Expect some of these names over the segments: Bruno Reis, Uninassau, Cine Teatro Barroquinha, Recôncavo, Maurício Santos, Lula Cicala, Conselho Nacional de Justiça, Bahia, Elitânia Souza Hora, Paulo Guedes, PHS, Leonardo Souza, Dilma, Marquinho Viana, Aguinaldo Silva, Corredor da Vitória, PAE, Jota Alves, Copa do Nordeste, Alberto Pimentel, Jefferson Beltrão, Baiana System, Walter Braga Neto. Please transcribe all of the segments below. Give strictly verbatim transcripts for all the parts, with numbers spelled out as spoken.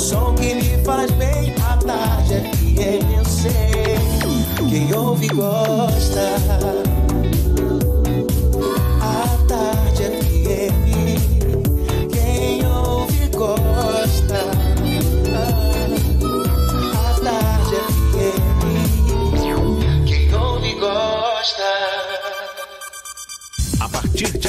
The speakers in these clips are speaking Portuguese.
som que lhe faz bem. A tarde é F M, eu sei, quem ouve gosta. A tarde é F M, quem ouve gosta. A tarde é F M, quem ouve gosta. A partir de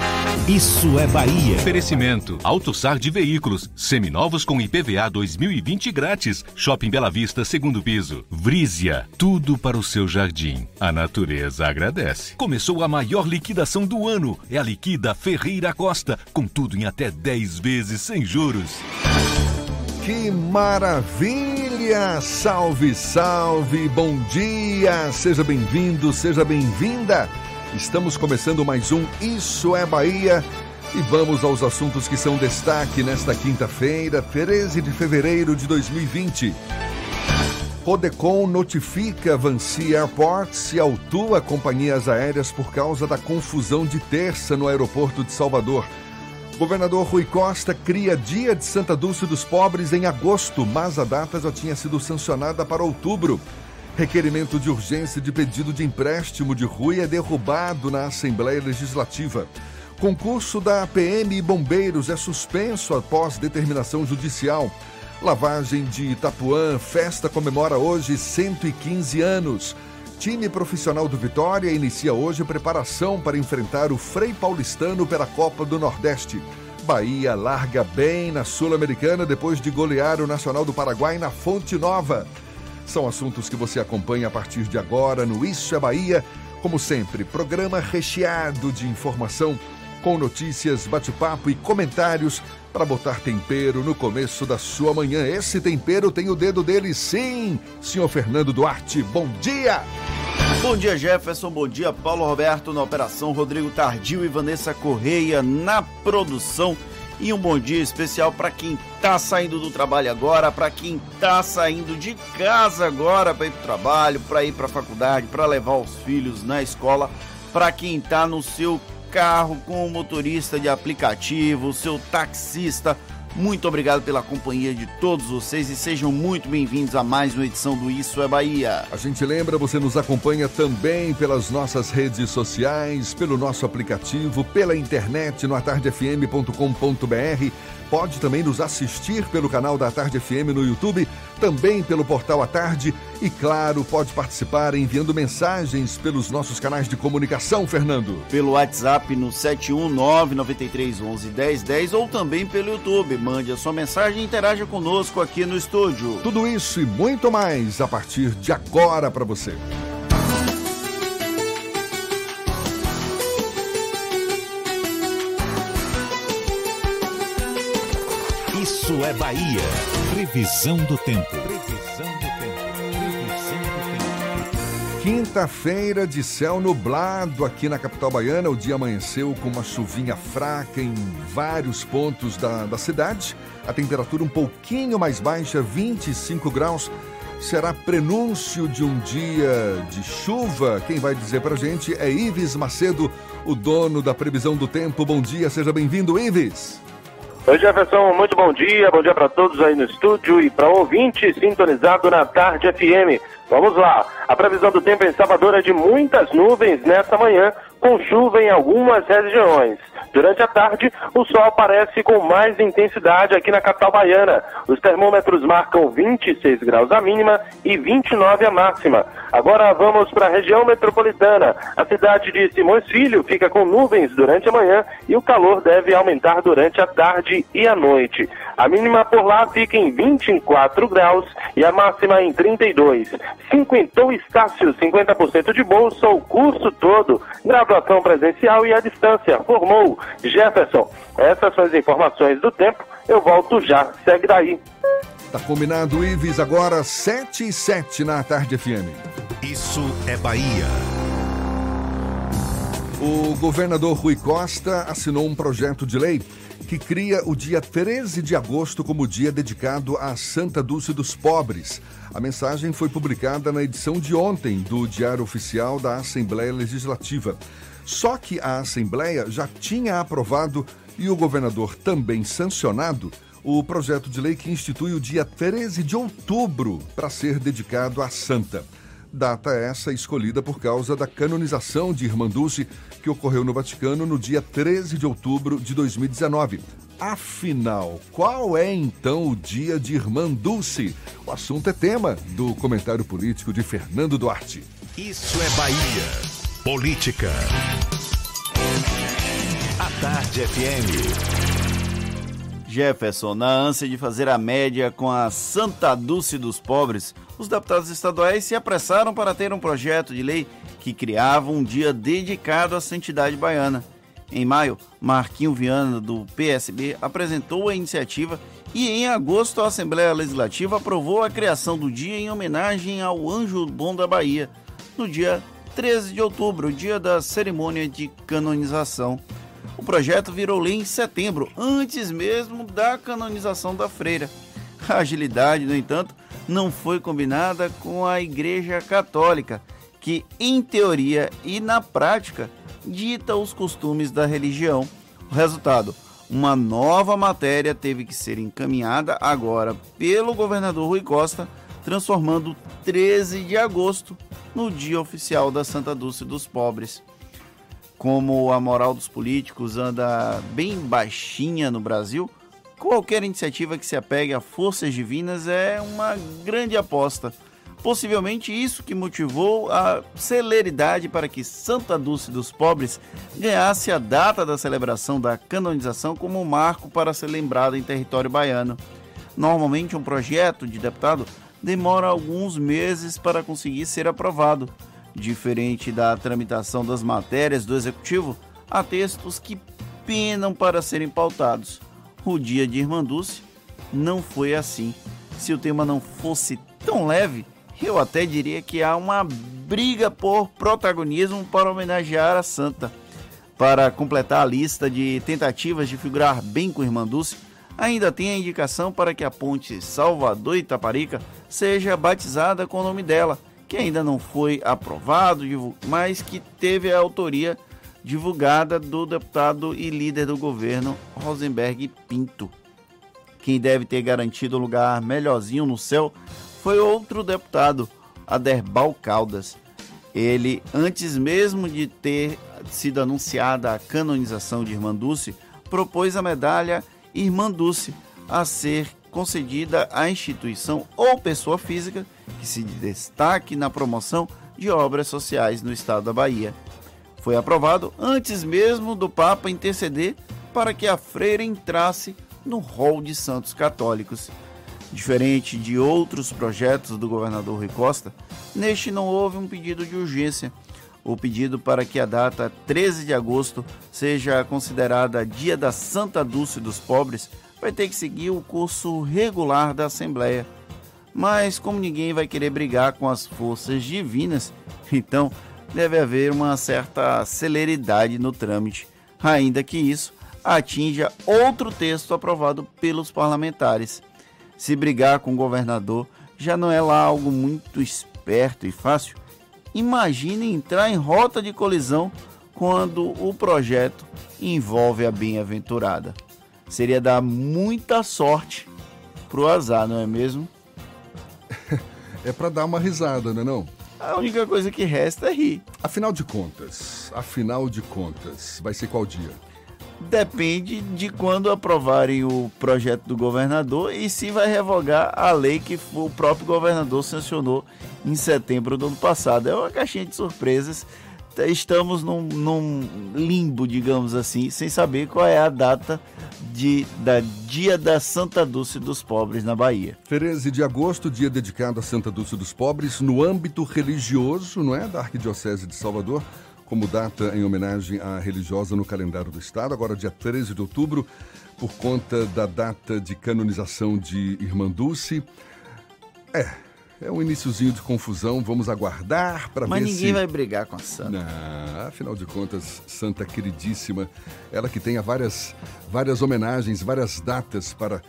Isso é Bahia. Oferecimento. AutoSar de veículos. Seminovos com I P V A dois mil e vinte grátis. Shopping Bela Vista, segundo piso. Vrisia. Tudo para o seu jardim. A natureza agradece. Começou a maior liquidação do ano. É a liquida Ferreira Costa. Com tudo em até dez vezes sem juros. Que maravilha! Salve, salve! Bom dia! Seja bem-vindo, seja bem-vinda! Estamos começando mais um Isso é Bahia e vamos aos assuntos que são destaque nesta quinta-feira, treze de fevereiro de dois mil e vinte. CODECOM notifica Vinci Airports e autua companhias aéreas por causa da confusão de terça no aeroporto de Salvador. Governador Rui Costa cria Dia de Santa Dulce dos Pobres em agosto, mas a data já tinha sido sancionada para outubro. Requerimento de urgência de pedido de empréstimo de Rui é derrubado na Assembleia Legislativa. Concurso da P M e Bombeiros é suspenso após determinação judicial. Lavagem de Itapuã, festa comemora hoje cento e quinze anos. Time profissional do Vitória inicia hoje preparação para enfrentar o Frei Paulistano pela Copa do Nordeste. Bahia larga bem na Sul-Americana depois de golear o Nacional do Paraguai na Fonte Nova. São assuntos que você acompanha a partir de agora no Isso é Bahia. Como sempre, programa recheado de informação, com notícias, bate-papo e comentários para botar tempero no começo da sua manhã. Esse tempero tem o dedo dele, sim, senhor Fernando Duarte. Bom dia! Bom dia, Jefferson. Bom dia, Paulo Roberto na operação, Rodrigo Tardio e Vanessa Correia na produção. E um bom dia especial para quem está saindo do trabalho agora, para quem está saindo de casa agora para ir para o trabalho, para ir para a faculdade, para levar os filhos na escola, para quem está no seu carro com o motorista de aplicativo, o seu taxista. Muito obrigado pela companhia de todos vocês e sejam muito bem-vindos a mais uma edição do Isso é Bahia. A gente lembra, você nos acompanha também pelas nossas redes sociais, pelo nosso aplicativo, pela internet no a tarde f m ponto com ponto b r. Pode também nos assistir pelo canal da Atarde F M no YouTube, também pelo portal A Tarde e, claro, pode participar enviando mensagens pelos nossos canais de comunicação, Fernando. Pelo WhatsApp no sete um nove, nove três um um, um zero um zero ou também pelo YouTube. Mande a sua mensagem e interaja conosco aqui no estúdio. Tudo isso e muito mais a partir de agora para você. Isso é Bahia. Previsão do tempo. Previsão do tempo. Previsão do tempo. Quinta-feira de céu nublado aqui na capital baiana. O dia amanheceu com uma chuvinha fraca em vários pontos da, da cidade. A temperatura um pouquinho mais baixa, vinte e cinco graus. Será prenúncio de um dia de chuva. Quem vai dizer pra gente é Ives Macedo, o dono da previsão do tempo. Bom dia, seja bem-vindo, Ives. Oi, Jefferson, muito bom dia, bom dia para todos aí no estúdio e para ouvinte sintonizado na Tarde F M. Vamos lá, a previsão do tempo em Salvador é de muitas nuvens nesta manhã, com chuva em algumas regiões. Durante a tarde, o sol aparece com mais intensidade aqui na capital baiana. Os termômetros marcam vinte e seis graus a mínima e vinte e nove a máxima. Agora vamos para a região metropolitana. A cidade de Simões Filho fica com nuvens durante a manhã e o calor deve aumentar durante a tarde e a noite. A mínima por lá fica em vinte e quatro graus e a máxima em trinta e dois. Cinquentão Estácio, cinquenta por cento de bolsa, o curso todo, graduação presencial e à distância. Formou Jefferson. Essas são as informações do tempo. Eu volto já. Segue daí. Tá combinado, Ives. Agora sete e sete na Tarde F M. Isso é Bahia. O governador Rui Costa assinou um projeto de lei que cria o dia treze de agosto como dia dedicado à Santa Dulce dos Pobres. A mensagem foi publicada na edição de ontem do Diário Oficial da Assembleia Legislativa. Só que a Assembleia já tinha aprovado e o governador também sancionado o projeto de lei que institui o dia treze de outubro para ser dedicado à Santa. Data essa escolhida por causa da canonização de Irmã Dulce, que ocorreu no Vaticano no dia treze de outubro de dois mil e dezenove. Afinal, qual é então o dia de Irmã Dulce? O assunto é tema do comentário político de Fernando Duarte. Isso é Bahia. Política. A Tarde F M. Jefferson, na ânsia de fazer a média com a Santa Dulce dos Pobres, os deputados estaduais se apressaram para ter um projeto de lei que criava um dia dedicado à santidade baiana. Em maio, Marquinho Viana, do P S B, apresentou a iniciativa e, em agosto, a Assembleia Legislativa aprovou a criação do dia em homenagem ao Anjo Bom da Bahia, no dia treze de outubro, dia da cerimônia de canonização. O projeto virou lei em setembro, antes mesmo da canonização da freira. A agilidade, no entanto, não foi combinada com a Igreja Católica, que em teoria e na prática dita os costumes da religião. O resultado, uma nova matéria teve que ser encaminhada agora pelo governador Rui Costa, transformando treze de agosto no dia oficial da Santa Dulce dos Pobres. Como a moral dos políticos anda bem baixinha no Brasil, qualquer iniciativa que se apegue a forças divinas é uma grande aposta. Possivelmente isso que motivou a celeridade para que Santa Dulce dos Pobres ganhasse a data da celebração da canonização como um marco para ser lembrada em território baiano. Normalmente um projeto de deputado demora alguns meses para conseguir ser aprovado. Diferente da tramitação das matérias do Executivo, há textos que penam para serem pautados. O dia de Irmã Dulce não foi assim. Se o tema não fosse tão leve, eu até diria que há uma briga por protagonismo para homenagear a Santa. Para completar a lista de tentativas de figurar bem com Irmã Dulce, ainda tem a indicação para que a ponte Salvador-Itaparica seja batizada com o nome dela, que ainda não foi aprovado, mas que teve a autoria divulgada do deputado e líder do governo, Rosenberg Pinto. Quem deve ter garantido um lugar melhorzinho no céu foi outro deputado, Aderbal Caldas. Ele, antes mesmo de ter sido anunciada a canonização de Irmã Dulce, propôs a medalha Irmã Dulce a ser concedida à instituição ou pessoa física que se destaque na promoção de obras sociais no estado da Bahia. Foi aprovado antes mesmo do Papa interceder para que a freira entrasse no rol de santos católicos. Diferente de outros projetos do governador Rui Costa, neste não houve um pedido de urgência. O pedido para que a data treze de agosto seja considerada Dia da Santa Dulce dos Pobres vai ter que seguir o curso regular da Assembleia. Mas como ninguém vai querer brigar com as forças divinas, então deve haver uma certa celeridade no trâmite, ainda que isso atinja outro texto aprovado pelos parlamentares. Se brigar com o governador já não é lá algo muito esperto e fácil, imagine entrar em rota de colisão quando o projeto envolve a bem-aventurada. Seria dar muita sorte pro azar, não é mesmo? É para dar uma risada, não é não? A única coisa que resta é rir. Afinal de contas, afinal de contas, vai ser qual dia? Depende de quando aprovarem o projeto do governador e se vai revogar a lei que o próprio governador sancionou em setembro do ano passado. É uma caixinha de surpresas. Estamos num, num limbo, digamos assim, sem saber qual é a data de, da Dia da Santa Dulce dos Pobres na Bahia. treze de agosto, dia dedicado à Santa Dulce dos Pobres, no âmbito religioso, não é? Da Arquidiocese de Salvador, como data em homenagem à religiosa no calendário do Estado. Agora, dia treze de outubro, por conta da data de canonização de Irmã Dulce. É, É um iniciozinho de confusão, vamos aguardar para ver se... Mas ninguém vai brigar com a Santa. Não, afinal de contas, Santa queridíssima, ela que tenha várias, várias homenagens, várias datas para,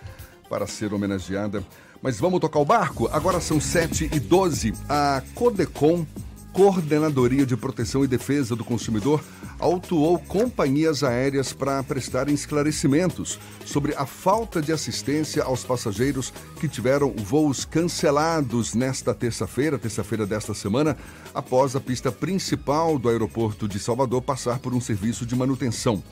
para ser homenageada. Mas vamos tocar o barco? Agora são sete e doze. A CODECOM, Coordenadoria de Proteção e Defesa do Consumidor, autuou companhias aéreas para prestarem esclarecimentos sobre a falta de assistência aos passageiros que tiveram voos cancelados nesta terça-feira, terça-feira desta semana, após a pista principal do aeroporto de Salvador passar por um serviço de manutenção.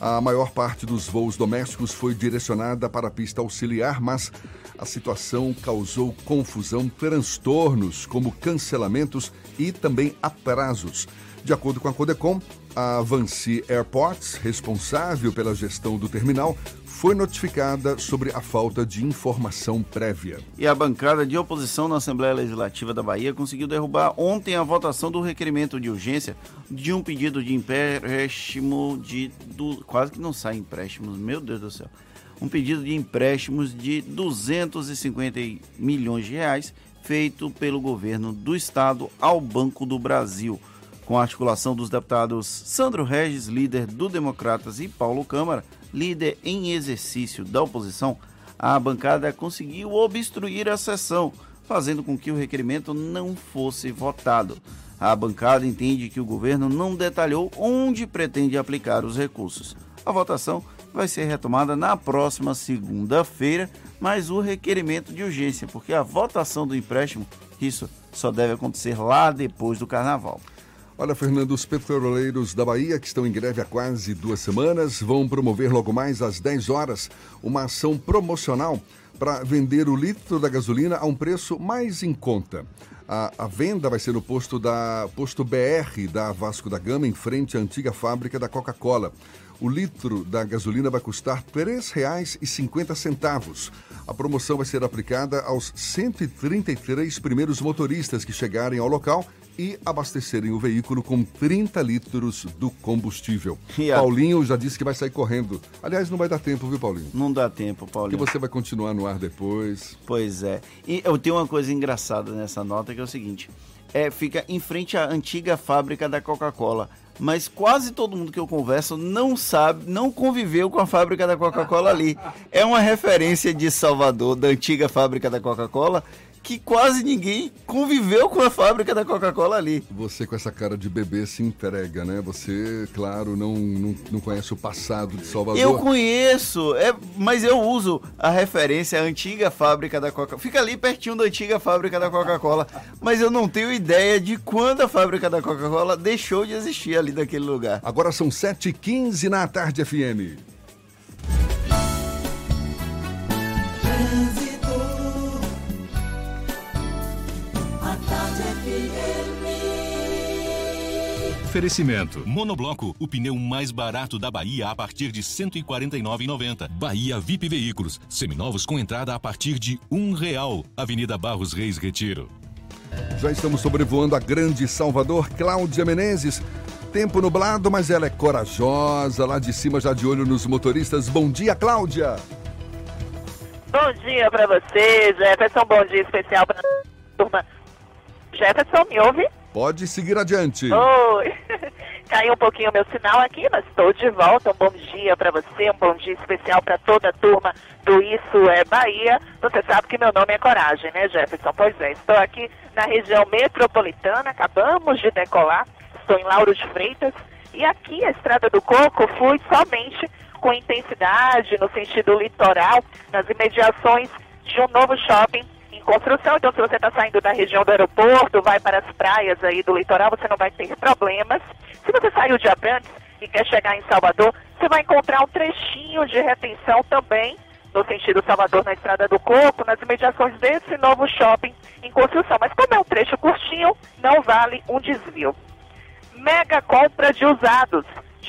A maior parte dos voos domésticos foi direcionada para a pista auxiliar, mas a situação causou confusão, transtornos, como cancelamentos e também atrasos. De acordo com a CODECOM, a Vinci Airports, responsável pela gestão do terminal, foi notificada sobre a falta de informação prévia. E a bancada de oposição na Assembleia Legislativa da Bahia conseguiu derrubar ontem a votação do requerimento de urgência de um pedido de empréstimo de... Du... Quase que não sai empréstimos, meu Deus do céu. Um pedido de empréstimos de duzentos e cinquenta milhões de reais feito pelo governo do estado ao Banco do Brasil. Com a articulação dos deputados Sandro Regis, líder do Democratas, e Paulo Câmara, líder em exercício da oposição, a bancada conseguiu obstruir a sessão, fazendo com que o requerimento não fosse votado. A bancada entende que o governo não detalhou onde pretende aplicar os recursos. A votação vai ser retomada na próxima segunda-feira, mas o requerimento de urgência, porque a votação do empréstimo, isso só deve acontecer lá depois do Carnaval. Olha, Fernando, os petroleiros da Bahia, que estão em greve há quase duas semanas, vão promover logo mais às dez horas uma ação promocional para vender o litro da gasolina a um preço mais em conta. A, a venda vai ser no posto, da, posto B R da Vasco da Gama, em frente à antiga fábrica da Coca-Cola. O litro da gasolina vai custar três reais e cinquenta centavos. A promoção vai ser aplicada aos cento e trinta e três primeiros motoristas que chegarem ao local e abastecerem o veículo com trinta litros do combustível. A... Paulinho já disse que vai sair correndo. Aliás, não vai dar tempo, viu, Paulinho? Não dá tempo, Paulinho. Porque você vai continuar no ar depois. Pois é. E eu tenho uma coisa engraçada nessa nota, que é o seguinte. É, fica em frente à antiga fábrica da Coca-Cola. Mas quase todo mundo que eu converso não sabe, não conviveu com a fábrica da Coca-Cola ali. É uma referência de Salvador, da antiga fábrica da Coca-Cola, que quase ninguém conviveu com a fábrica da Coca-Cola ali. Você com essa cara de bebê se entrega, né? Você, claro, não, não, não conhece o passado de Salvador. Eu conheço, é, mas eu uso a referência à antiga fábrica da Coca-Cola. Fica ali pertinho da antiga fábrica da Coca-Cola, mas eu não tenho ideia de quando a fábrica da Coca-Cola deixou de existir ali daquele lugar. Agora são sete e quinze na Tarde F M. Oferecimento. Monobloco, o pneu mais barato da Bahia a partir de cento e quarenta e nove reais e noventa centavos. Bahia V I P Veículos, seminovos com entrada a partir de um real. Avenida Barros Reis, Retiro. Já estamos sobrevoando a grande Salvador. Cláudia Menezes. Tempo nublado, mas ela é corajosa. Lá de cima, já de olho nos motoristas. Bom dia, Cláudia. Bom dia para vocês, Jefferson. Bom dia especial para a turma. Jefferson, me ouve? Pode seguir adiante. Oi, caiu um pouquinho o meu sinal aqui, mas estou de volta. Um bom dia para você, um bom dia especial para toda a turma do Isso é Bahia. Você sabe que meu nome é Coragem, né, Jefferson? Pois é, estou aqui na região metropolitana, acabamos de decolar, estou em Lauro de Freitas. E aqui a Estrada do Coco flui somente com intensidade no sentido litoral, nas imediações de um novo shopping construção. Então, se você está saindo da região do aeroporto, vai para as praias aí do litoral, você não vai ter problemas. Se você saiu de Abrantes e quer chegar em Salvador, você vai encontrar um trechinho de retenção também, no sentido Salvador, na Estrada do Coco, nas imediações desse novo shopping em construção. Mas como é um trecho curtinho, não vale um desvio. Mega compra de usados.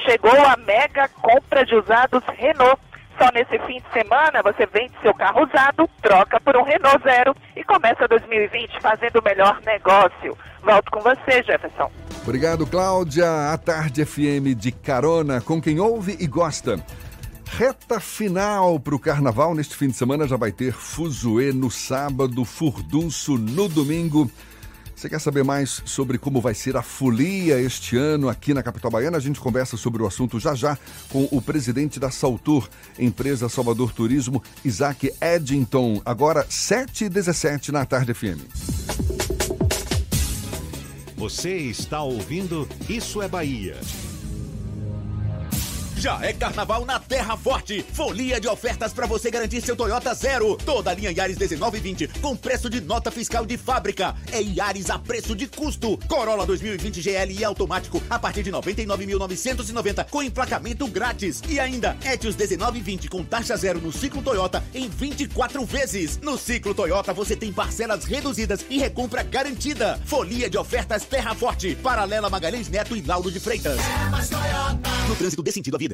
Chegou a mega compra de usados Renault. Só nesse fim de semana você vende seu carro usado, troca por um Renault Zero e começa dois mil e vinte fazendo o melhor negócio. Volto com você, Jefferson. Obrigado, Cláudia. A Tarde F M de carona, com quem ouve e gosta. Reta final para o Carnaval. Neste fim de semana já vai ter Fuzuê no sábado, Furdunço no domingo. Você quer saber mais sobre como vai ser a folia este ano aqui na capital baiana? A gente conversa sobre o assunto já já com o presidente da Saltur, empresa Salvador Turismo, Isaac Edington. Agora, sete e dezessete na Tarde F M. Você está ouvindo Isso é Bahia. Já é carnaval na Terra Forte. Folia de ofertas para você garantir seu Toyota zero. Toda a linha Yaris dezenove e vinte com preço de nota fiscal de fábrica. É Yaris a preço de custo. Corolla dois mil e vinte G L I automático a partir de noventa e nove mil novecentos e noventa com emplacamento grátis. E ainda Etios dezenove e vinte com taxa zero no ciclo Toyota em vinte e quatro vezes. No ciclo Toyota você tem parcelas reduzidas e recompra garantida. Folia de ofertas Terra Forte. Paralela Magalhães Neto e Lauro de Freitas. É mais Toyota. No trânsito desse sentido à vida.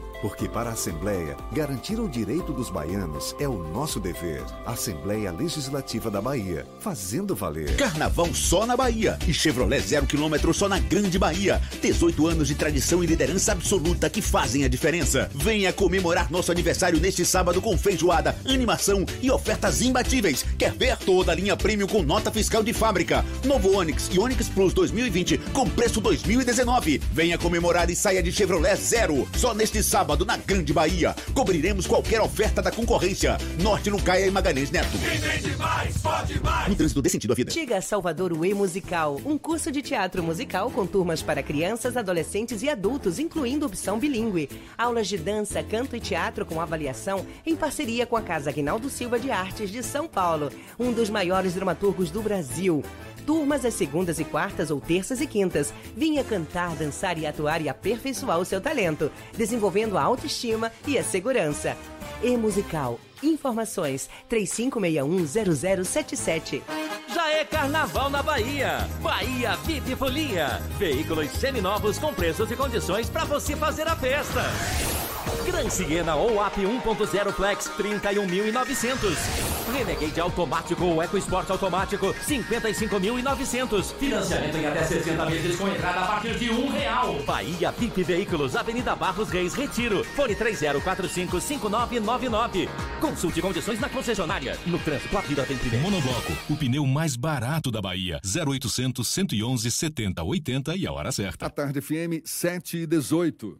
Porque para a Assembleia, garantir o direito dos baianos é o nosso dever. A Assembleia Legislativa da Bahia, fazendo valer. Carnaval só na Bahia e Chevrolet zero quilômetro só na Grande Bahia. dezoito anos de tradição e liderança absoluta que fazem a diferença. Venha comemorar nosso aniversário neste sábado com feijoada, animação e ofertas imbatíveis. Quer ver? Toda a linha Premium com nota fiscal de fábrica. Novo Onix e Onix Plus dois mil e vinte com preço dois mil e dezenove. Venha comemorar e saia de Chevrolet zero. Só neste sábado na Grande Bahia. Cobriremos qualquer oferta da concorrência. Norte, Lucaia e Magalhães Neto. Quem vende mais, pode mais. No trânsito desse sentido à vida. Chega a Salvador o E-Musical, um curso de teatro musical com turmas para crianças, adolescentes e adultos, incluindo opção bilíngue. Aulas de dança, canto e teatro com avaliação em parceria com a Casa Aguinaldo Silva de Artes de São Paulo, um dos maiores dramaturgos do Brasil. Turmas às segundas e quartas ou terças e quintas. Vinha cantar, dançar e atuar e aperfeiçoar o seu talento, desenvolvendo a autoestima e a segurança. E-Musical. Informações três cinco seis um zero zero sete sete. Já é carnaval na Bahia. Bahia vive folia. Veículos seminovos com preços e condições para você fazer a festa. Gran Siena ou A P um ponto zero Flex trinta e um mil e novecentos. Renegade automático ou EcoSport automático cinquenta e cinco mil e novecentos. Financiamento em até sessenta meses com entrada a partir de um real. Bahia V I P Veículos, Avenida Barros Reis, Retiro. Fone três zero quatro cinco cinco nove nove nove. Consulte condições na concessionária. No trânsito, a vida tem primeiro. Monobloco, o pneu mais barato da Bahia. zero oito zero zero, um um um, sete zero oito zero e a hora certa. A Tarde F M, sete e dezoito.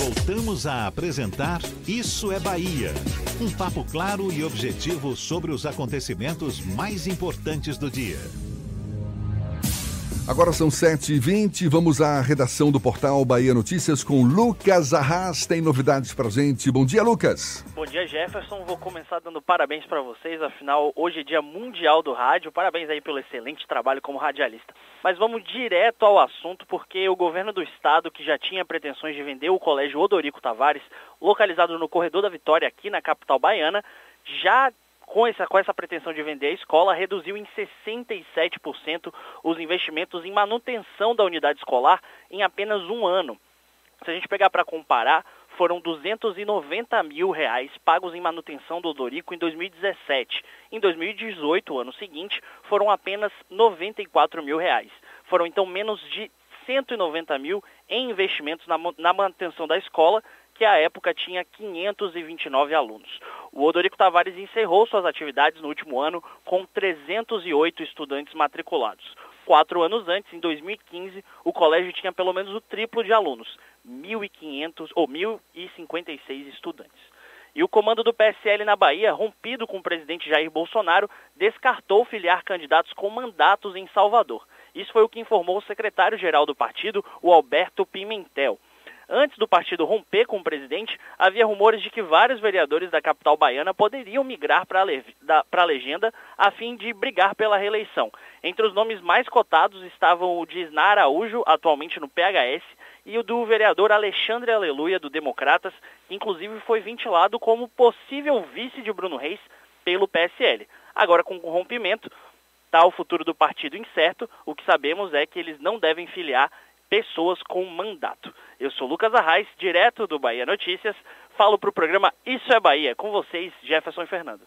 Voltamos a apresentar Isso é Bahia. Um papo claro e objetivo sobre os acontecimentos mais importantes do dia. Agora são sete e vinte, vamos à redação do portal Bahia Notícias com Lucas Arraes. Tem novidades pra gente. Bom dia, Lucas. Bom dia, Jefferson. Vou começar dando parabéns pra vocês. Afinal, hoje é dia mundial do rádio. Parabéns aí pelo excelente trabalho como radialista. Mas vamos direto ao assunto, porque o governo do estado, que já tinha pretensões de vender o colégio Odorico Tavares, localizado no Corredor da Vitória, aqui na capital baiana, já com essa, com essa pretensão de vender a escola, reduziu em sessenta e sete por cento os investimentos em manutenção da unidade escolar em apenas um ano. Se a gente pegar para comparar, foram duzentos e noventa mil reais pagos em manutenção do Odorico em dois mil e dezessete. Em dois mil e dezoito, o ano seguinte, foram apenas noventa e quatro mil reais. Foram então menos de cento e noventa mil em investimentos na, na manutenção da escola, que à época tinha quinhentos e vinte e nove alunos. O Odorico Tavares encerrou suas atividades no último ano com trezentos e oito estudantes matriculados. Quatro anos antes, em dois mil e quinze, o colégio tinha pelo menos o triplo de alunos, mil e quinhentos ou mil e cinquenta e seis estudantes. E o comando do P S L na Bahia, rompido com o presidente Jair Bolsonaro, descartou filiar candidatos com mandatos em Salvador. Isso foi o que informou o secretário-geral do partido, o Alberto Pimentel. Antes do partido romper com o presidente, havia rumores de que vários vereadores da capital baiana poderiam migrar para a legenda a fim de brigar pela reeleição. Entre os nomes mais cotados estavam o de Isná Araújo, atualmente no P H S, e o do vereador Alexandre Aleluia, do Democratas, que inclusive foi ventilado como possível vice de Bruno Reis pelo P S L. Agora, com o rompimento, está o futuro do partido incerto. O que sabemos é que eles não devem filiar pessoas com mandato. Eu sou Lucas Arraes, direto do Bahia Notícias. Falo para o programa Isso é Bahia. Com vocês, Jefferson e Fernando.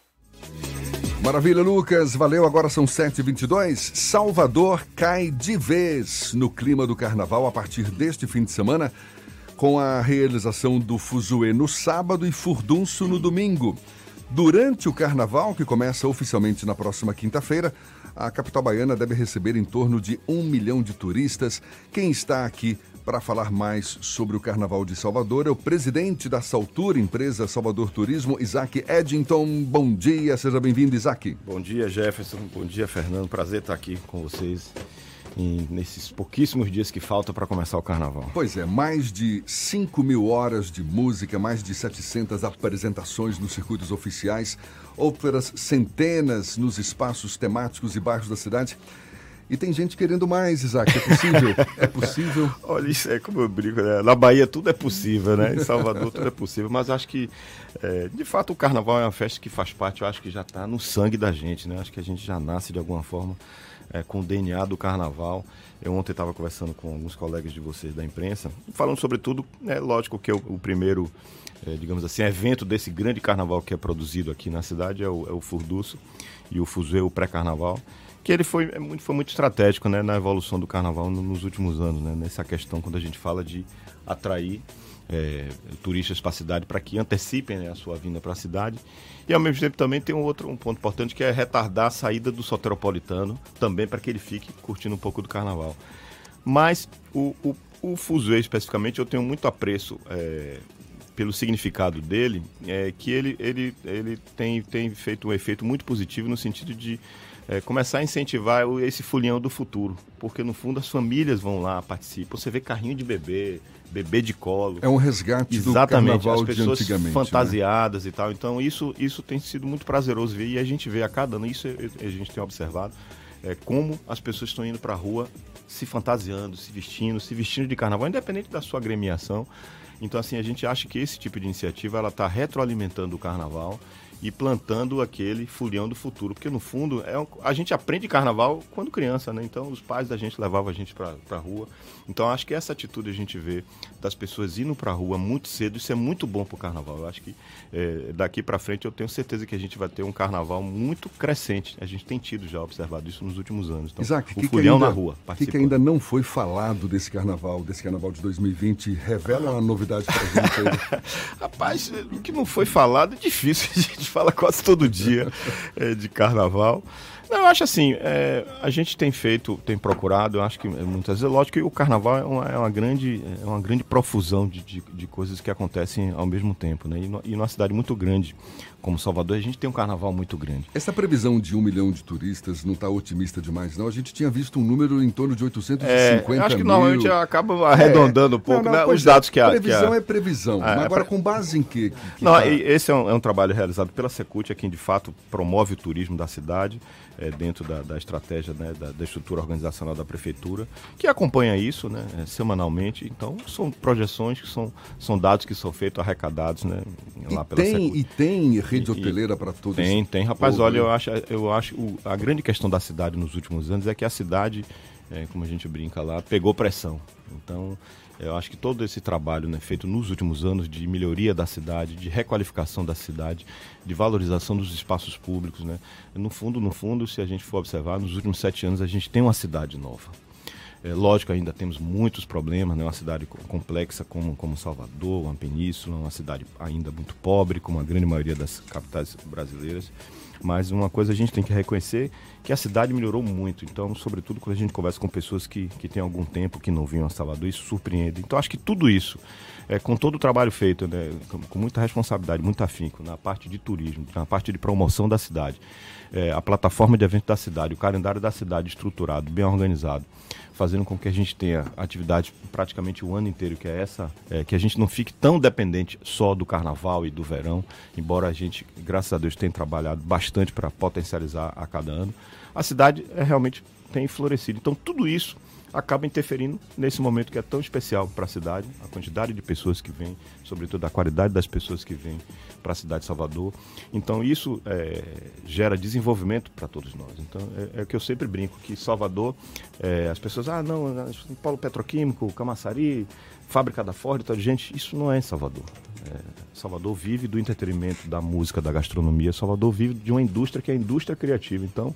Maravilha, Lucas. Valeu. Agora são sete e vinte e dois. Salvador cai de vez no clima do carnaval a partir deste fim de semana, com a realização do Fuzuê no sábado e Furdunço no domingo. Durante o carnaval, que começa oficialmente na próxima quinta-feira, a capital baiana deve receber em torno de um milhão de turistas. Quem está aqui para falar mais sobre o Carnaval de Salvador é o presidente da Saltur, empresa Salvador Turismo, Isaac Edington. Bom dia, seja bem-vindo, Isaac. Bom dia, Jefferson. Bom dia, Fernando. Prazer estar aqui com vocês em, nesses pouquíssimos dias que faltam para começar o Carnaval. Pois é, mais de cinco mil horas de música, mais de setecentas apresentações nos circuitos oficiais, outras centenas nos espaços temáticos e bairros da cidade. E tem gente querendo mais, Isaac. É possível? É possível? Olha, isso é como eu brinco, né? Na Bahia tudo é possível, né? Em Salvador tudo é possível. Mas acho que, é, de fato, o carnaval é uma festa que faz parte, eu acho que já está no sangue da gente, né? Acho que a gente já nasce de alguma forma é, com o D N A do carnaval. Eu ontem estava conversando com alguns colegas de vocês da imprensa, falando sobretudo, é lógico que o, o primeiro, é, digamos assim, evento desse grande carnaval que é produzido aqui na cidade é o, é o Furdunço e o Fuzuê, o pré-carnaval, que ele foi, é muito, foi muito estratégico, né, na evolução do carnaval nos últimos anos, né, nessa questão quando a gente fala de atrair é, turistas para a cidade, para que antecipem, né, a sua vinda para a cidade. E ao mesmo tempo também tem um outro um ponto importante, que é retardar a saída do soteropolitano, também para que ele fique curtindo um pouco do carnaval. Mas o, o, o Fuzuê especificamente eu tenho muito apreço é, pelo significado dele, é, que ele, ele, ele tem, tem feito um efeito muito positivo no sentido de É, começar a incentivar esse fulião do futuro, porque no fundo as famílias vão lá, participam, você vê carrinho de bebê, bebê de colo. É um resgate exatamente, do carnaval de antigamente. Exatamente, as pessoas fantasiadas, né? E tal, então isso, isso tem sido muito prazeroso ver, e a gente vê a cada ano, isso a gente tem observado, é, como as pessoas estão indo para a rua se fantasiando, se vestindo, se vestindo de carnaval, independente da sua agremiação. Então assim, a gente acha que esse tipo de iniciativa ela está retroalimentando o carnaval e plantando aquele furião do futuro. Porque, no fundo, é um, a gente aprende carnaval quando criança, né? Então, os pais da gente levavam a gente para a rua. Então, acho que essa atitude a gente vê das pessoas indo para a rua muito cedo, isso é muito bom para o carnaval. Eu acho que é, daqui para frente eu tenho certeza que a gente vai ter um carnaval muito crescente. A gente tem tido já observado isso nos últimos anos. Então, Isaac, o que furião que ainda, na rua. O que, que ainda não foi falado desse carnaval, desse carnaval de dois mil e vinte? Revela ah. uma novidade para a gente aí. Rapaz, o que não foi falado é difícil a gente fala quase todo dia é, de carnaval. Não, eu acho assim, é, a gente tem feito, tem procurado, eu acho que muitas vezes, lógico que o carnaval é uma, é uma, grande, é uma grande profusão de, de, de coisas que acontecem ao mesmo tempo, né? E, no, e numa cidade muito grande como Salvador, a gente tem um carnaval muito grande. Essa previsão de um milhão de turistas não está otimista demais, não? A gente tinha visto um número em torno de oitocentos e cinquenta mil. É, acho que mil. Normalmente acaba arredondando é, um pouco não, não, né? Os dados é, que há. Previsão que há. É previsão, ah, mas é, agora é, com base em quê? Que, que não, tá... Esse é um, é um trabalho realizado pela Secult, é quem de fato promove o turismo da cidade, É, dentro da, da estratégia, né, da, da estrutura organizacional da prefeitura, que acompanha isso, né, é, semanalmente. Então, são projeções, que são, são dados que são feitos, arrecadados, né, lá e pela tem Secult. E tem rede hoteleira para todos? Tem, tem. Rapaz, olha, eu acho, eu acho o, a grande questão da cidade nos últimos anos é que a cidade, é, como a gente brinca lá, pegou pressão. Então, eu acho que todo esse trabalho, né, feito nos últimos anos de melhoria da cidade, de requalificação da cidade, de valorização dos espaços públicos, né, no fundo, no fundo, se a gente for observar, nos últimos sete anos a gente tem uma cidade nova. É, lógico, ainda temos muitos problemas, né? Uma cidade complexa como, como Salvador, uma península, uma cidade ainda muito pobre, como a grande maioria das capitais brasileiras. Mas uma coisa a gente tem que reconhecer, que a cidade melhorou muito. Então, sobretudo, quando a gente conversa com pessoas que, que tem algum tempo que não vinham a Salvador, isso surpreende. Então, acho que tudo isso, é, com todo o trabalho feito, né, com, com muita responsabilidade, muito afinco, na parte de turismo, na parte de promoção da cidade, é, a plataforma de eventos da cidade, o calendário da cidade estruturado, bem organizado, fazendo com que a gente tenha atividade praticamente o ano inteiro, que é essa, é, que a gente não fique tão dependente só do carnaval e do verão, embora a gente, graças a Deus, tenha trabalhado bastante para potencializar a cada ano. A cidade é, realmente tem florescido. Então, tudo isso acaba interferindo nesse momento que é tão especial para a cidade, a quantidade de pessoas que vêm, sobretudo a qualidade das pessoas que vêm para a cidade de Salvador. Então, isso é, gera desenvolvimento para todos nós. Então, é, é o que eu sempre brinco, que Salvador, é, as pessoas, ah, não, Paulo Petroquímico, Camaçari, fábrica da Ford, tal. Gente, isso não é em Salvador. É, Salvador vive do entretenimento, da música, da gastronomia. Salvador vive de uma indústria que é a indústria criativa. Então,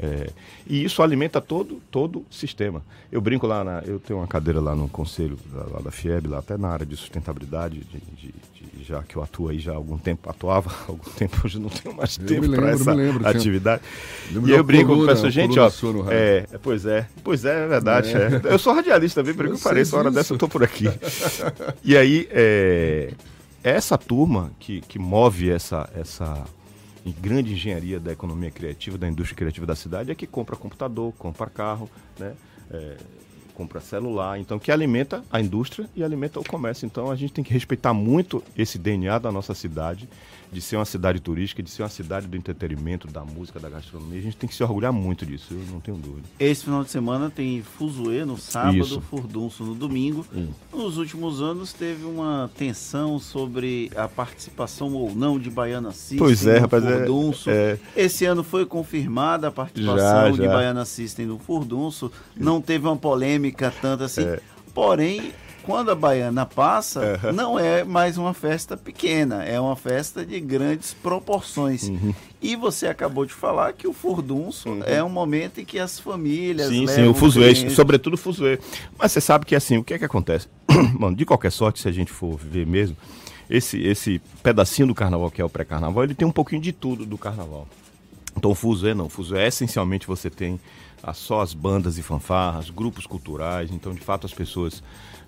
É, e isso alimenta todo todo o sistema. Eu brinco lá, na, eu tenho uma cadeira lá no conselho lá, lá da F I E B, lá até na área de sustentabilidade, de, de, de, já que eu atuo aí já há algum tempo, atuava há algum tempo, hoje não tenho mais eu tempo para essa lembro, atividade. Lembro, e eu brinco com essa gente, ó, é, pois é, pois é, é verdade. É. É. Eu sou radialista também, por que eu pareço, a hora dessa eu estou por aqui. E aí, é, essa turma que, que move essa... essa em grande engenharia da economia criativa, da indústria criativa da cidade, é que compra computador, compra carro, né? É, compra celular, então que alimenta a indústria e alimenta o comércio. Então a gente tem que respeitar muito esse D N A da nossa cidade, de ser uma cidade turística, de ser uma cidade do entretenimento, da música, da gastronomia. A gente tem que se orgulhar muito disso, eu não tenho dúvida. Esse final de semana tem Fuzuê no sábado, isso. Furdunço no domingo. Hum. Nos últimos anos teve uma tensão sobre a participação ou não de Baiana System. Pois é, no rapaz, Furdunço. É, é... Esse ano foi confirmada a participação já, já. de Baiana System no Furdunço. Não teve uma polêmica tanto assim, é. porém... Quando a Baiana passa, uhum. não é mais uma festa pequena, é uma festa de grandes proporções. Uhum. E você acabou de falar que o Furdunço uhum. é um momento em que as famílias... Sim, sim, o Fuzuê, gente... sobretudo o Fuzuê. Mas você sabe que assim, o que é que acontece? Mano, de qualquer sorte, se a gente for ver mesmo, esse, esse pedacinho do carnaval que é o pré-carnaval, ele tem um pouquinho de tudo do carnaval. Então o Fuzuê não, o Fuzuê essencialmente você tem a, só as bandas e fanfarras, grupos culturais, então de fato as pessoas...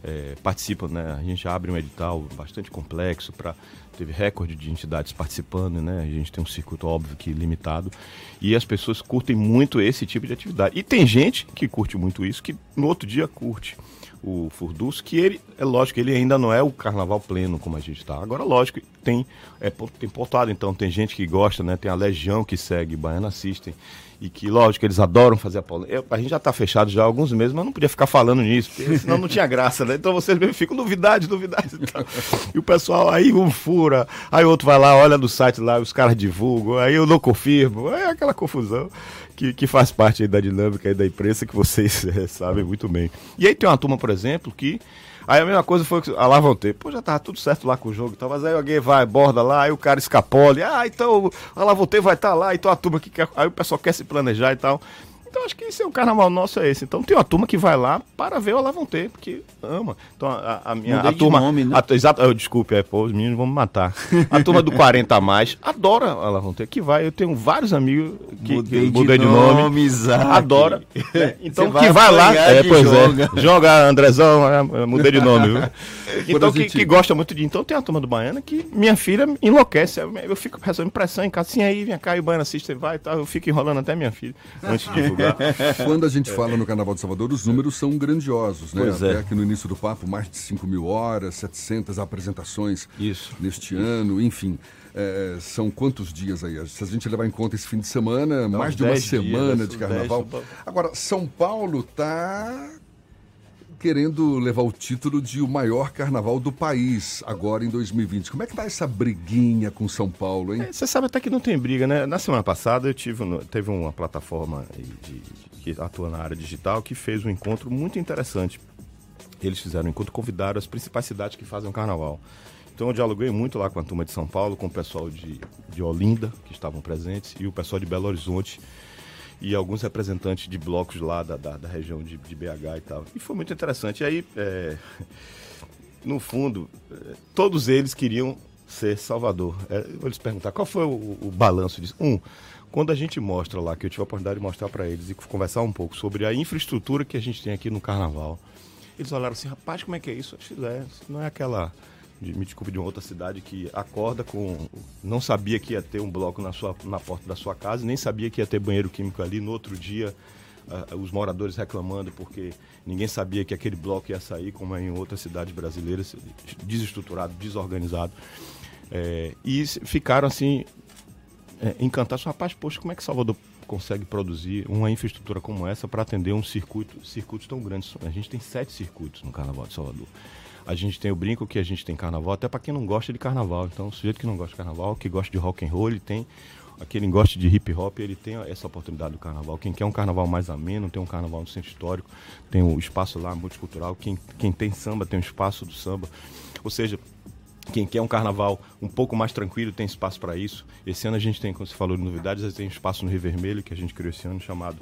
É, participam, né? A gente abre um edital bastante complexo, pra, teve recorde de entidades participando, né? A gente tem um circuito óbvio que limitado e as pessoas curtem muito esse tipo de atividade. E tem gente que curte muito isso, que no outro dia curte o Furdunço, que ele, é lógico, ele ainda não é o carnaval pleno como a gente está. Agora, lógico, tem, é, tem portado, então tem gente que gosta, né? Tem a legião que segue Baiana System. E que, lógico, eles adoram fazer a polêmica. A gente já está fechado já há alguns meses, mas não podia ficar falando nisso, porque senão não tinha graça, né? Então vocês mesmo ficam novidades, novidades e tal. E o pessoal, aí um fura, aí o outro vai lá, olha no site lá, os caras divulgam, aí eu não confirmo. É aquela confusão que, que faz parte aí da dinâmica aí da imprensa, que vocês é, sabem muito bem. E aí tem uma turma, por exemplo, que... Aí a mesma coisa foi que ah, lá vão ter. Pô, já tava tudo certo lá com o jogo e tal, mas aí alguém vai, borda lá, aí o cara escapole. Ah, então ah, lá vão ter, vai estar tá lá, então a turma que quer... Aí o pessoal quer se planejar e tal. Então acho que esse é o carnaval nosso, é esse. Então tem uma turma que vai lá para ver o lá vão ter, porque ama. Então a, a minha a turma... Nome, né? a, exato, eu, desculpe, é, pô, os meninos vão me matar. A turma do quarenta a mais adora o lá vão ter, que vai. Eu tenho vários amigos que mudei, que, mudei de, de nome, nome Isaac. Adora. É, então vai que vai lá, é, pois joga. é, joga Andrezão, mudei de nome. Viu? Então que, que gosta muito de... Então tem a turma do Baiana que minha filha enlouquece. Eu, eu fico recebendo pressão em casa, assim, aí vem cá e o Baiana assiste, você vai e tal. Eu fico enrolando até minha filha antes de divulgar. Quando a gente fala no Carnaval de Salvador, os números são grandiosos, né? Pois é. Até aqui no início do papo, mais de cinco mil horas, setecentas apresentações Isso. neste Isso. ano, enfim. É, são quantos dias aí? Se a gente levar em conta esse fim de semana, então, mais de uma semana dias, de Carnaval. dez Agora, São Paulo está querendo levar o título de o maior carnaval do país agora em dois mil e vinte. Como é que tá essa briguinha com São Paulo, hein? Você é, sabe até que não tem briga, né? Na semana passada eu tive teve uma plataforma de, de, que atua na área digital que fez um encontro muito interessante. Eles fizeram um encontro, convidaram as principais cidades que fazem o carnaval. Então eu dialoguei muito lá com a turma de São Paulo, com o pessoal de, de Olinda, que estavam presentes, e o pessoal de Belo Horizonte, e alguns representantes de blocos lá da, da, da região de, de B H e tal. E foi muito interessante. E aí, é, no fundo, todos eles queriam ser Salvador. É, vou lhes perguntar, qual foi o, o balanço disso? Um, quando a gente mostra lá, que eu tive a oportunidade de mostrar para eles e conversar um pouco sobre a infraestrutura que a gente tem aqui no Carnaval, eles olharam assim, rapaz, como é que é isso? Não é aquela... de, me desculpe, de uma outra cidade que acorda com... Não sabia que ia ter um bloco na, sua, na porta da sua casa, nem sabia que ia ter banheiro químico ali. No outro dia, uh, os moradores reclamando porque ninguém sabia que aquele bloco ia sair, como é em outras cidades brasileiras, desestruturado, desorganizado. É, e ficaram assim, é, encantados. Rapaz, poxa, como é que Salvador consegue produzir uma infraestrutura como essa para atender um circuito, circuitos tão grandes? A gente tem sete circuitos no Carnaval de Salvador. A gente tem o brinco, que a gente tem carnaval, até para quem não gosta de carnaval. Então, o sujeito que não gosta de carnaval, que gosta de rock and roll, ele tem... Aquele que gosta de hip hop, ele tem essa oportunidade do carnaval. Quem quer um carnaval mais ameno, tem um carnaval no centro histórico, tem um espaço lá multicultural. Quem, quem tem samba, tem um espaço do samba. Ou seja, quem quer um carnaval um pouco mais tranquilo, tem espaço para isso. Esse ano a gente tem, como você falou, de novidades, a gente tem um espaço no Rio Vermelho, que a gente criou esse ano, chamado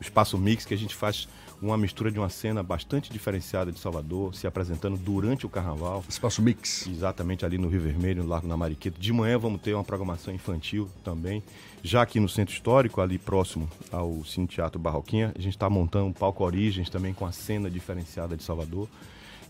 Espaço Mix, que a gente faz uma mistura de uma cena bastante diferenciada de Salvador, se apresentando durante o Carnaval. Espaço Mix. Exatamente, ali no Rio Vermelho, no Largo da Mariquita. De manhã vamos ter uma programação infantil também. Já aqui no Centro Histórico, ali próximo ao Cine Teatro Barroquinha, a gente está montando um palco Origens também com a cena diferenciada de Salvador.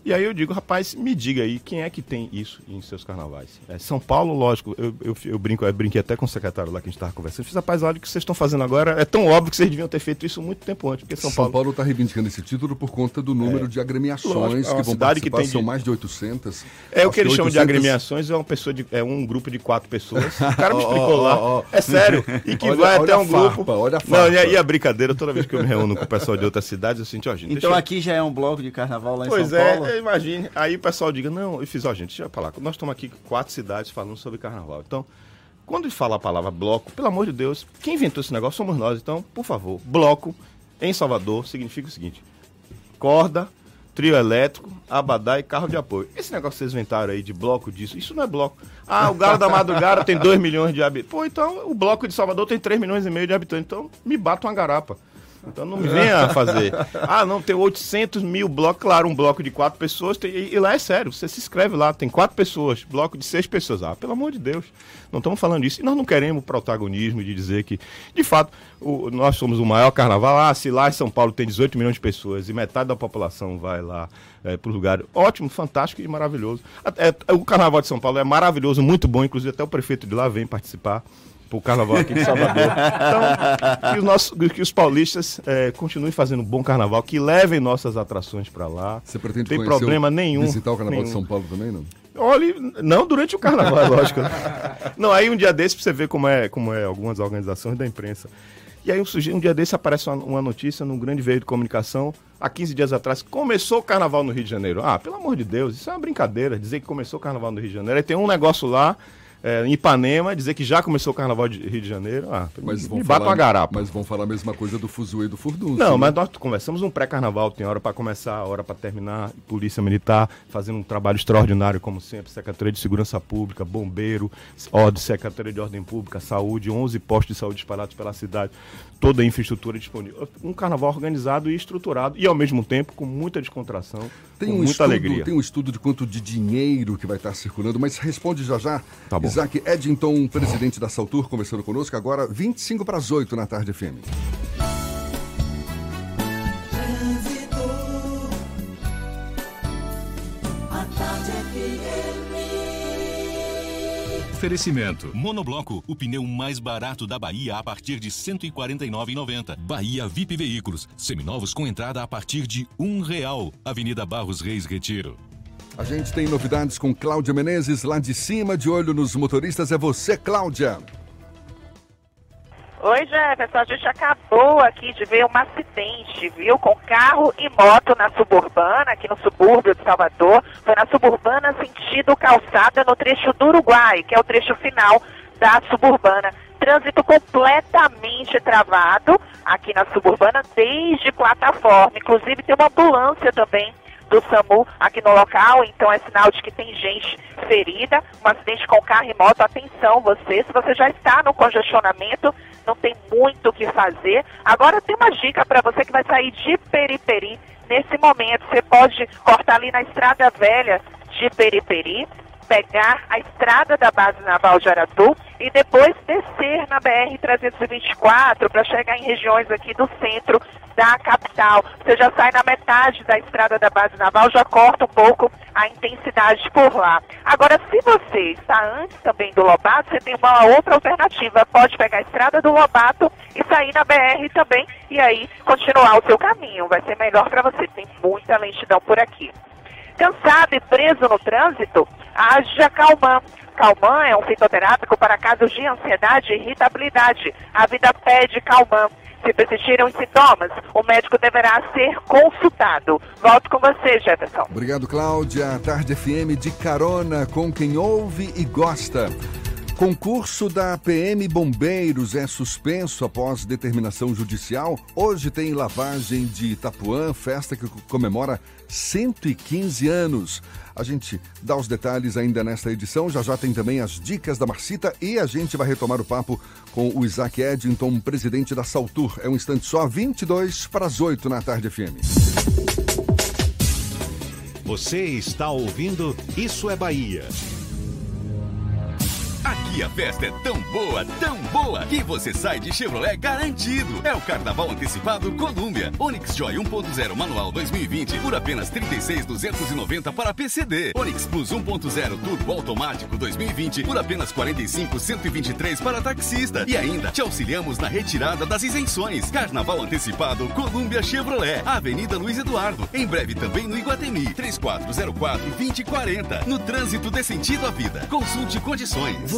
E aí eu digo, rapaz, me diga aí, quem é que tem isso em seus carnavais? É, São Paulo, lógico, eu, eu, eu, brinco, eu brinquei até com o secretário lá que a gente estava conversando. Fiz, rapaz, olha o que vocês estão fazendo agora. É tão óbvio que vocês deviam ter feito isso muito tempo antes. Porque São, São Paulo está reivindicando esse título por conta do número é, de agremiações, lógico, é que vão participar, que de... são mais de oitocentas. É o que eles chamam oitocentas... de agremiações, é, uma pessoa de, é um grupo de quatro pessoas. O cara me explicou oh, lá, oh, oh. é sério, e que olha, vai olha até a um farpa, grupo... Olha a farpa. Não, e, e a brincadeira, toda vez que eu me reúno com o pessoal de outras cidades, eu sinto, ó, gente... Então deixa... aqui já é um bloco de carnaval lá em pois São Paulo? Pois é, imagine. Aí o pessoal diga, não, eu fiz, ó, gente, deixa eu falar, nós estamos aqui quatro cidades falando sobre carnaval. Então, quando fala a palavra bloco, pelo amor de Deus, quem inventou esse negócio somos nós. Então, por favor, bloco em Salvador significa o seguinte: corda, trio elétrico, abadá e carro de apoio. Esse negócio que vocês inventaram aí de bloco disso, isso não é bloco. Ah, o Galo da Madrugada tem dois milhões de habitantes. Pô, então o bloco de Salvador tem três milhões e meio de habitantes. Então, me bata uma garapa. Então não me venha fazer. Ah, não, tem oitocentos mil blocos. Claro, um bloco de quatro pessoas. Tem, e, e lá é sério, você se inscreve lá, tem quatro pessoas, bloco de seis pessoas. Ah, pelo amor de Deus, não estamos falando disso. E nós não queremos protagonismo de dizer que, de fato, o, nós somos o maior carnaval. Ah, se lá em São Paulo tem dezoito milhões de pessoas e metade da população vai lá é, para o lugar. Ótimo, fantástico e maravilhoso. É, é, o carnaval de São Paulo é maravilhoso, muito bom. Inclusive até o prefeito de lá vem participar para o carnaval aqui de Salvador. Então, que os, nossos, que os paulistas é, continuem fazendo um bom carnaval, que levem nossas atrações para lá. Você pretende tem problema o, nenhum. Visitar o carnaval nenhum. de São Paulo também, não? Olha, não durante o carnaval, lógico. Não, aí um dia desse para você ver como é, como é algumas organizações da imprensa. E aí um, um dia desse aparece uma, uma notícia num grande veículo de comunicação, há quinze dias atrás, começou o carnaval no Rio de Janeiro. Ah, pelo amor de Deus, isso é uma brincadeira, dizer que começou o carnaval no Rio de Janeiro. Aí tem um negócio lá, É, em Ipanema, dizer que já começou o Carnaval de Rio de Janeiro, ah, mas me bata uma garapa. Mas vão falar a mesma coisa do Fuzuê e do Furdunço. Não, né? Mas nós conversamos um pré-carnaval, tem hora para começar, hora para terminar, Polícia Militar fazendo um trabalho extraordinário, como sempre, Secretaria de Segurança Pública, Bombeiro, Ordem, Secretaria de Ordem Pública, Saúde, onze postos de saúde espalhados pela cidade, toda a infraestrutura disponível. Um carnaval organizado e estruturado, e ao mesmo tempo com muita descontração, tem com um muita estudo, alegria. Tem um estudo de quanto de dinheiro que vai estar circulando, mas responde já já. Tá bom. Isaac Edington, presidente da Saltur, conversando conosco agora, vinte e cinco para as oito na Tarde F M. Oferecimento. Monobloco, o pneu mais barato da Bahia a partir de cento e quarenta e nove reais e noventa centavos. Bahia V I P Veículos, seminovos com entrada a partir de um real. Avenida Barros Reis, Retiro. A gente tem novidades com Cláudia Menezes, lá de cima, de olho nos motoristas. É você, Cláudia. Oi, Jefferson. A gente acabou aqui de ver um acidente, viu? Com carro e moto na suburbana, aqui no subúrbio de Salvador. Foi na suburbana sentido calçada no trecho do Uruguai, que é o trecho final da suburbana. Trânsito completamente travado aqui na suburbana, desde plataforma. Inclusive tem uma ambulância também do SAMU aqui no local, então é sinal de que tem gente ferida, um acidente com carro e moto. Atenção você, se você já está no congestionamento, não tem muito o que fazer. Agora tem uma dica para você que vai sair de Periperi nesse momento, você pode cortar ali na Estrada Velha de Periperi, pegar a estrada da base naval de Aratu e depois descer na B R trezentos e vinte e quatro para chegar em regiões aqui do centro da capital. Você já sai na metade da estrada da base naval, já corta um pouco a intensidade por lá. Agora, se você está antes também do Lobato, você tem uma outra alternativa. Pode pegar a estrada do Lobato e sair na B R também e aí continuar o seu caminho. Vai ser melhor para você. Tem muita lentidão por aqui. Cansado e preso no trânsito, haja Calman. Calman é um fitoterápico para casos de ansiedade e irritabilidade. A vida pede Calman. Se persistirem os sintomas, o médico deverá ser consultado. Volto com você, Jefferson. Obrigado, Cláudia. A Tarde F M de carona com quem ouve e gosta. Concurso da P M Bombeiros é suspenso após determinação judicial. Hoje tem lavagem de Itapuã, festa que comemora cento e quinze anos. A gente dá os detalhes ainda nesta edição. Já já tem também as dicas da Marcita e a gente vai retomar o papo com o Isaac Edington, presidente da Saltur. É um instante só, vinte e dois para as oito na Tarde F M. Você está ouvindo Isso é Bahia. Aqui a festa é tão boa, tão boa, que você sai de Chevrolet garantido. É o Carnaval Antecipado Colômbia. Onix Joy um ponto zero Manual dois mil e vinte por apenas trinta e seis mil duzentos e noventa para P C D. Onix Plus um ponto zero Turbo Automático dois mil e vinte por apenas quarenta e cinco mil cento e vinte e três para taxista. E ainda te auxiliamos na retirada das isenções. Carnaval Antecipado Colômbia Chevrolet, Avenida Luiz Eduardo. Em breve também no Iguatemi, três quatro zero quatro, dois zero quatro zero. No trânsito dê sentido à vida. Consulte condições.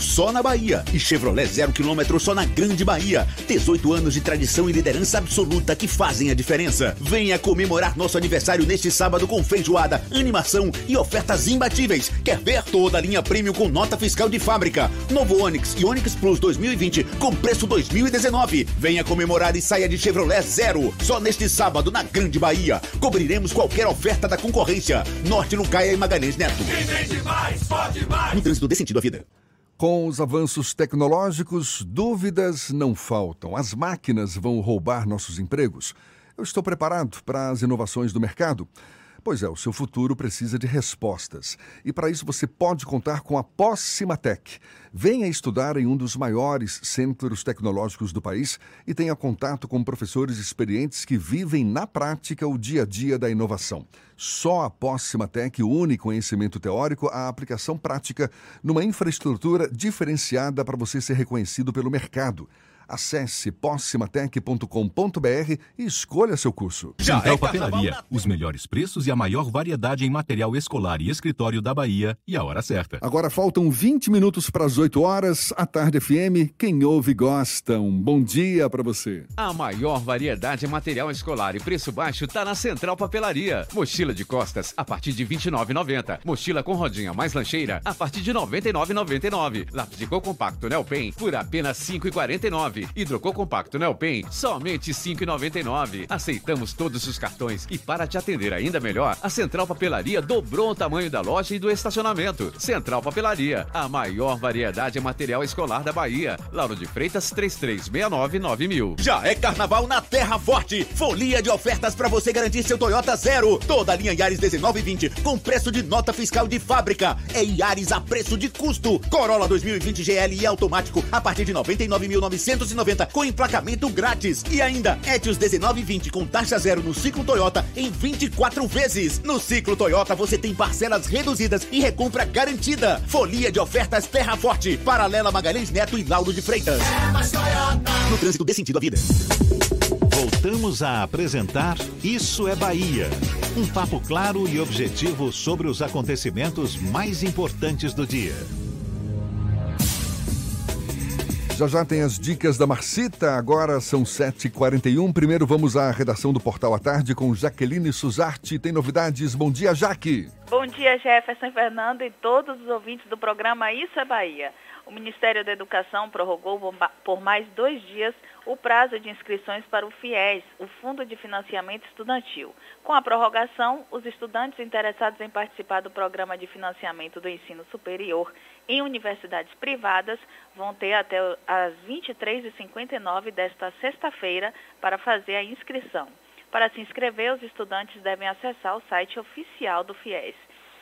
só na Bahia e Chevrolet zero quilômetro só na Grande Bahia. dezoito anos de tradição e liderança absoluta que fazem a diferença. Venha comemorar nosso aniversário neste sábado com feijoada, animação e ofertas imbatíveis. Quer ver? Toda a linha prêmio com nota fiscal de fábrica. Novo Onix e Onix Plus dois mil e vinte com preço dois mil e dezenove. Venha comemorar e saia de Chevrolet zero. Só neste sábado na Grande Bahia. Cobriremos qualquer oferta da concorrência. Norte, Lucaia e Magalhães Neto. Quem tem demais, pode mais. Um trânsito dê sentido à vida. Com os avanços tecnológicos, dúvidas não faltam. As máquinas vão roubar nossos empregos. Eu estou preparado para as inovações do mercado? Pois é, o seu futuro precisa de respostas. E para isso você pode contar com a Pós-Cimatec. Venha estudar em um dos maiores centros tecnológicos do país e tenha contato com professores experientes que vivem na prática o dia a dia da inovação. Só a Pós-Cimatec une conhecimento teórico à aplicação prática numa infraestrutura diferenciada para você ser reconhecido pelo mercado. Acesse pós cimatec ponto com ponto b r e escolha seu curso. Central Papelaria, os melhores preços e a maior variedade em material escolar e escritório da Bahia e a hora certa. Agora faltam vinte minutos para as oito horas, a Tarde F M, quem ouve gosta. Um bom dia para você. A maior variedade em material escolar e preço baixo tá na Central Papelaria. Mochila de costas a partir de vinte e nove reais e noventa centavos. Mochila com rodinha mais lancheira a partir de noventa e nove reais e noventa e nove centavos. Lápis de cor compacto Nelpen por apenas cinco reais e quarenta e nove centavos. Hidrocor compacto Nelpen, somente cinco reais e noventa e nove centavos. Aceitamos todos os cartões e para te atender ainda melhor, a Central Papelaria dobrou o tamanho da loja e do estacionamento. Central Papelaria, a maior variedade em material escolar da Bahia. Lauro de Freitas, três três seis nove nove mil. Já é carnaval na Terra Forte. Folia de ofertas para você garantir seu Toyota zero. Toda a linha Yaris dezenove e vinte com preço de nota fiscal de fábrica. É Yaris a preço de custo. Corolla dois mil e vinte G L e automático a partir de noventa e nove mil e novecentos e noventa. Com emplacamento grátis. E ainda, Etios dezenove e vinte com taxa zero no ciclo Toyota em vinte e quatro vezes. No ciclo Toyota você tem parcelas reduzidas e recompra garantida. Folia de ofertas Terra Forte. Paralela Magalhães Neto e Lauro de Freitas. É mais Toyota. No trânsito dê sentido à vida. Voltamos a apresentar Isso é Bahia. Um papo claro e objetivo sobre os acontecimentos mais importantes do dia. Já já tem as dicas da Marcita, agora são sete e quarenta e um. Primeiro vamos à redação do Portal à Tarde com Jaqueline Suzarte. Tem novidades. Bom dia, Jaque. Bom dia, Jefferson, Fernando e todos os ouvintes do programa Isso é Bahia. O Ministério da Educação prorrogou por mais dois dias o prazo de inscrições para o FIES, o Fundo de Financiamento Estudantil. Com a prorrogação, os estudantes interessados em participar do Programa de Financiamento do Ensino Superior em universidades privadas vão ter até às vinte e três e cinquenta e nove desta sexta-feira para fazer a inscrição. Para se inscrever, os estudantes devem acessar o site oficial do FIES.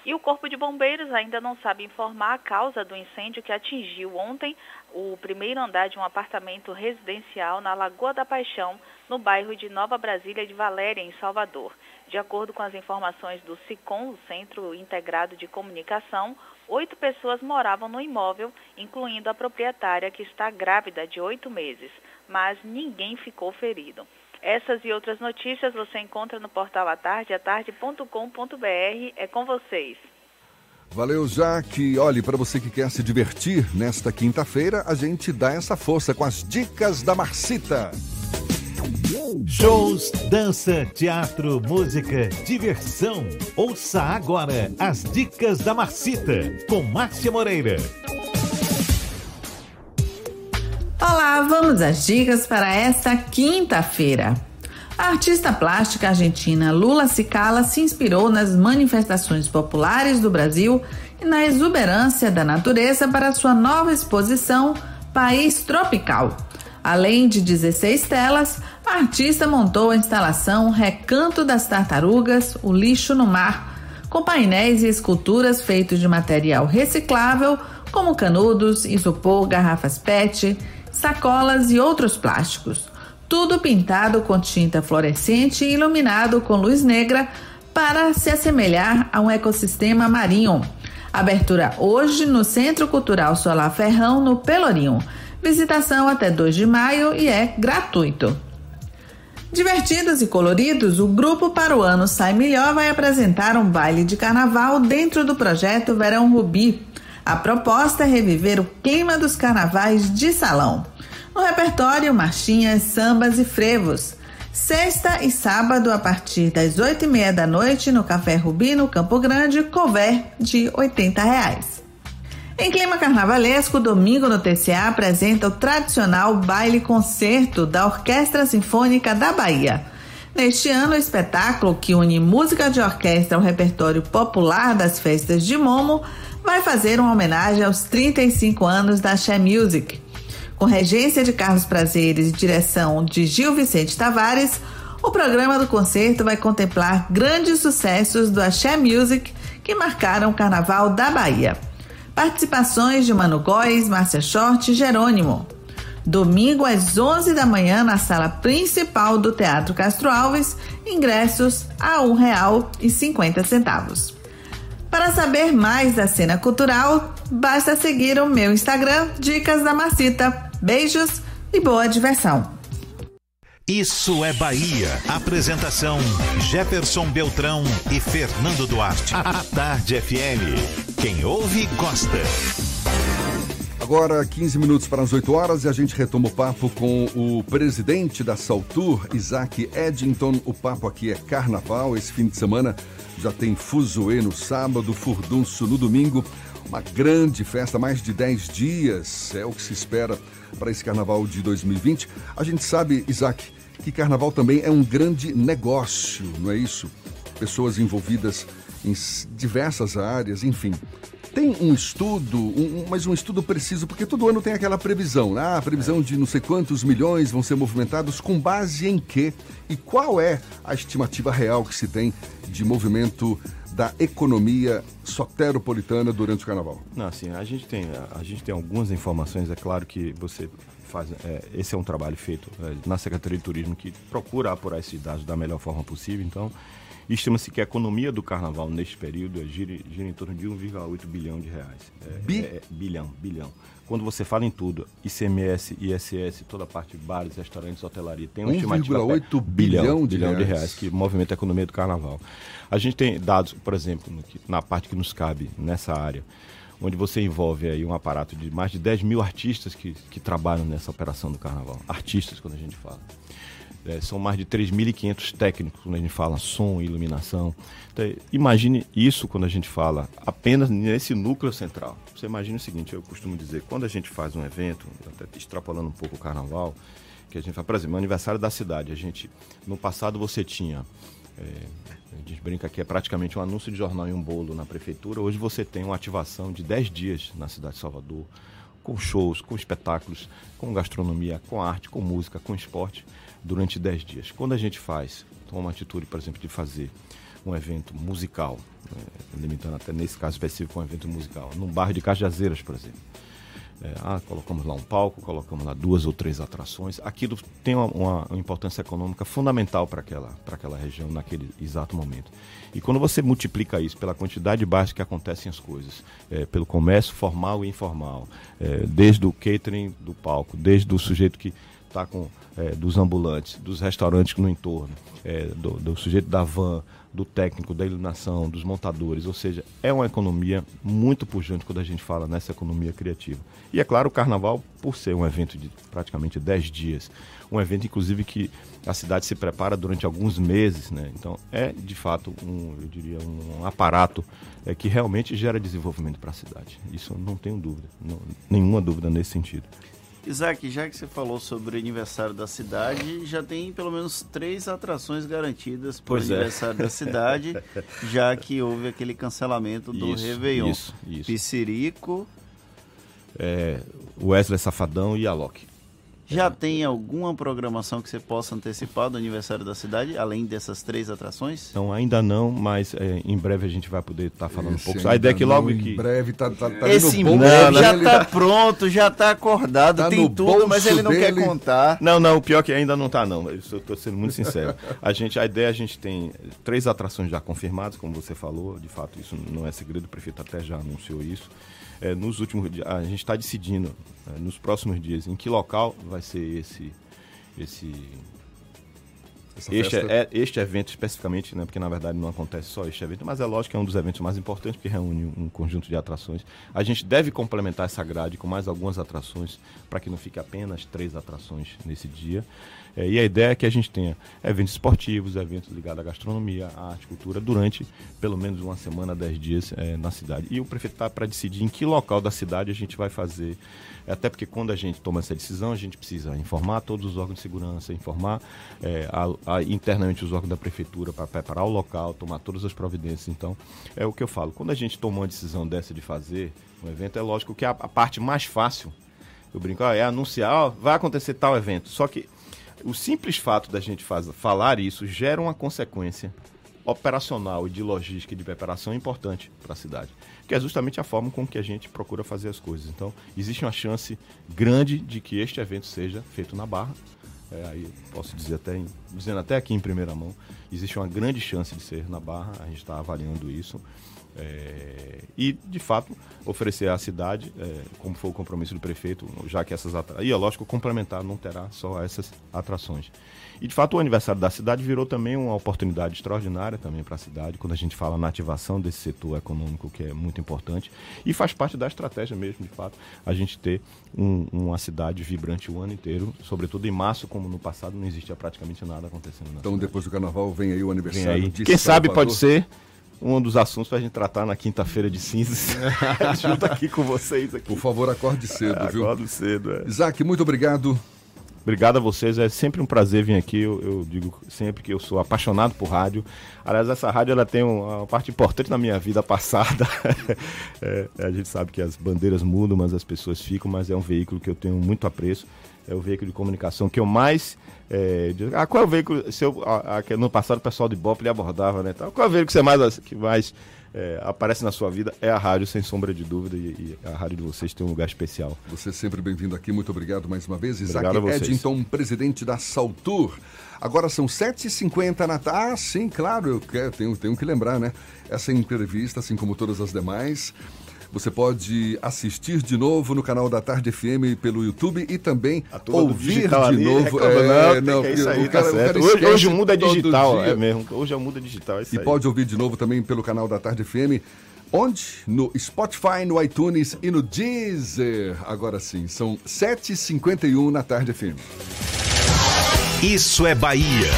E o Corpo de Bombeiros ainda não sabe informar a causa do incêndio que atingiu ontem o primeiro andar de um apartamento residencial na Lagoa da Paixão, no bairro de Nova Brasília de Valéria, em Salvador. De acordo com as informações do SICOM, o Centro Integrado de Comunicação, oito pessoas moravam no imóvel, incluindo a proprietária, que está grávida de oito meses, mas ninguém ficou ferido. Essas e outras notícias você encontra no portal A Tarde, a tarde ponto com ponto b r. É com vocês. Valeu, Jaque. Olha, para você que quer se divertir nesta quinta-feira, a gente dá essa força com as dicas da Marcita. Shows, dança, teatro, música, diversão. Ouça agora as dicas da Marcita, com Márcia Moreira. Olá, vamos às dicas para esta quinta-feira. A artista plástica argentina Lula Cicala se inspirou nas manifestações populares do Brasil e na exuberância da natureza para sua nova exposição País Tropical. Além de dezesseis telas, a artista montou a instalação Recanto das Tartarugas, o lixo no mar, com painéis e esculturas feitos de material reciclável, como canudos, isopor, garrafas PET, sacolas e outros plásticos. Tudo pintado com tinta fluorescente e iluminado com luz negra para se assemelhar a um ecossistema marinho. Abertura hoje no Centro Cultural Solar Ferrão, no Pelourinho. Visitação até dois de maio e é gratuito. Divertidos e coloridos, o grupo Paruano Sai Melhor vai apresentar um baile de carnaval dentro do projeto Verão Rubi. A proposta é reviver o clima dos carnavais de salão. No repertório, marchinhas, sambas e frevos. Sexta e sábado, a partir das oito e meia da noite, no Café Rubi, no Campo Grande, couvert de oitenta reais. Em clima carnavalesco, domingo no T C A apresenta o tradicional baile-concerto da Orquestra Sinfônica da Bahia. Neste ano, o espetáculo, que une música de orquestra ao repertório popular das festas de Momo, vai fazer uma homenagem aos trinta e cinco anos da Axé Music. Com regência de Carlos Prazeres e direção de Gil Vicente Tavares, o programa do concerto vai contemplar grandes sucessos do Axé Music que marcaram o Carnaval da Bahia. Participações de Mano Góes, Márcia Short e Jerônimo. Domingo às onze da manhã na sala principal do Teatro Castro Alves, ingressos a um real e cinquenta centavos. Para saber mais da cena cultural, basta seguir o meu Instagram, Dicas da Marcita. Beijos e boa diversão. Isso é Bahia. Apresentação Jefferson Beltrão e Fernando Duarte. A Tarde F M. Quem ouve, gosta. Agora, quinze minutos para as oito horas, e a gente retoma o papo com o presidente da Saltur, Isaac Edington. O papo aqui é carnaval. Esse fim de semana já tem Fuzuê no sábado, Furdunço no domingo. Uma grande festa, mais de dez dias, é o que se espera para esse carnaval de dois mil e vinte. A gente sabe, Isaac, que carnaval também é um grande negócio, não é isso? Pessoas envolvidas em diversas áreas, enfim. Tem um estudo, um, mas um estudo preciso, porque todo ano tem aquela previsão, né? Ah, previsão de não sei quantos milhões vão ser movimentados, com base em quê? E qual é a estimativa real que se tem de movimento da economia soteropolitana durante o carnaval? Não, assim, a gente tem, a gente tem algumas informações, é claro que você faz, é, esse é um trabalho feito é, na Secretaria de Turismo, que procura apurar esses dados da melhor forma possível, então... Estima-se que a economia do carnaval neste período gira, gira em torno de um vírgula oito bilhão de reais. É, Bi? é, bilhão, bilhão. Quando você fala em tudo, I C M S, I S S, toda a parte de bares, restaurantes, hotelaria, tem uma estimativa oito bilhão, bilhão, de, bilhão reais. de reais que movimenta a economia do carnaval. A gente tem dados, por exemplo, no, na parte que nos cabe nessa área. onde você envolve aí um aparato de mais de dez mil artistas que, que trabalham nessa operação do carnaval. Artistas, quando a gente fala. É, são mais de três mil e quinhentos técnicos quando a gente fala som, iluminação. Então, imagine isso quando a gente fala apenas nesse núcleo central. Você imagina o seguinte, eu costumo dizer, quando a gente faz um evento, até extrapolando um pouco o carnaval, que a gente faz, por exemplo, o aniversário da cidade, a gente, no passado você tinha, é, a gente brinca que é praticamente um anúncio de jornal e um bolo na prefeitura, hoje você tem uma ativação de dez dias na cidade de Salvador, com shows, com espetáculos, com gastronomia, com arte, com música, com esporte, durante dez dias. Quando a gente faz, toma uma atitude, por exemplo, de fazer um evento musical, né, limitando até nesse caso específico um evento musical, num bairro de Cajazeiras, por exemplo. É, ah, colocamos lá um palco, colocamos lá duas ou três atrações. Aquilo tem uma, uma importância econômica fundamental para aquela, para aquela região naquele exato momento. E quando você multiplica isso pela quantidade de bairros que acontecem as coisas, é, pelo comércio formal e informal, é, desde o catering do palco, desde o sujeito que está com é, dos ambulantes, dos restaurantes no entorno, é, do, do sujeito da van, do técnico, da iluminação, dos montadores, ou seja, é uma economia muito pujante quando a gente fala nessa economia criativa. E é claro, o carnaval, por ser um evento de praticamente dez dias, um evento inclusive que a cidade se prepara durante alguns meses, né? Então é de fato um, eu diria, um aparato é, que realmente gera desenvolvimento para a cidade. Isso eu não tenho dúvida, não, nenhuma dúvida nesse sentido. Isaac, já que você falou sobre o aniversário da cidade, já tem pelo menos três atrações garantidas para o aniversário é. da cidade, já que houve aquele cancelamento do isso, Réveillon. Isso, isso. Pissirico, é, Wesley Safadão e Alok. Já é. tem alguma programação que você possa antecipar do aniversário da cidade, além dessas três atrações? Então, ainda não, mas é, em breve a gente vai poder estar tá falando esse um pouco. A ideia é que logo... Não, que... Em breve está... Tá, tá esse em breve já está pronto, já está acordado, tá tem tudo, mas ele não dele... quer contar. Não, não, o pior é que ainda não está, não. Eu estou sendo muito sincero. A, gente, a ideia, a gente tem três atrações já confirmadas, como você falou. De fato, isso não é segredo, o prefeito até já anunciou isso. É, nos últimos dias, a gente está decidindo é, nos próximos dias em que local vai ser esse, esse este, é, este evento especificamente, né? Porque na verdade não acontece só este evento, mas é lógico que é um dos eventos mais importantes porque reúne um conjunto de atrações. A gente deve complementar essa grade com mais algumas atrações para que não fique apenas três atrações nesse dia. É, e a ideia é que a gente tenha eventos esportivos, eventos ligados à gastronomia, à arte, cultura, durante pelo menos uma semana, dez dias é, na cidade. E o prefeito está para decidir em que local da cidade a gente vai fazer, até porque quando a gente toma essa decisão, a gente precisa informar todos os órgãos de segurança, informar é, a, a, internamente os órgãos da prefeitura para preparar o local, tomar todas as providências. Então, é o que eu falo, quando a gente tomou uma decisão dessa de fazer um evento, é lógico que a, a parte mais fácil, eu brinco, ó, é anunciar, ó, vai acontecer tal evento, só que o simples fato da gente faz, falar isso gera uma consequência operacional e de logística e de preparação importante para a cidade, que é justamente a forma com que a gente procura fazer as coisas. Então, existe uma chance grande de que este evento seja feito na Barra. É, aí posso dizer até, em, dizendo até aqui em primeira mão, existe uma grande chance de ser na Barra, a gente está avaliando isso. É, e, de fato, oferecer à cidade, é, como foi o compromisso do prefeito, já que essas atrações... E é lógico, complementar, não terá só essas atrações. E, de fato, o aniversário da cidade virou também uma oportunidade extraordinária também para a cidade, quando a gente fala na ativação desse setor econômico, que é muito importante, e faz parte da estratégia mesmo, de fato, a gente ter um, uma cidade vibrante o ano inteiro, sobretudo em março, como no passado, não existia praticamente nada acontecendo na Então, cidade. Depois do carnaval, vem aí o aniversário aí. De Quem sabe Salvador. Pode ser... um dos assuntos para a gente tratar na quinta-feira de cinzas, junto aqui com vocês. Aqui. Por favor, acorde cedo, é, viu? Acorde cedo, é. Isaac, muito obrigado. Obrigado a vocês, é sempre um prazer vir aqui, eu, eu digo sempre que eu sou apaixonado por rádio. Aliás, essa rádio ela tem uma parte importante na minha vida passada. É, a gente sabe que as bandeiras mudam, mas as pessoas ficam, mas é um veículo que eu tenho muito apreço. É o veículo de comunicação que eu mais... É, de, ah, qual é o veículo... Se eu, a, a, no passado o pessoal de Ibope lhe abordava, né? Tal, qual é o veículo que você mais, que mais é, aparece na sua vida? É a rádio, sem sombra de dúvida. E, e a rádio de vocês tem um lugar especial. Você é sempre bem-vindo aqui. Muito obrigado mais uma vez. Isaac Edington, presidente da Saltur. Agora são sete e cinquenta na tarde. Ah, sim, claro. Eu quero, tenho, tenho que lembrar, né? Essa entrevista, assim como todas as demais... Você pode assistir de novo no canal da Tarde F M pelo YouTube e também ouvir de ali, novo. É, não, é isso aí, o cara, tá certo. O cara hoje, hoje muda digital, é mesmo. Hoje muda digital. É isso e aí. Pode ouvir de novo também pelo canal da Tarde F M Onde? No Spotify, no iTunes e no Deezer. Agora sim, são sete e cinquenta e um na Tarde F M. Isso é Bahia.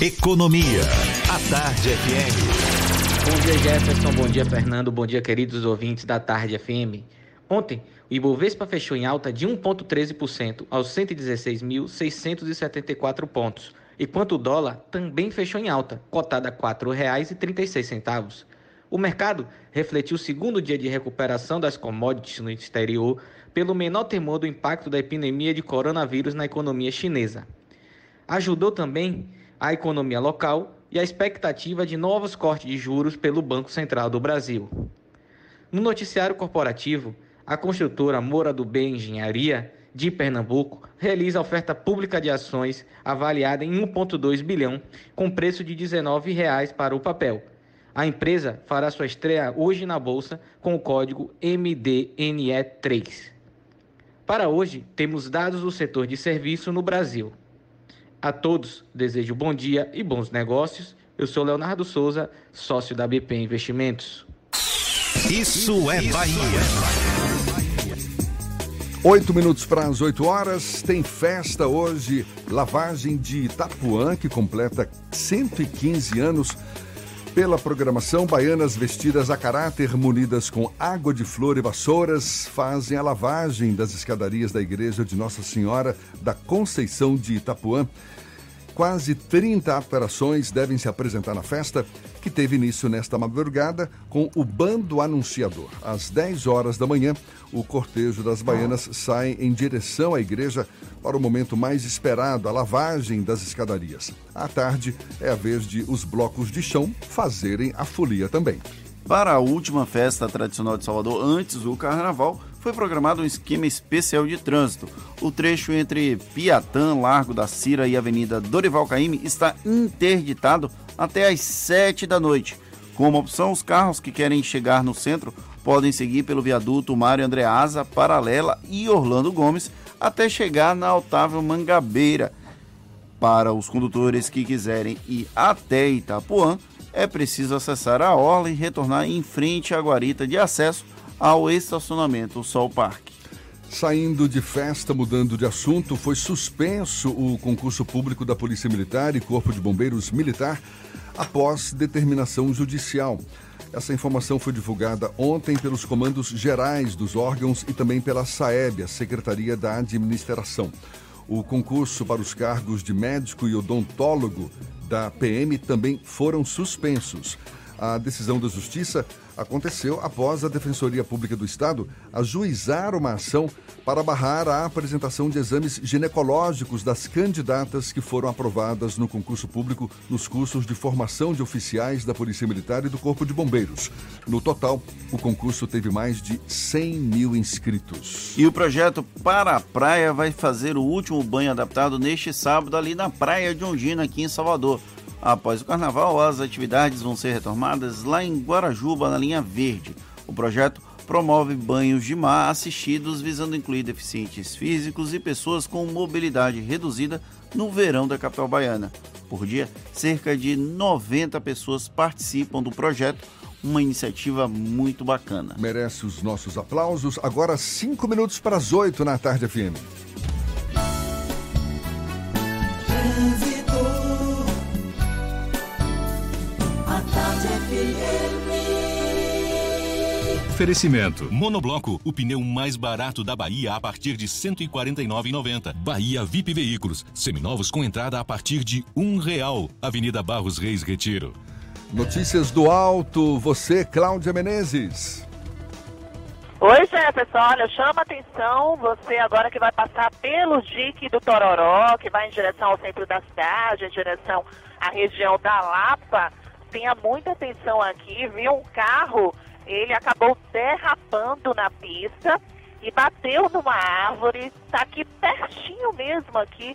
Economia. A Tarde F M. Bom dia, Jefferson. Bom dia, Fernando. Bom dia, queridos ouvintes da Tarde F M. Ontem, o Ibovespa fechou em alta de um vírgula treze por cento aos cento e dezesseis mil, seiscentos e setenta e quatro pontos, enquanto o dólar também fechou em alta, cotado a quatro reais e trinta e seis centavos. O mercado refletiu o segundo dia de recuperação das commodities no exterior pelo menor temor do impacto da epidemia de coronavírus na economia chinesa. Ajudou também a economia local e a expectativa de novos cortes de juros pelo Banco Central do Brasil. No noticiário corporativo, a construtora Moura do Bem Engenharia de Pernambuco realiza oferta pública de ações avaliada em um vírgula dois bilhão, com preço de dezenove reais para o papel. A empresa fará sua estreia hoje na Bolsa com o código M D N E três. Para hoje, temos dados do setor de serviço no Brasil. A todos, desejo bom dia e bons negócios. Eu sou Leonardo Souza, sócio da B P Investimentos. Isso é Bahia. Oito minutos para as oito horas, tem festa hoje, lavagem de Itapuã, que completa cento e quinze anos. Pela programação, baianas vestidas a caráter, munidas com água de flor e vassouras, fazem a lavagem das escadarias da igreja de Nossa Senhora da Conceição de Itapuã. Quase trinta atrações devem se apresentar na festa, que teve início nesta madrugada com o bando anunciador. Às dez horas da manhã, o cortejo das baianas sai em direção à igreja para o momento mais esperado, a lavagem das escadarias. À tarde, é a vez de os blocos de chão fazerem a folia também. Para a última festa tradicional de Salvador, antes do Carnaval, foi programado um esquema especial de trânsito. O trecho entre Piatã, Largo da Cira e Avenida Dorival Caymmi está interditado até às sete da noite. Como opção, os carros que querem chegar no centro podem seguir pelo viaduto Mário Andreasa, Paralela e Orlando Gomes até chegar na Otávio Mangabeira. Para os condutores que quiserem ir até Itapuã, é preciso acessar a orla e retornar em frente à guarita de acesso ao estacionamento Sol Parque. Saindo de festa, mudando de assunto, foi suspenso o concurso público da Polícia Militar e Corpo de Bombeiros Militar após determinação judicial. Essa informação foi divulgada ontem pelos comandos gerais dos órgãos e também pela SAEB, a Secretaria da Administração. O concurso para os cargos de médico e odontólogo da P M também foram suspensos. A decisão da Justiça aconteceu após a Defensoria Pública do Estado ajuizar uma ação para barrar a apresentação de exames ginecológicos das candidatas que foram aprovadas no concurso público nos cursos de formação de oficiais da Polícia Militar e do Corpo de Bombeiros. No total, o concurso teve mais de cem mil inscritos. E o projeto Para a Praia vai fazer o último banho adaptado neste sábado ali na Praia de Ondina, aqui em Salvador. Após o carnaval, as atividades vão ser retomadas lá em Guarajuba, na linha verde. O projeto promove banhos de mar assistidos, visando incluir deficientes físicos e pessoas com mobilidade reduzida no verão da capital baiana. Por dia, cerca de noventa pessoas participam do projeto, uma iniciativa muito bacana. Merece os nossos aplausos. Agora, cinco minutos para as oito na Tarde F M. Oferecimento. Monobloco, o pneu mais barato da Bahia a partir de cento e quarenta e nove reais e noventa centavos. Bahia V I P Veículos, seminovos com entrada a partir de um real. Avenida Barros Reis, Retiro. Notícias do Alto, você, Cláudia Menezes. Oi, Jefferson. Olha, chama atenção você agora que vai passar pelo dique do Tororó, que vai em direção ao centro da cidade, em direção à região da Lapa. Tenha muita atenção aqui, viu? Um carro, ele acabou derrapando na pista e bateu numa árvore. Está aqui pertinho mesmo aqui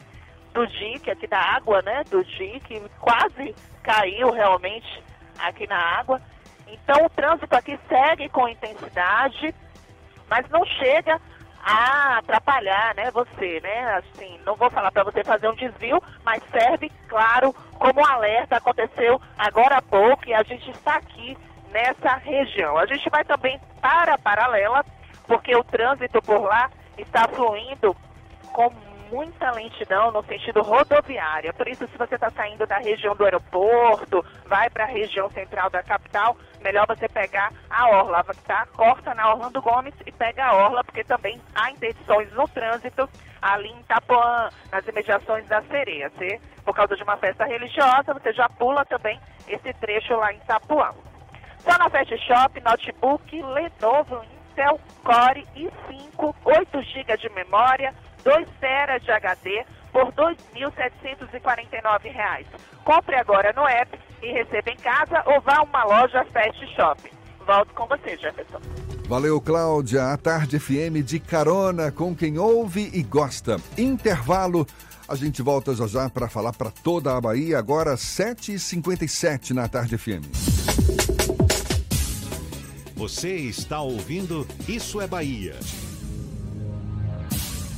do dique, aqui da água, né? Do dique, quase caiu realmente aqui na água. Então o trânsito aqui segue com intensidade, mas não chega a atrapalhar, né, você, né? Assim, não vou falar para você fazer um desvio, mas serve, claro, como um alerta. Aconteceu agora há pouco e a gente está aqui, nessa região. A gente vai também para a paralela, porque o trânsito por lá está fluindo com muita lentidão no sentido rodoviário. Por isso, se você está saindo da região do aeroporto, vai para a região central da capital, melhor você pegar a orla, tá? Corta na Orlando Gomes e pega a orla, porque também há interdições no trânsito ali em Itapuã, nas imediações da Sereia. Se, por causa de uma festa religiosa, você já pula também esse trecho lá em Itapuã. Só na Fast Shop, notebook, Lenovo, Intel, Core i cinco, oito gigas de memória, dois teras de H D por dois mil setecentos e quarenta e nove reais. Compre agora no app e receba em casa ou vá a uma loja Fast Shop. Volto com você, Jefferson. Valeu, Cláudia. A Tarde F M de carona com quem ouve e gosta. Intervalo. A gente volta já já para falar para toda a Bahia. Agora, sete e cinquenta e sete na Tarde F M. Você está ouvindo Isso é Bahia.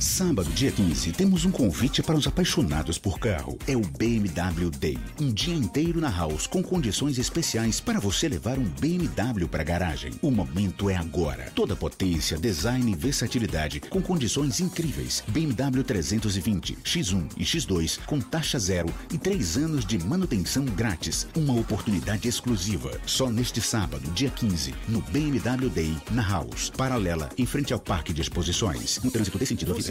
Sábado, dia quinze, temos um convite para os apaixonados por carro. É o B M W Day. Um dia inteiro na House, com condições especiais para você levar um B M W para a garagem. O momento é agora. Toda potência, design e versatilidade, com condições incríveis. B M W trezentos e vinte, X um e X dois, com taxa zero e três anos de manutenção grátis. Uma oportunidade exclusiva. Só neste sábado, dia quinze, no B M W Day, na House. Paralela, em frente ao Parque de Exposições. Um trânsito desse sentido oficial.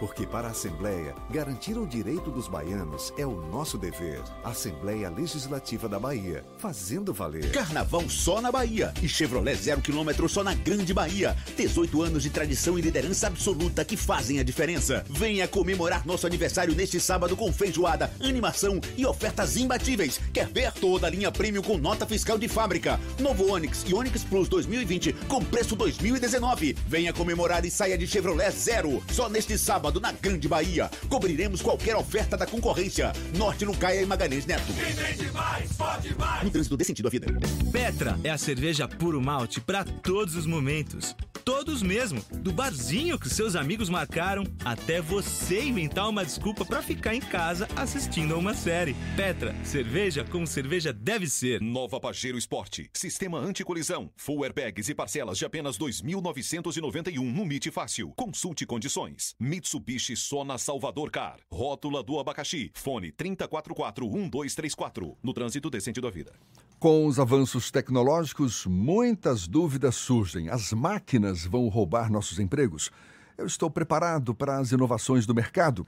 Porque para a Assembleia, garantir o direito dos baianos é o nosso dever. A Assembleia Legislativa da Bahia, fazendo valer. Carnaval só na Bahia e Chevrolet zero quilômetro só na Grande Bahia. dezoito anos de tradição e liderança absoluta que fazem a diferença. Venha comemorar nosso aniversário neste sábado com feijoada, animação e ofertas imbatíveis. Quer ver toda a linha Premium com nota fiscal de fábrica? Novo Onix e Onix Plus dois mil e vinte com preço dois mil e dezenove. Venha comemorar e saia de Chevrolet zero. Só neste sábado na Grande Bahia. Cobriremos qualquer oferta da concorrência. Norte, Lucaia e Magalhães Neto. Quem vende mais, pode mais. Um trânsito desse sentido à vida. Petra é a cerveja puro malte para todos os momentos. Todos mesmo. Do barzinho que seus amigos marcaram até você inventar uma desculpa para ficar em casa assistindo a uma série. Petra, cerveja como cerveja deve ser. Nova Pajero Sport. Sistema anticolisão. Full airbags e parcelas de apenas dois mil novecentos e noventa e um no M I T Fácil. Consulte condições. Mitsubishi só na Salvador Car. Rótula do abacaxi. Fone três zero quatro quatro um dois três quatro. No trânsito desse sentido à vida. Com os avanços tecnológicos, muitas dúvidas surgem. As máquinas vão roubar nossos empregos? Eu estou preparado para as inovações do mercado?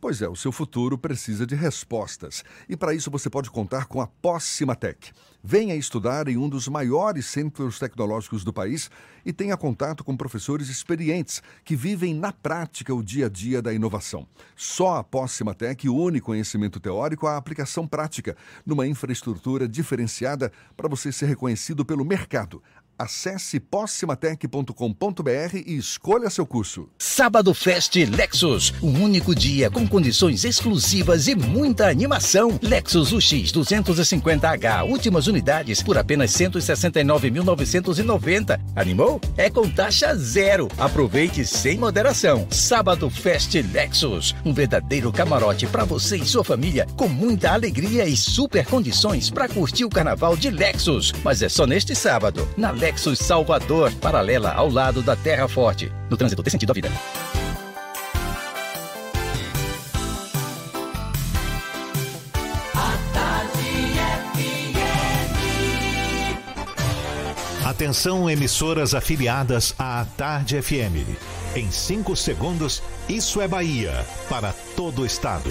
Pois é, o seu futuro precisa de respostas. E para isso você pode contar com a Pós-Cimatec. Venha estudar em um dos maiores centros tecnológicos do país e tenha contato com professores experientes que vivem na prática o dia a dia da inovação. Só a Pós-Cimatec une conhecimento teórico à aplicação prática, numa infraestrutura diferenciada para você ser reconhecido pelo mercado. Acesse pós cimatec ponto com ponto b r e escolha seu curso. Sábado Fest Lexus. Um único dia com condições exclusivas e muita animação. Lexus U X duzentos e cinquenta H. Últimas unidades por apenas cento e sessenta e nove mil novecentos e noventa. Animou? É com taxa zero. Aproveite sem moderação. Sábado Fest Lexus. Um verdadeiro camarote para você e sua família. Com muita alegria e super condições para curtir o carnaval de Lexus. Mas é só neste sábado. Na Lexus. Lexus Salvador, paralela ao lado da Terra Forte. No trânsito tem sentido à vida. Atenção, emissoras afiliadas à Tarde F M. Em cinco segundos, Isso é Bahia, para todo o estado.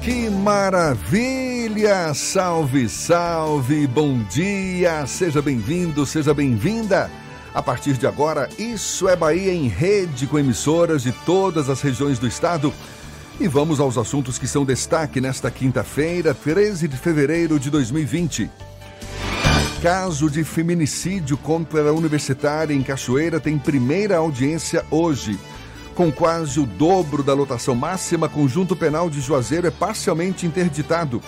Que maravilha! Salve, salve! Bom dia! Seja bem-vindo, seja bem-vinda! A partir de agora, Isso é Bahia em rede com emissoras de todas as regiões do estado. E vamos aos assuntos que são destaque nesta quinta-feira, treze de fevereiro de dois mil e vinte. Caso de feminicídio contra a universitária em Cachoeira tem primeira audiência hoje. Com quase o dobro da lotação máxima, conjunto penal de Juazeiro é parcialmente interditado.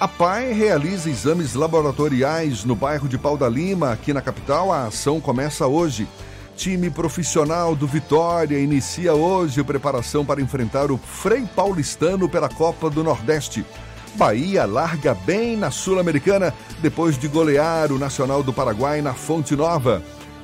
A P A E realiza exames laboratoriais no bairro de Pau da Lima, aqui na capital. A ação começa hoje. Time profissional do Vitória inicia hoje a preparação para enfrentar o Frei Paulistano pela Copa do Nordeste. Bahia larga bem na Sul-Americana, depois de golear o Nacional do Paraguai na Fonte Nova.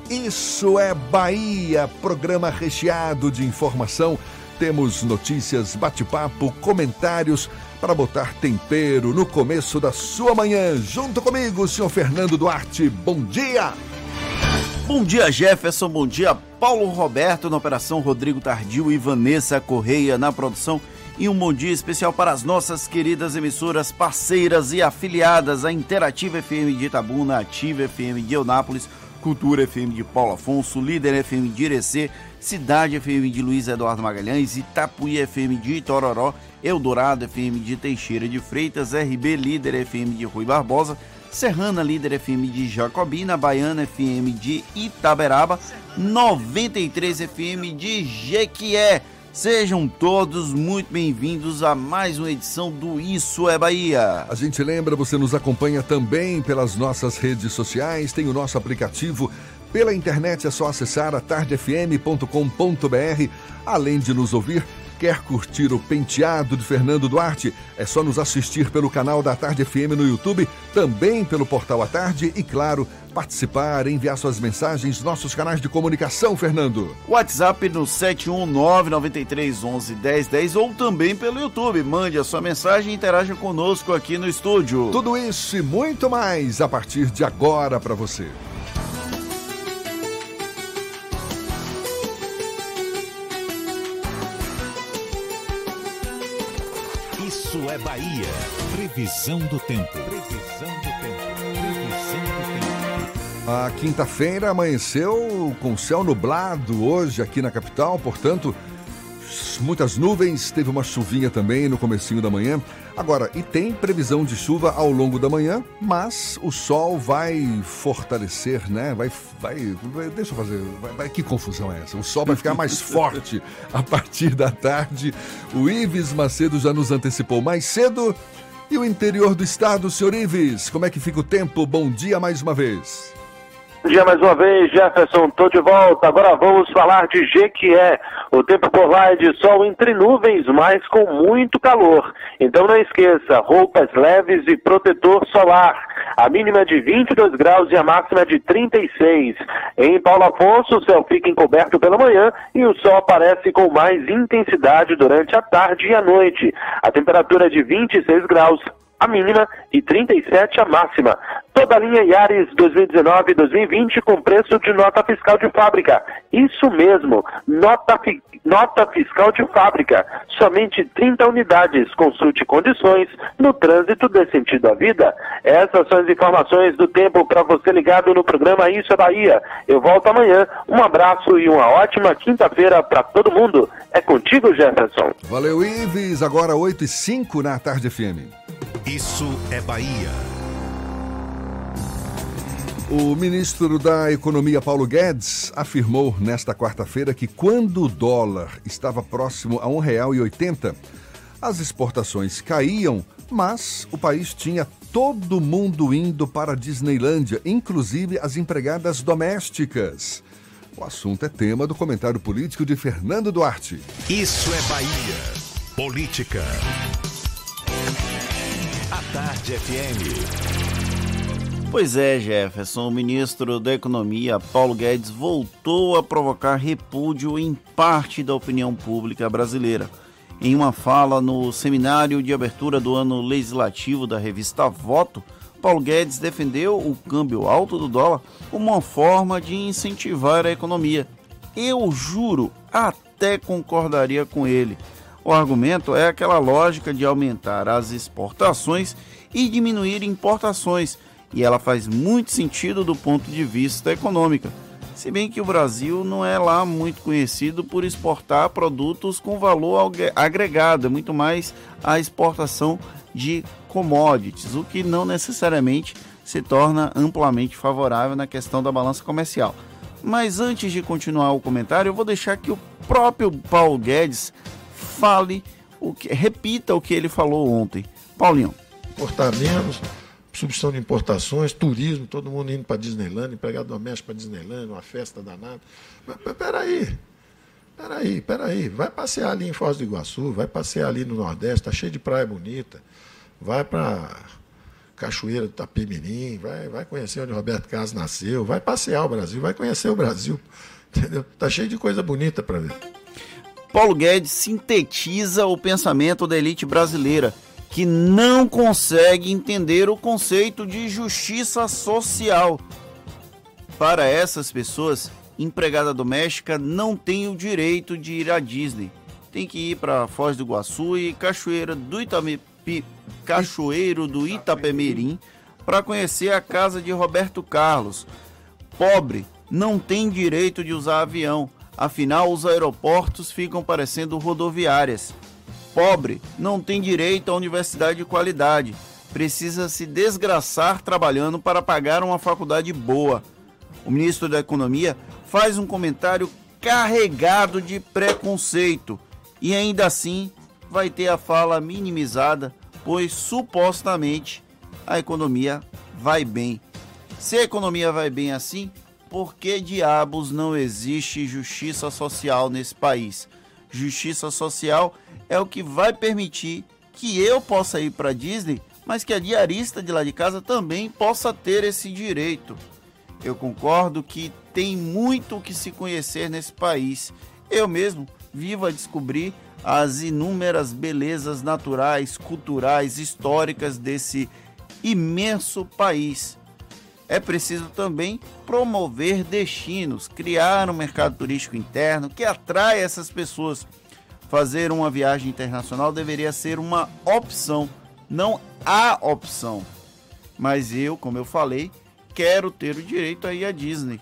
Isso é Bahia, programa recheado de informação. Temos notícias, bate-papo, comentários para botar tempero no começo da sua manhã. Junto comigo, senhor Fernando Duarte. Bom dia! Bom dia, Jefferson. Bom dia, Paulo Roberto na operação, Rodrigo Tardio e Vanessa Correia na produção. E um bom dia especial para as nossas queridas emissoras parceiras e afiliadas, a Interativa F M de Itabuna, Ativa F M de Eunápolis, Cultura F M de Paulo Afonso, Líder F M de Irecê, Cidade F M de Luiz Eduardo Magalhães, Itapuí F M de Itororó, Eldorado F M de Teixeira de Freitas, R B Líder F M de Rui Barbosa, Serrana Líder F M de Jacobina, Baiana F M de Itaberaba, noventa e três F M de Jequié. Sejam todos muito bem-vindos a mais uma edição do Isso é Bahia. A gente lembra, você nos acompanha também pelas nossas redes sociais, tem o nosso aplicativo. Pela internet é só acessar a tarde f m ponto com ponto b r. Além de nos ouvir, quer curtir o penteado de Fernando Duarte? É só nos assistir pelo canal da A Tarde F M no YouTube, também pelo portal A Tarde e, claro, participar, enviar suas mensagens, nossos canais de comunicação, Fernando. WhatsApp no sete um nove, nove três um um, um zero um zero ou também pelo YouTube. Mande a sua mensagem e interaja conosco aqui no estúdio. Tudo isso e muito mais a partir de agora para você. Isso é Bahia. Previsão do tempo. Previsão do tempo. Previsão do tempo. A quinta-feira amanheceu com céu nublado hoje aqui na capital, portanto, muitas nuvens, teve uma chuvinha também no comecinho da manhã. Agora, e tem previsão de chuva ao longo da manhã, mas o sol vai fortalecer, né? Vai, vai, vai deixa eu fazer, vai, vai, que confusão é essa? O sol vai ficar mais forte a partir da tarde. O Ives Macedo já nos antecipou mais cedo. E o interior do estado, senhor Ives, como é que fica o tempo? Bom dia mais uma vez. Bom dia mais uma vez, Jefferson, tô de volta. Agora vamos falar de Jequié. O tempo por lá é de sol entre nuvens, mas com muito calor. Então não esqueça, roupas leves e protetor solar. A mínima é de vinte e dois graus e a máxima é de trinta e seis. Em Paulo Afonso, o céu fica encoberto pela manhã e o sol aparece com mais intensidade durante a tarde e a noite. A temperatura é de vinte e seis graus. A mínima e trinta e sete a máxima. Toda a linha Yaris dois mil e dezenove, dois mil e vinte com preço de nota fiscal de fábrica. Isso mesmo, nota, fi... nota fiscal de fábrica. Somente trinta unidades. Consulte condições no trânsito desse sentido à vida. Essas são as informações do tempo para você ligado no programa Isso é Bahia. Eu volto amanhã. Um abraço e uma ótima quinta-feira para todo mundo. É contigo, Jefferson. Valeu, Ives. Agora oito e cinco na Tarde F M. Isso é Bahia. O ministro da Economia, Paulo Guedes, afirmou nesta quarta-feira que quando o dólar estava próximo a um real e oitenta, as exportações caíam, mas o país tinha todo mundo indo para a Disneylândia, inclusive as empregadas domésticas. O assunto é tema do comentário político de Fernando Duarte. Isso é Bahia. Política. Tarde F M. Pois é, Jefferson, o ministro da Economia, Paulo Guedes, voltou a provocar repúdio em parte da opinião pública brasileira. Em uma fala no seminário de abertura do ano legislativo da revista Voto, Paulo Guedes defendeu o câmbio alto do dólar como uma forma de incentivar a economia. Eu juro, até concordaria com ele. O argumento é aquela lógica de aumentar as exportações e diminuir importações, e ela faz muito sentido do ponto de vista econômico, se bem que o Brasil não é lá muito conhecido por exportar produtos com valor agregado, muito mais a exportação de commodities, o que não necessariamente se torna amplamente favorável na questão da balança comercial. Mas antes de continuar o comentário, eu vou deixar que o próprio Paulo Guedes fale, o que, repita o que ele falou ontem. Paulinho. Importar menos, substituição de importações, turismo, todo mundo indo para Disneylândia, empregado doméstico para Disneylândia, uma festa danada. Mas, mas peraí, peraí, peraí, vai passear ali em Foz do Iguaçu, vai passear ali no Nordeste, está cheio de praia bonita, vai para Cachoeira do Tapimirim, vai, vai conhecer onde Roberto Carlos nasceu, vai passear o Brasil, vai conhecer o Brasil, entendeu? Está cheio de coisa bonita para ver. Paulo Guedes sintetiza o pensamento da elite brasileira, que não consegue entender o conceito de justiça social. Para essas pessoas, empregada doméstica não tem o direito de ir à Disney. Tem que ir para Foz do Iguaçu e Cachoeira do Itame... Cachoeiro do Itapemirim para conhecer a casa de Roberto Carlos. Pobre não tem direito de usar avião, afinal os aeroportos ficam parecendo rodoviárias. Pobre não tem direito à universidade de qualidade, precisa se desgraçar trabalhando para pagar uma faculdade boa. O ministro da Economia faz um comentário carregado de preconceito e ainda assim vai ter a fala minimizada, pois supostamente a economia vai bem. Se a economia vai bem assim, por que diabos não existe justiça social nesse país? Justiça social é o que vai permitir que eu possa ir para a Disney, mas que a diarista de lá de casa também possa ter esse direito. Eu concordo que tem muito o que se conhecer nesse país. Eu mesmo vivo a descobrir as inúmeras belezas naturais, culturais, históricas desse imenso país. É preciso também promover destinos, criar um mercado turístico interno que atrai essas pessoas. Fazer uma viagem internacional deveria ser uma opção, não a opção. Mas eu, como eu falei, quero ter o direito a ir à Disney.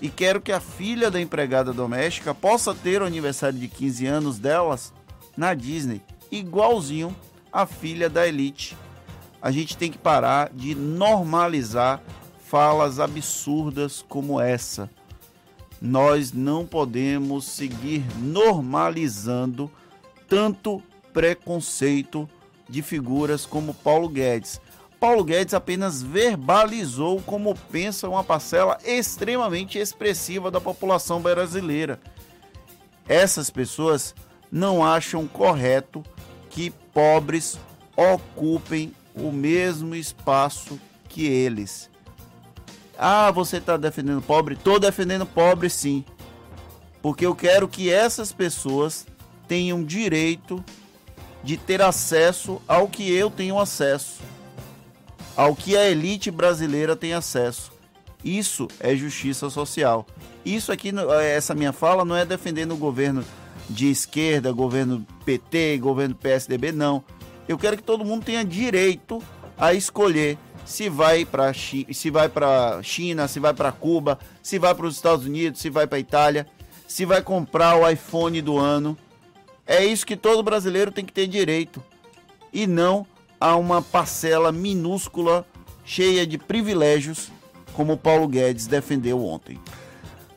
E quero que a filha da empregada doméstica possa ter o aniversário de quinze anos delas na Disney, igualzinho a filha da elite. A gente tem que parar de normalizar falas absurdas como essa. Nós não podemos seguir normalizando tanto preconceito de figuras como Paulo Guedes. Paulo Guedes apenas verbalizou como pensa uma parcela extremamente expressiva da população brasileira. Essas pessoas não acham correto que pobres ocupem o mesmo espaço que eles. Ah, você está defendendo pobre? Estou defendendo pobre, sim. Porque eu quero que essas pessoas tenham direito de ter acesso ao que eu tenho acesso. Ao que a elite brasileira tem acesso. Isso é justiça social. Isso aqui, essa minha fala, não é defendendo o governo de esquerda, governo P T, governo P S D B, não. Eu quero que todo mundo tenha direito a escolher se vai para se vai para China, se vai para Cuba, se vai para os Estados Unidos, se vai para Itália, se vai comprar o iPhone do ano. É isso que todo brasileiro tem que ter direito. E não a uma parcela minúscula, cheia de privilégios, como Paulo Guedes defendeu ontem.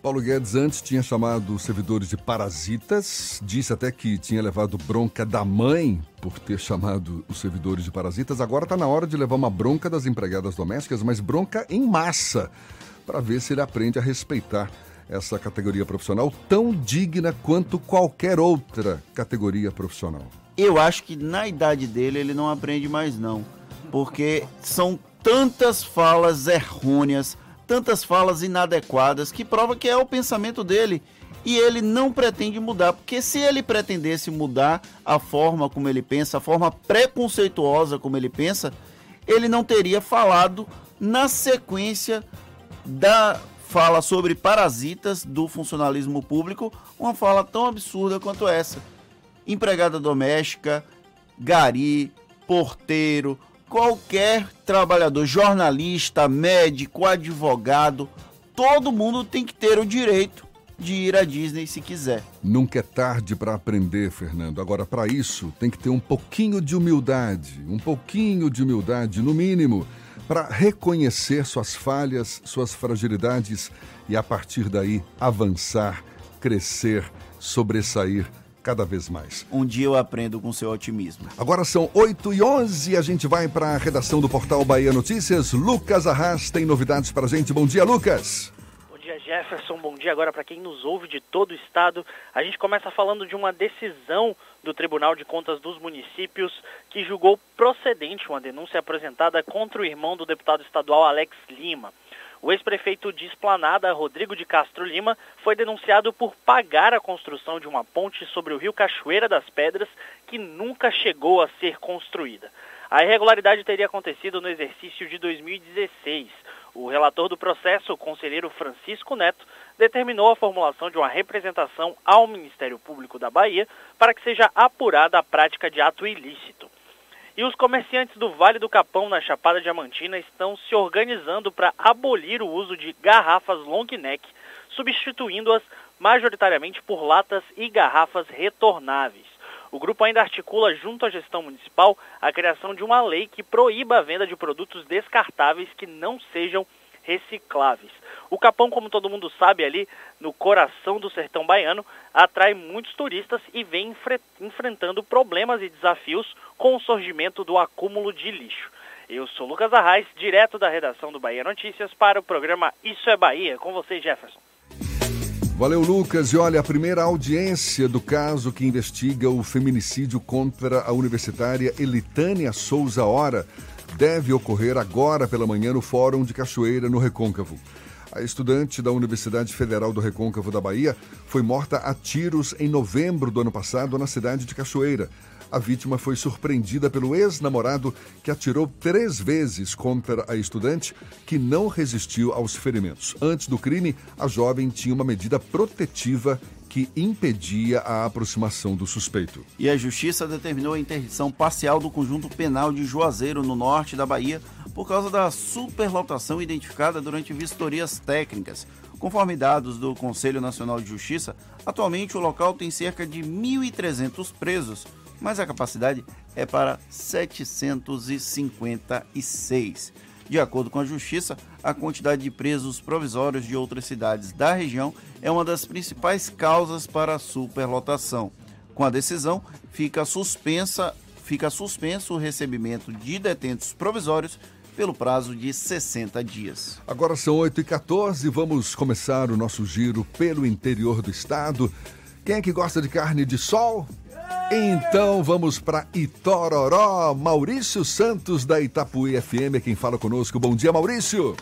Paulo Guedes antes tinha chamado os servidores de parasitas, disse até que tinha levado bronca da mãe por ter chamado os servidores de parasitas. Agora está na hora de levar uma bronca das empregadas domésticas, mas bronca em massa, para ver se ele aprende a respeitar essa categoria profissional tão digna quanto qualquer outra categoria profissional. Eu acho que na idade dele ele não aprende mais não, porque são tantas falas errôneas, tantas falas inadequadas, que prova que é o pensamento dele e ele não pretende mudar, porque se ele pretendesse mudar a forma como ele pensa, a forma preconceituosa como ele pensa, ele não teria falado na sequência da fala sobre parasitas do funcionalismo público, uma fala tão absurda quanto essa. Empregada doméstica, gari, porteiro, qualquer trabalhador, jornalista, médico, advogado, todo mundo tem que ter o direito de ir à Disney se quiser. Nunca é tarde para aprender, Fernando. Agora, para isso, tem que ter um pouquinho de humildade, um pouquinho de humildade, no mínimo, para reconhecer suas falhas, suas fragilidades e, a partir daí, avançar, crescer, sobressair cada vez mais. Um dia eu aprendo com seu otimismo. Agora são oito e onze, a gente vai para a redação do portal Bahia Notícias. Lucas Arraes tem novidades para a gente. Bom dia, Lucas. Jefferson, bom dia agora para quem nos ouve de todo o estado. A gente começa falando de uma decisão do Tribunal de Contas dos Municípios que julgou procedente uma denúncia apresentada contra o irmão do deputado estadual Alex Lima. O ex-prefeito de Esplanada, Rodrigo de Castro Lima, foi denunciado por pagar a construção de uma ponte sobre o rio Cachoeira das Pedras que nunca chegou a ser construída. A irregularidade teria acontecido no exercício de dois mil e dezesseis. O relator do processo, o conselheiro Francisco Neto, determinou a formulação de uma representação ao Ministério Público da Bahia para que seja apurada a prática de ato ilícito. E os comerciantes do Vale do Capão, na Chapada Diamantina, estão se organizando para abolir o uso de garrafas long neck, substituindo-as majoritariamente por latas e garrafas retornáveis. O grupo ainda articula, junto à gestão municipal, a criação de uma lei que proíba a venda de produtos descartáveis que não sejam recicláveis. O Capão, como todo mundo sabe, ali no coração do sertão baiano, atrai muitos turistas e vem enfre- enfrentando problemas e desafios com o surgimento do acúmulo de lixo. Eu sou Lucas Arraes, direto da redação do Bahia Notícias, para o programa Isso é Bahia. Com você, Jefferson. Valeu, Lucas. E olha, a primeira audiência do caso que investiga o feminicídio contra a universitária Elitânia Souza Hora deve ocorrer agora pela manhã no Fórum de Cachoeira, no Recôncavo. A estudante da Universidade Federal do Recôncavo da Bahia foi morta a tiros em novembro do ano passado na cidade de Cachoeira. A vítima foi surpreendida pelo ex-namorado, que atirou três vezes contra a estudante, que não resistiu aos ferimentos. Antes do crime, a jovem tinha uma medida protetiva que impedia a aproximação do suspeito. E a Justiça determinou a interdição parcial do conjunto penal de Juazeiro, no norte da Bahia, por causa da superlotação identificada durante vistorias técnicas. Conforme dados do Conselho Nacional de Justiça, atualmente o local tem cerca de mil e trezentos presos, mas a capacidade é para setecentos e cinquenta e seis. De acordo com a Justiça, a quantidade de presos provisórios de outras cidades da região é uma das principais causas para a superlotação. Com a decisão, fica suspensa, fica suspenso o recebimento de detentos provisórios pelo prazo de sessenta dias. Agora são oito e quatorze, vamos começar o nosso giro pelo interior do estado. Quem é que gosta de carne de sol? Então vamos para Itororó. Maurício Santos, da Itapuí F M, é quem fala conosco. Bom dia, Maurício.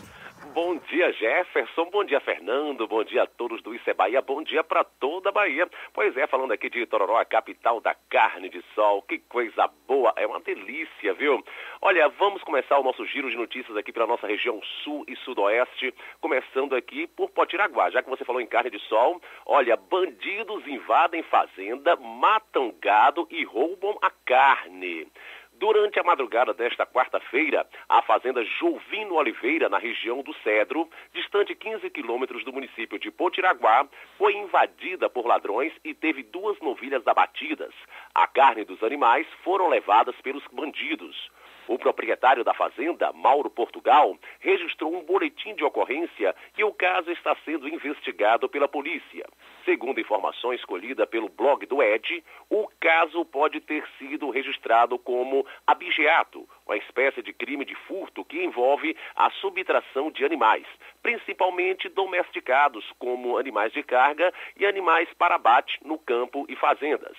Bom dia, Jefferson. Bom dia, Fernando. Bom dia a todos do Isso é Bahia. Bom dia para toda a Bahia. Pois é, falando aqui de Itororó, a capital da carne de sol. Que coisa boa. É uma delícia, viu? Olha, vamos começar o nosso giro de notícias aqui pela nossa região sul e sudoeste. Começando aqui por Potiraguá. Já que você falou em carne de sol, olha, bandidos invadem fazenda, matam gado e roubam a carne. Durante a madrugada desta quarta-feira, a fazenda Jovino Oliveira, na região do Cedro, distante quinze quilômetros do município de Potiraguá, foi invadida por ladrões e teve duas novilhas abatidas. A carne dos animais foram levadas pelos bandidos. O proprietário da fazenda, Mauro Portugal, registrou um boletim de ocorrência e o caso está sendo investigado pela polícia. Segundo informações colhidas pelo blog do E D, o caso pode ter sido registrado como abigeato, uma espécie de crime de furto que envolve a subtração de animais, principalmente domesticados, como animais de carga e animais para abate no campo e fazendas.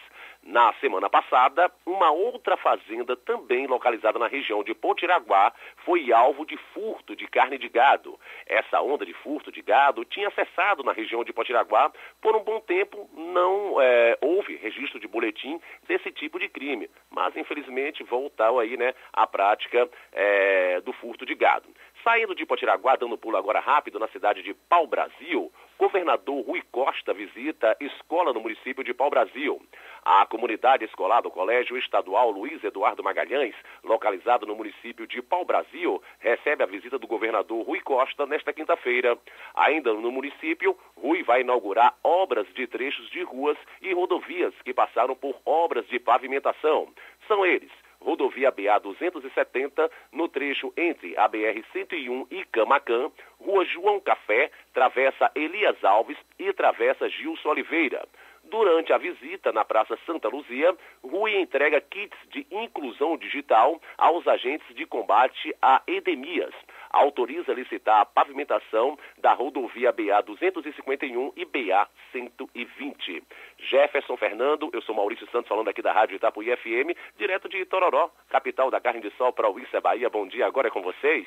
Na semana passada, uma outra fazenda, também localizada na região de Potiraguá, foi alvo de furto de carne de gado. Essa onda de furto de gado tinha cessado na região de Potiraguá. Por um bom tempo, não é, houve registro de boletim desse tipo de crime. Mas, infelizmente, voltou aí, né, a prática é, do furto de gado. Saindo de Potiraguá, dando pulo agora rápido na cidade de Pau Brasil, governador Rui Costa visita escola no município de Pau Brasil. A comunidade escolar do Colégio Estadual Luiz Eduardo Magalhães, localizado no município de Pau Brasil, recebe a visita do governador Rui Costa nesta quinta-feira. Ainda no município, Rui vai inaugurar obras de trechos de ruas e rodovias que passaram por obras de pavimentação. São eles: rodovia B A duzentos e setenta, no trecho entre a B R cento e um e Camacã, rua João Café, travessa Elias Alves e travessa Gilson Oliveira. Durante a visita na Praça Santa Luzia, Rui entrega kits de inclusão digital aos agentes de combate a endemias. Autoriza licitar a pavimentação da rodovia B A duzentos e cinquenta e um e B A cento e vinte. Jefferson Fernando, eu sou Maurício Santos, falando aqui da Rádio Itapuí F M, direto de Itororó, capital da carne de sol para o Isso é Bahia. Bom dia, agora é com vocês.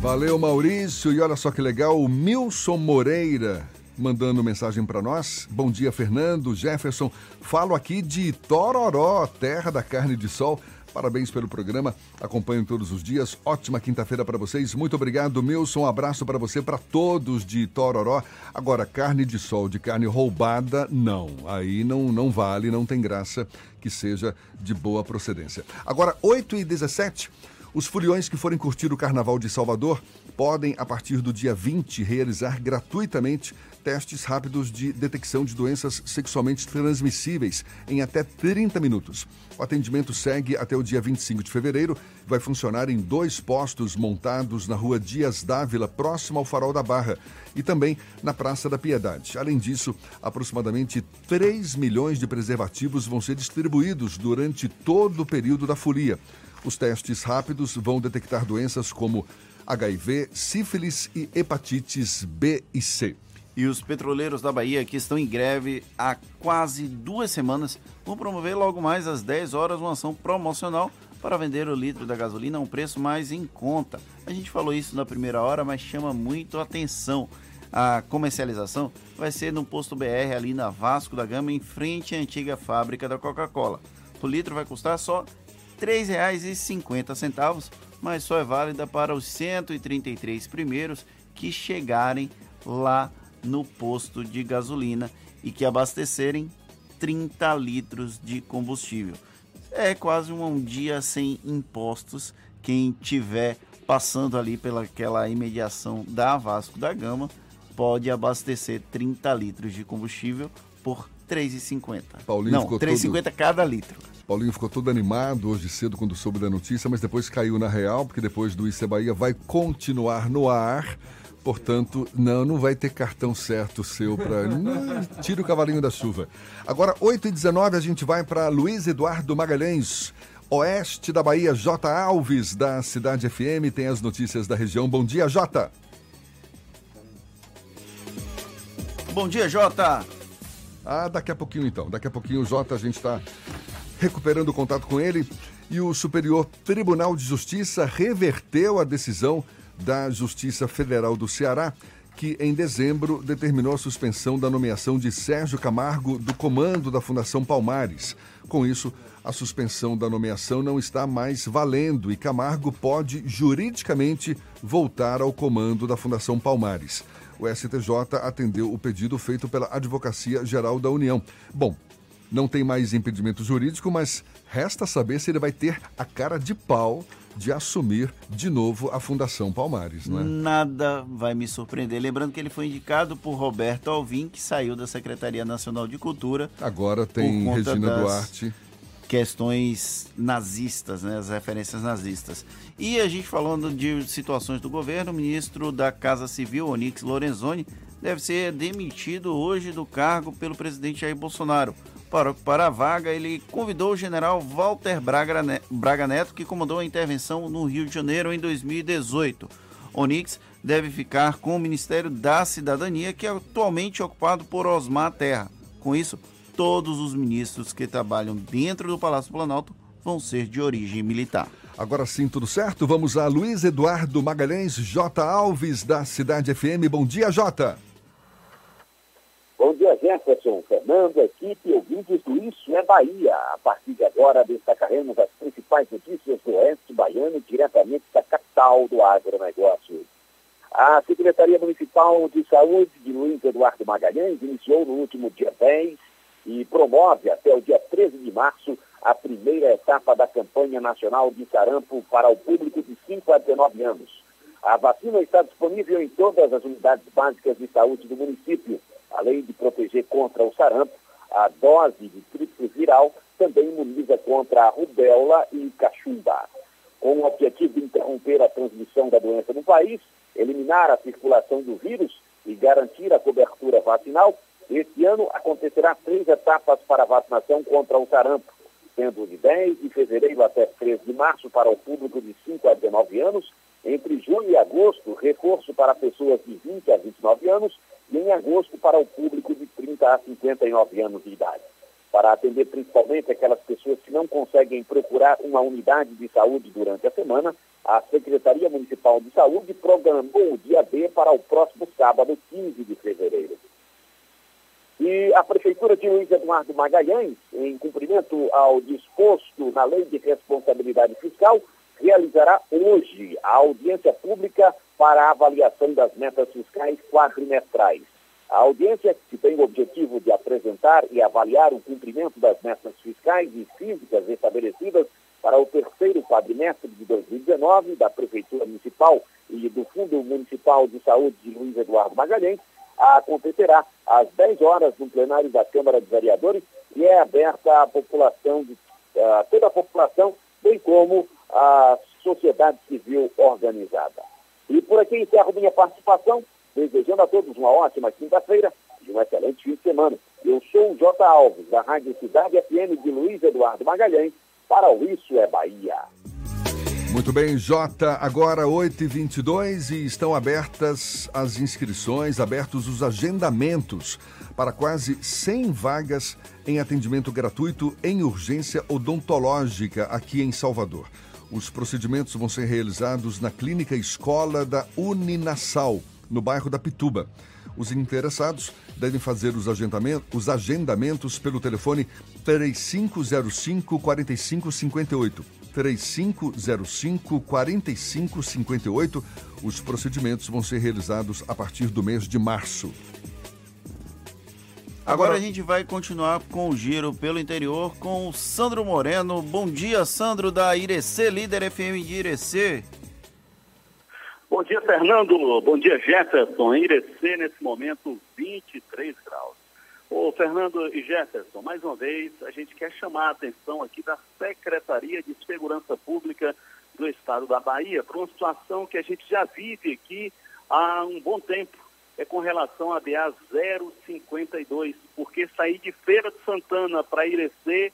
Valeu, Maurício, e olha só que legal, o Milson Moreira mandando mensagem para nós. Bom dia, Fernando, Jefferson. Falo aqui de Itororó, terra da carne de sol. Parabéns pelo programa, acompanho todos os dias. Ótima quinta-feira para vocês. Muito obrigado, Milson. Um abraço para você, para todos de Itororó. Agora, carne de sol, de carne roubada, não. Aí não, não vale, não tem graça que seja de boa procedência. Agora, oito e dezessete, os furiões que forem curtir o Carnaval de Salvador podem, a partir do dia vinte, realizar gratuitamente testes rápidos de detecção de doenças sexualmente transmissíveis em até trinta minutos. O atendimento segue até o dia vinte e cinco de fevereiro. Vai funcionar em dois postos montados na rua Dias Dávila, próximo ao Farol da Barra, e também na Praça da Piedade. Além disso, aproximadamente três milhões de preservativos vão ser distribuídos durante todo o período da folia. Os testes rápidos vão detectar doenças como H I V, sífilis e hepatites B e C. E os petroleiros da Bahia, que estão em greve há quase duas semanas, vão promover logo mais às dez horas uma ação promocional para vender o litro da gasolina a um preço mais em conta. A gente falou isso na primeira hora, mas chama muito a atenção. A comercialização vai ser no posto B R, ali na Vasco da Gama, em frente à antiga fábrica da Coca-Cola. O litro vai custar só três reais e cinquenta centavos, mas só é válida para os cento e trinta e três primeiros que chegarem lá no posto de gasolina e que abastecerem trinta litros de combustível. É quase um, um dia sem impostos quem tiver passando ali pelaquela imediação da Vasco da Gama pode abastecer trinta litros de combustível por três reais e cinquenta. Paulinho, não, três reais e cinquenta todo... cada litro. Paulinho ficou todo animado hoje cedo quando soube da notícia, mas depois caiu na real, porque depois do Isso é Bahia vai continuar no ar. Portanto, não, não vai ter cartão certo seu para... Tira o cavalinho da chuva. Agora, oito e dezenove, a gente vai para Luiz Eduardo Magalhães, oeste da Bahia. Jota Alves, da Cidade F M, tem as notícias da região. Bom dia, Jota. Bom dia, Jota. Ah, daqui a pouquinho, então. Daqui a pouquinho, o Jota, a gente está recuperando o contato com ele. E o Superior Tribunal de Justiça reverteu a decisão da Justiça Federal do Ceará, que em dezembro determinou a suspensão da nomeação de Sérgio Camargo do comando da Fundação Palmares. Com isso, a suspensão da nomeação não está mais valendo e Camargo pode juridicamente voltar ao comando da Fundação Palmares. O S T J atendeu o pedido feito pela Advocacia Geral da União. Bom, não tem mais impedimento jurídico, mas resta saber se ele vai ter a cara de pau de assumir de novo a Fundação Palmares, né? Nada vai me surpreender. Lembrando que ele foi indicado por Roberto Alvim, que saiu da Secretaria Nacional de Cultura. Agora tem Regina Duarte. Questões nazistas, né? As referências nazistas. E a gente falando de situações do governo, o ministro da Casa Civil, Onyx Lorenzoni, deve ser demitido hoje do cargo pelo presidente Jair Bolsonaro. Para ocupar a vaga, ele convidou o general Walter Braga Neto, que comandou a intervenção no Rio de Janeiro em dois mil e dezoito. Onyx deve ficar com o Ministério da Cidadania, que é atualmente ocupado por Osmar Terra. Com isso, todos os ministros que trabalham dentro do Palácio Planalto vão ser de origem militar. Agora sim, tudo certo? Vamos a Luiz Eduardo Magalhães, Jota Alves, da Cidade F M. Bom dia, Jota! Bom dia, Jefferson, Fernando, equipe, ouvintes do Isso é Bahia. A partir de agora, destacaremos as principais notícias do Oeste Baiano, diretamente da capital do agronegócio. A Secretaria Municipal de Saúde de Luiz Eduardo Magalhães iniciou no último dia dez e promove até o dia treze de março a primeira etapa da campanha nacional de sarampo para o público de cinco a dezenove anos. A vacina está disponível em todas as unidades básicas de saúde do município. Além de proteger contra o sarampo, a dose de tríplice viral também imuniza contra a rubéola e cachumba. Com o objetivo de interromper a transmissão da doença no país, eliminar a circulação do vírus e garantir a cobertura vacinal, este ano acontecerá três etapas para a vacinação contra o sarampo, sendo de dez de fevereiro até treze de março para o público de cinco a dezenove anos, entre julho e agosto, reforço para pessoas de vinte a vinte e nove anos e em agosto para o público de trinta a cinquenta e nove anos de idade. Para atender principalmente aquelas pessoas que não conseguem procurar uma unidade de saúde durante a semana, a Secretaria Municipal de Saúde programou o dia D para o próximo sábado, quinze de fevereiro. E a Prefeitura de Luiz Eduardo Magalhães, em cumprimento ao disposto na Lei de Responsabilidade Fiscal, realizará hoje a audiência pública para a avaliação das metas fiscais quadrimestrais. A audiência, que tem o objetivo de apresentar e avaliar o cumprimento das metas fiscais e físicas estabelecidas para o terceiro quadrimestre de dois mil e dezenove da Prefeitura Municipal e do Fundo Municipal de Saúde de Luiz Eduardo Magalhães, acontecerá às dez horas no plenário da Câmara de Vereadores e é aberta à população, de, a toda a população, bem como a sociedade civil organizada. E por aqui encerro minha participação, desejando a todos uma ótima quinta-feira e um excelente fim de semana. Eu sou o Jota Alves, da Rádio Cidade F M de Luiz Eduardo Magalhães, para o Isso é Bahia. Muito bem, Jota, agora oito e vinte e dois e estão abertas as inscrições, abertos os agendamentos para quase cem vagas em atendimento gratuito em urgência odontológica aqui em Salvador. Os procedimentos vão ser realizados na Clínica Escola da Uninassal, no bairro da Pituba. Os interessados devem fazer os agendamentos, os agendamentos pelo telefone três cinco zero cinco, quatro cinco cinco oito. três cinco zero cinco, quatro cinco cinco oito. Os procedimentos vão ser realizados a partir do mês de março. Agora, Agora a gente vai continuar com o giro pelo interior com o Sandro Moreno. Bom dia, Sandro, da Irecê, Líder F M de Irecê. Bom dia, Fernando. Bom dia, Jefferson. Em Irecê, nesse momento, vinte e três graus. Ô, Fernando e Jefferson, mais uma vez, a gente quer chamar a atenção aqui da Secretaria de Segurança Pública do Estado da Bahia para uma situação que a gente já vive aqui há um bom tempo. É com relação à B A zero cinquenta e dois, porque sair de Feira de Santana para Irecê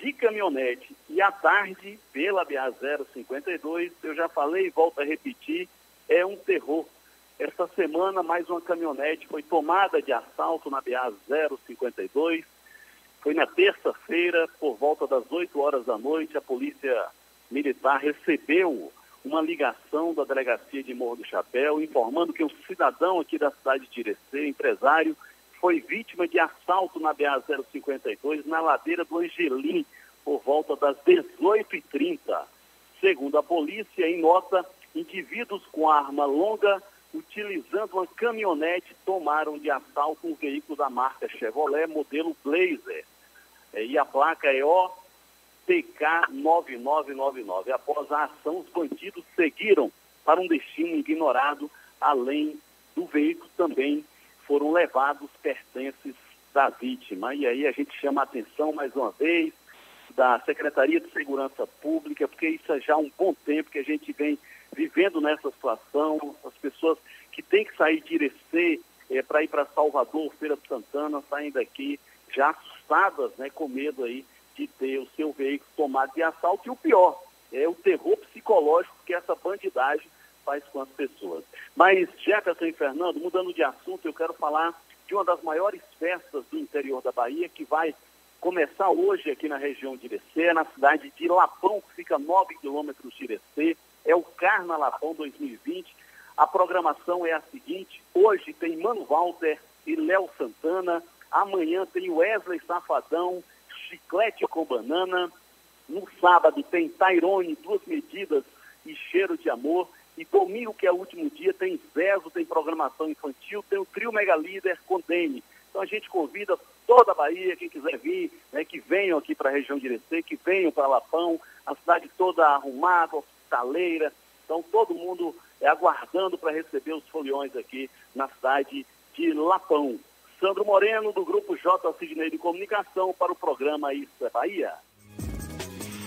de caminhonete e à tarde pela B A zero cinquenta e dois, eu já falei e volto a repetir, é um terror. Essa semana mais uma caminhonete foi tomada de assalto na B A zero cinquenta e dois, foi na terça-feira, por volta das oito horas da noite, a Polícia Militar recebeu uma ligação da Delegacia de Morro do Chapéu, informando que um cidadão aqui da cidade de Irecê, empresário, foi vítima de assalto na B A zero cinquenta e dois, na ladeira do Angelim, por volta das dezoito e trinta. Segundo a polícia, em nota, indivíduos com arma longa, utilizando uma caminhonete, tomaram de assalto um veículo da marca Chevrolet, modelo Blazer. E a placa é O... T K nove nove nove nove. Após a ação, os bandidos seguiram para um destino ignorado. Além do veículo, também foram levados pertences da vítima. E aí a gente chama a atenção, mais uma vez, da Secretaria de Segurança Pública, porque isso é já um bom tempo que a gente vem vivendo nessa situação. As pessoas que têm que sair de Irecê é, para ir para Salvador, Feira de Santana, saem daqui já assustadas, né, com medo aí de ter o seu veículo tomado de assalto, e o pior, é o terror psicológico que essa bandidagem faz com as pessoas. Mas, Jefferson e Fernando, mudando de assunto, eu quero falar de uma das maiores festas do interior da Bahia, que vai começar hoje aqui na região de Irecê, na cidade de Lapão, que fica a nove quilômetros de Irecê, é o Carna Lapão dois mil e vinte. A programação é a seguinte: hoje tem Mano Walter e Léo Santana, Amanhã tem Wesley Safadão, Chiclete com Banana. No sábado tem Tairone, Duas Medidas e Cheiro de Amor. E domingo, que é o último dia, tem Zezo, tem programação infantil, tem o Trio Mega Líder com Dene. Então a gente convida toda a Bahia, quem quiser vir, né, que venham aqui para a região de Irecê, que venham para Lapão, a cidade toda arrumada, hospitaleira. Então todo mundo é aguardando para receber os foliões aqui na cidade de Lapão. Sandro Moreno, do Grupo J. Sidney de Comunicação, para o programa Isso é Bahia.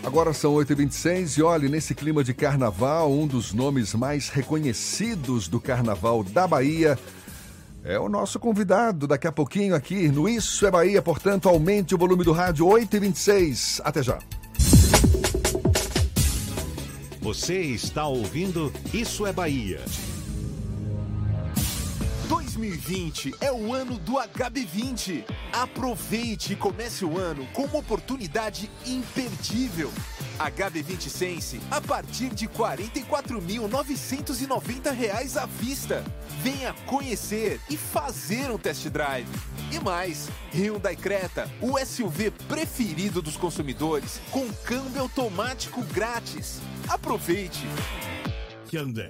Agora são oito e vinte e seis e olhe, nesse clima de carnaval, um dos nomes mais reconhecidos do carnaval da Bahia é o nosso convidado daqui a pouquinho aqui no Isso é Bahia. Portanto, aumente o volume do rádio. Oito e vinte e seis, até já. Você está ouvindo Isso é Bahia. dois mil e vinte é o ano do H B vinte. Aproveite e comece o ano com uma oportunidade imperdível. H B vinte Sense a partir de quarenta e quatro mil novecentos e noventa reais à vista. Venha conhecer e fazer um test drive. E mais, Hyundai Creta, o S U V preferido dos consumidores, com câmbio automático grátis. Aproveite! Hyundai.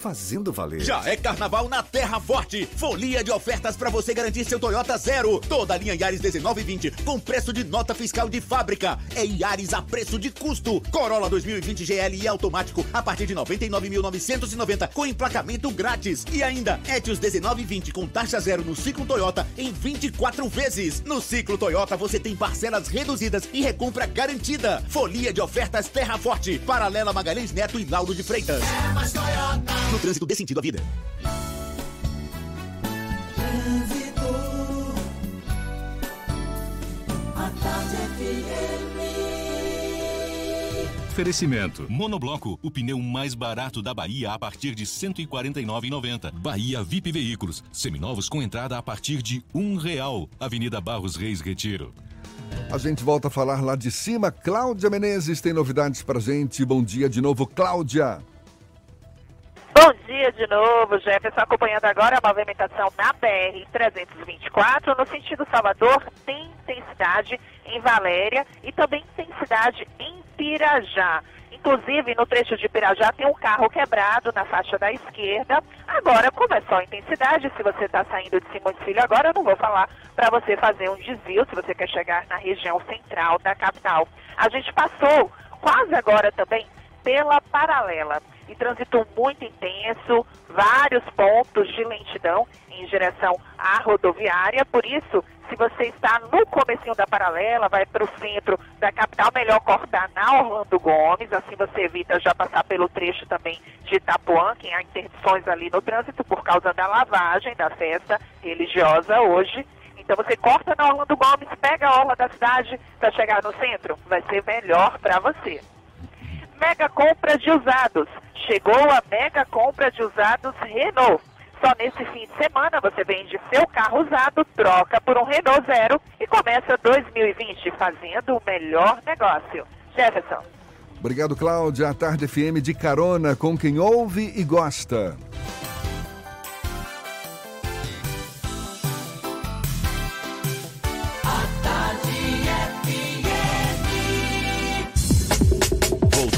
Fazendo valer. Já é carnaval na Terra Forte. Folia de ofertas para você garantir seu Toyota zero. Toda a linha Yaris dezenove e vinte com preço de nota fiscal de fábrica. É Yaris a preço de custo. Corolla dois mil e vinte G L e automático a partir de noventa e nove mil novecentos e noventa com emplacamento grátis. E ainda Etios dezenove e vinte com taxa zero no ciclo Toyota em vinte e quatro vezes. No ciclo Toyota você tem parcelas reduzidas e recompra garantida. Folia de ofertas Terra Forte. Paralela Magalhães Neto e Lauro de Freitas. É mais Toyota. No trânsito, dê sentido à vida. Trânsito, A Tarde F M. Oferecimento. Monobloco, o pneu mais barato da Bahia a partir de cento e quarenta e nove reais e noventa centavos. Bahia V I P Veículos, seminovos com entrada a partir de um real. Avenida Barros Reis, Retiro. A gente volta a falar lá de cima. Cláudia Menezes tem novidades pra gente. Bom dia de novo, Cláudia. Bom dia de novo, Jefferson, acompanhando agora a movimentação na B R trezentos e vinte e quatro, no sentido Salvador, tem intensidade em Valéria e também intensidade em Pirajá. Inclusive, no trecho de Pirajá tem um carro quebrado na faixa da esquerda. Agora, como é só intensidade, se você está saindo de Simões Filho agora, eu não vou falar para você fazer um desvio, se você quer chegar na região central da capital. A gente passou quase agora também pela Paralela. E trânsito muito intenso, vários pontos de lentidão em direção à rodoviária. Por isso, se você está no comecinho da Paralela, vai para o centro da capital, melhor cortar na Orlando Gomes. Assim você evita já passar pelo trecho também de Itapuã, que há interdições ali no trânsito por causa da lavagem da festa religiosa hoje. Então você corta na Orlando Gomes, pega a orla da cidade para chegar no centro. Vai ser melhor para você. Mega compra de usados. Chegou a mega compra de usados Renault. Só nesse fim de semana você vende seu carro usado, troca por um Renault Zero e começa dois mil e vinte fazendo o melhor negócio. Jefferson. Obrigado, Cláudia. A Tarde F M de carona com quem ouve e gosta.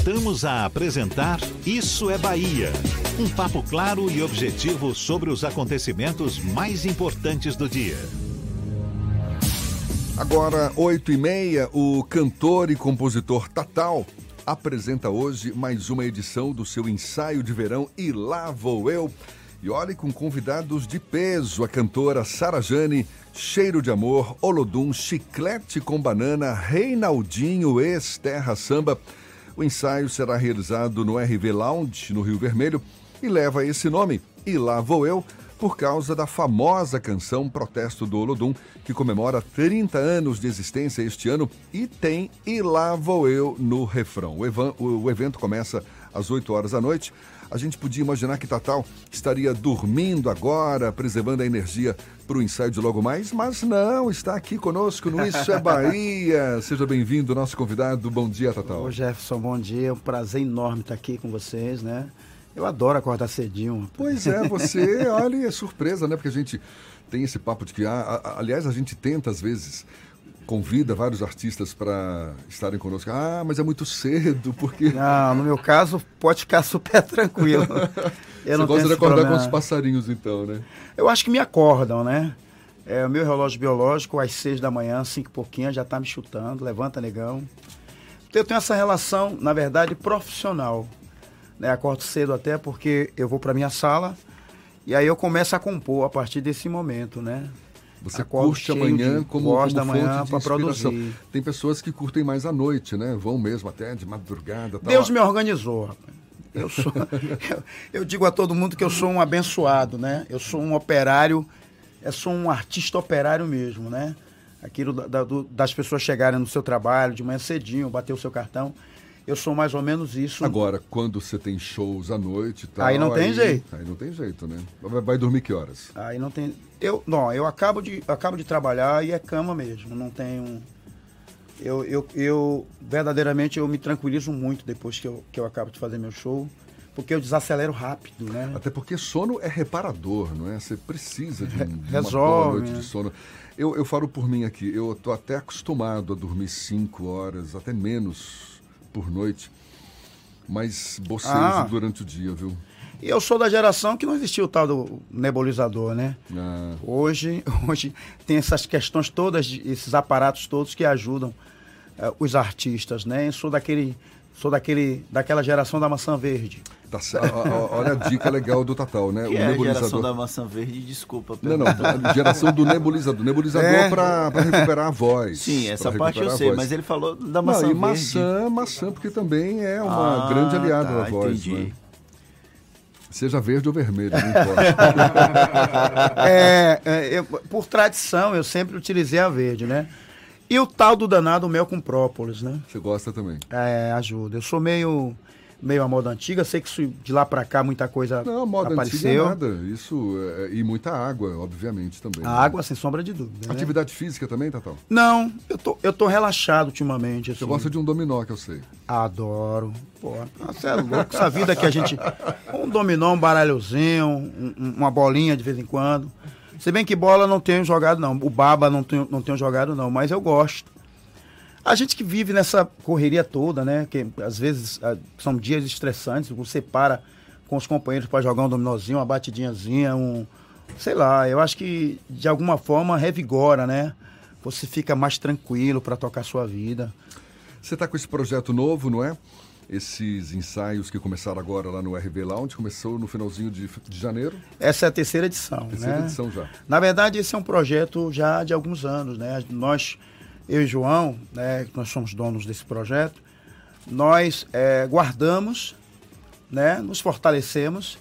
Voltamos a apresentar Isso é Bahia, um papo claro e objetivo sobre os acontecimentos mais importantes do dia. Agora, oito e meia, o cantor e compositor Tatal apresenta hoje mais uma edição do seu ensaio de verão E Lá Vou Eu. E olhe, com convidados de peso, a cantora Sara Jane, Cheiro de Amor, Olodum, Chiclete com Banana, Reinaldinho, ex-Terra Samba. O ensaio será realizado no R V Lounge, no Rio Vermelho, e leva esse nome, E Lá Vou Eu, por causa da famosa canção Protesto do Olodum, que comemora trinta anos de existência este ano e tem E Lá Vou Eu no refrão. O, evan, o, o evento começa às oito horas da noite. A gente podia imaginar que Tatal estaria dormindo agora, preservando a energia para o ensaio de logo mais, mas não, está aqui conosco no Isso é Bahia. Seja bem-vindo, nosso convidado. Bom dia, Tatal. Ô Jefferson, bom dia. É um prazer enorme estar aqui com vocês, né? Eu adoro acordar cedinho. Pois é, você, olha, é surpresa, né? Porque a gente tem esse papo de que, ah, a, aliás, a gente tenta às vezes... convida vários artistas para estarem conosco. Ah, mas é muito cedo, porque... Não, no meu caso, pode ficar super tranquilo. Eu Você não gosta de acordar problema. Com os passarinhos, então, né? Eu acho que me acordam, né? É, o meu relógio biológico, às seis da manhã, cinco e pouquinho, já está me chutando. Levanta, negão. Eu tenho essa relação, na verdade, profissional. Né? Acordo cedo até porque eu vou para minha sala e aí eu começo a compor a partir desse momento, né? Você Acordo curte a manhã como, como fonte manhã de inspiração. Produzir. Tem pessoas que curtem mais à noite, né? Vão mesmo até de madrugada. Tal. Deus me organizou, rapaz. Eu, sou, eu, eu digo a todo mundo que eu sou um abençoado, né? Eu sou um operário, eu sou um artista operário mesmo, né? Aquilo da, da, do, das pessoas chegarem no seu trabalho de manhã cedinho, bater o seu cartão. Eu sou mais ou menos isso. Agora, quando você tem shows à noite e tal... Aí não tem aí, jeito. Aí não tem jeito, né? Vai dormir que horas? Aí não tem... Eu, não, eu acabo de, acabo de trabalhar e é cama mesmo. Não tenho... Eu, eu, eu verdadeiramente, eu me tranquilizo muito depois que eu, que eu acabo de fazer meu show. Porque eu desacelero rápido, né? Até porque sono é reparador, não é? Você precisa de, de Resolve, uma boa noite é. de sono. Eu, eu falo por mim aqui. Eu tô até acostumado a dormir cinco horas, até menos... por noite, mas bocejo ah, durante o dia, viu? E eu sou da geração que não existia o tal do nebulizador, né? Ah. Hoje, hoje tem essas questões todas, esses aparatos todos que ajudam uh, os artistas, né? Eu sou daquele, sou daquele, daquela geração da maçã verde. Tá, olha a dica legal do Tatal, né? Que o é nebulizador. Geração da maçã verde, desculpa. Não, não, geração do nebulizador. Nebulizador é. para recuperar a voz. Sim, essa parte eu sei, mas ele falou da maçã não, e verde. Maçã, maçã, porque também é uma ah, grande aliada tá, da voz. Entendi. Né? Seja verde ou vermelho, não importa. é, é, eu, por tradição, eu sempre utilizei a verde, né? E o tal do danado mel com própolis, né? Você gosta também? É, ajuda. Eu sou meio... meio a moda antiga, sei que de lá para cá muita coisa não, moda apareceu. Antiga nada, isso é, e muita água, obviamente, também. A né? água, sem sombra de dúvida. Né? Atividade física também, Tatal? Não, eu tô, eu tô relaxado ultimamente. Assim. Você gosta de um dominó, que eu sei. Adoro. Pô, você é louco, essa vida que a gente... Um dominó, um baralhozinho, um, um, uma bolinha de vez em quando. Se bem que bola não tenho jogado, não. O baba não tenho, não tenho jogado, não, mas eu gosto. A gente que vive nessa correria toda, né? Que às vezes a, são dias estressantes, você para com os companheiros para jogar um dominózinho, uma batidinhazinha, um... Sei lá, eu acho que de alguma forma revigora, né? Você fica mais tranquilo para tocar a sua vida. Você está com esse projeto novo, não é? Esses ensaios que começaram agora lá no R B Lounge, começou no finalzinho de, de janeiro? Essa é a terceira edição, terceira né? edição já. Na verdade, esse é um projeto já de alguns anos, né? Nós... Eu e João, né, nós somos donos desse projeto, nós é, guardamos, né, nos fortalecemos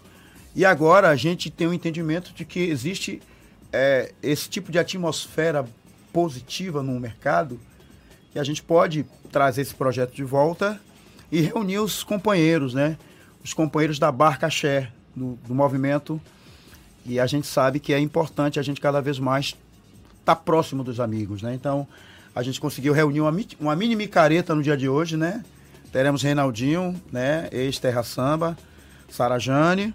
e agora a gente tem o entendimento de que existe é, esse tipo de atmosfera positiva no mercado e a gente pode trazer esse projeto de volta e reunir os companheiros, né, os companheiros da Barca Share, do, do movimento, e a gente sabe que é importante a gente cada vez mais estar tá próximo dos amigos, né, então... A gente conseguiu reunir uma, uma mini micareta no dia de hoje, né? Teremos Reinaldinho, né? Ex-Terra Samba, Sara Jane.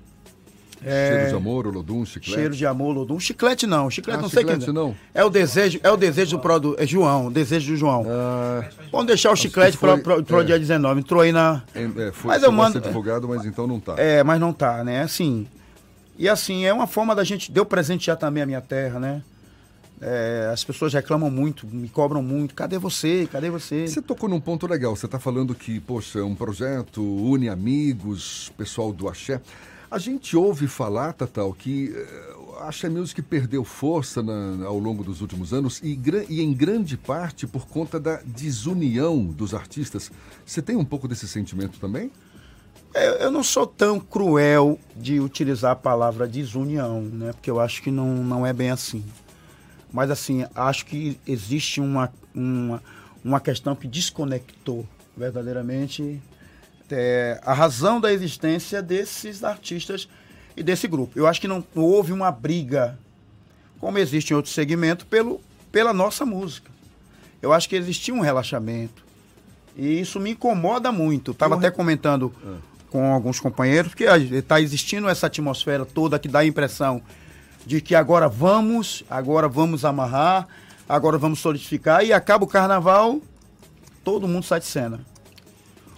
Cheiro é... de amor, Olodum, chiclete. Cheiro de amor, Olodum. Chiclete não, chiclete ah, não chiclete sei quem não. É o desejo, é o desejo do produto. É João, o desejo do João. Ah, vamos deixar o chiclete para o é. dia dezenove. Entrou aí na. É, foi, mas eu mando. Divulgado, mas então não tá. É, mas não tá, né? Assim. E assim, é uma forma da gente. Deu presentear também a minha terra, né? É, as pessoas reclamam muito, me cobram muito. Cadê você? Cadê você? Você tocou num ponto legal. Você está falando que, poxa, é um projeto, une amigos, pessoal do axé. A gente ouve falar, Tatal, que uh, a Axé Music perdeu força na, ao longo dos últimos anos e, e em grande parte por conta da desunião dos artistas. Você tem um pouco desse sentimento também? Eu não sou tão cruel de utilizar a palavra desunião, né? Porque eu acho que não, não é bem assim. Mas, assim, acho que existe uma, uma, uma questão que desconectou verdadeiramente é, a razão da existência desses artistas e desse grupo. Eu acho que não, não houve uma briga, como existe em outro segmento, pelo, pela nossa música. Eu acho que existia um relaxamento. E isso me incomoda muito. Estava até comentando... É. com alguns companheiros, porque está existindo essa atmosfera toda que dá a impressão de que agora vamos, agora vamos amarrar, agora vamos solidificar, e acaba o carnaval, todo mundo sai de cena.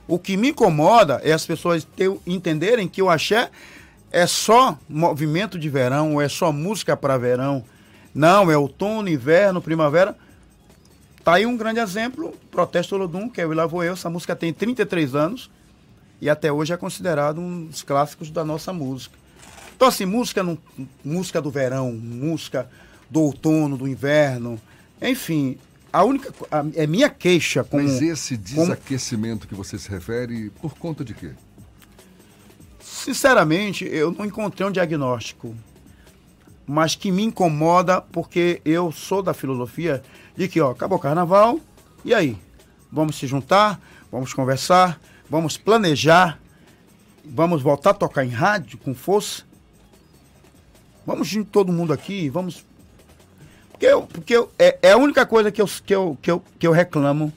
O que me incomoda é as pessoas ter, entenderem que o axé é só movimento de verão, é só música para verão, não, é outono, inverno, primavera. Está aí um grande exemplo, Protesto Olodum, que é o Lá Vou Eu, essa música tem trinta e três anos, e até hoje é considerado um dos clássicos da nossa música. Então, assim, música, no, música do verão, música do outono, do inverno, enfim, a única, a, é minha queixa com... Mas esse desaquecimento com... que você se refere, por conta de quê? Sinceramente, eu não encontrei um diagnóstico, mas que me incomoda, porque eu sou da filosofia de que, ó, acabou o carnaval, e aí? Vamos se juntar, vamos conversar, vamos planejar, vamos voltar a tocar em rádio com força. Vamos junto todo mundo aqui, vamos... Porque, eu, porque eu, é, é a única coisa que eu, que, eu, que, eu, que eu reclamo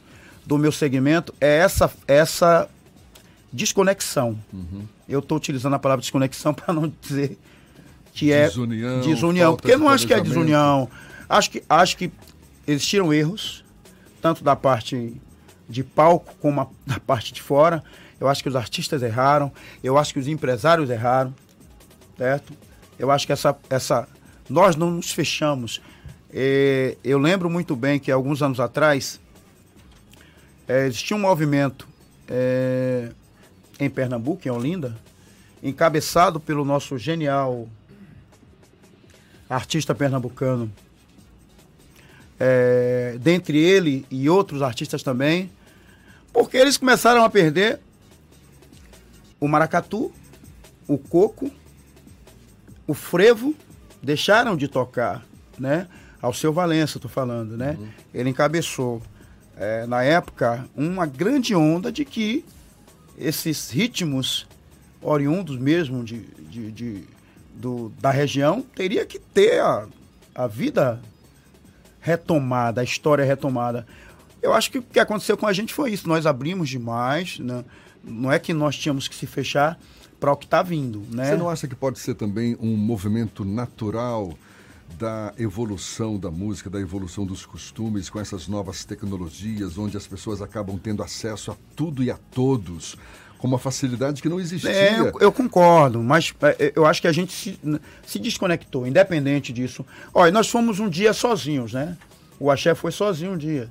do meu segmento, é essa, essa desconexão. Uhum. Eu estou utilizando a palavra desconexão para não dizer que é desunião. desunião porque eu não acho que é desunião. Acho que, acho que existiram erros, tanto da parte... de palco como a, a parte de fora. Eu acho que os artistas erraram, eu acho que os empresários erraram, certo? Eu acho que essa... essa nós não nos fechamos. E eu lembro muito bem que alguns anos atrás é, existia um movimento é, em Pernambuco, em Olinda, encabeçado pelo nosso genial artista pernambucano. É, dentre ele e outros artistas também, porque eles começaram a perder o maracatu, o coco, o frevo, deixaram de tocar, né? Alceu Valença, estou falando, né? Uhum. Ele encabeçou, é, na época, uma grande onda de que esses ritmos oriundos mesmo de, de, de, do, da região teria que ter a, a vida retomada, a história retomada. Eu acho que o que aconteceu com a gente foi isso. Nós abrimos demais, né? Não é que nós tínhamos que se fechar para o que está vindo, né? Você não acha que pode ser também um movimento natural da evolução da música, da evolução dos costumes, com essas novas tecnologias, onde as pessoas acabam tendo acesso a tudo e a todos, com uma facilidade que não existia? É, eu, eu concordo, mas eu acho que a gente se, se desconectou, independente disso. Olha, nós fomos um dia sozinhos, né? O axé foi sozinho um dia.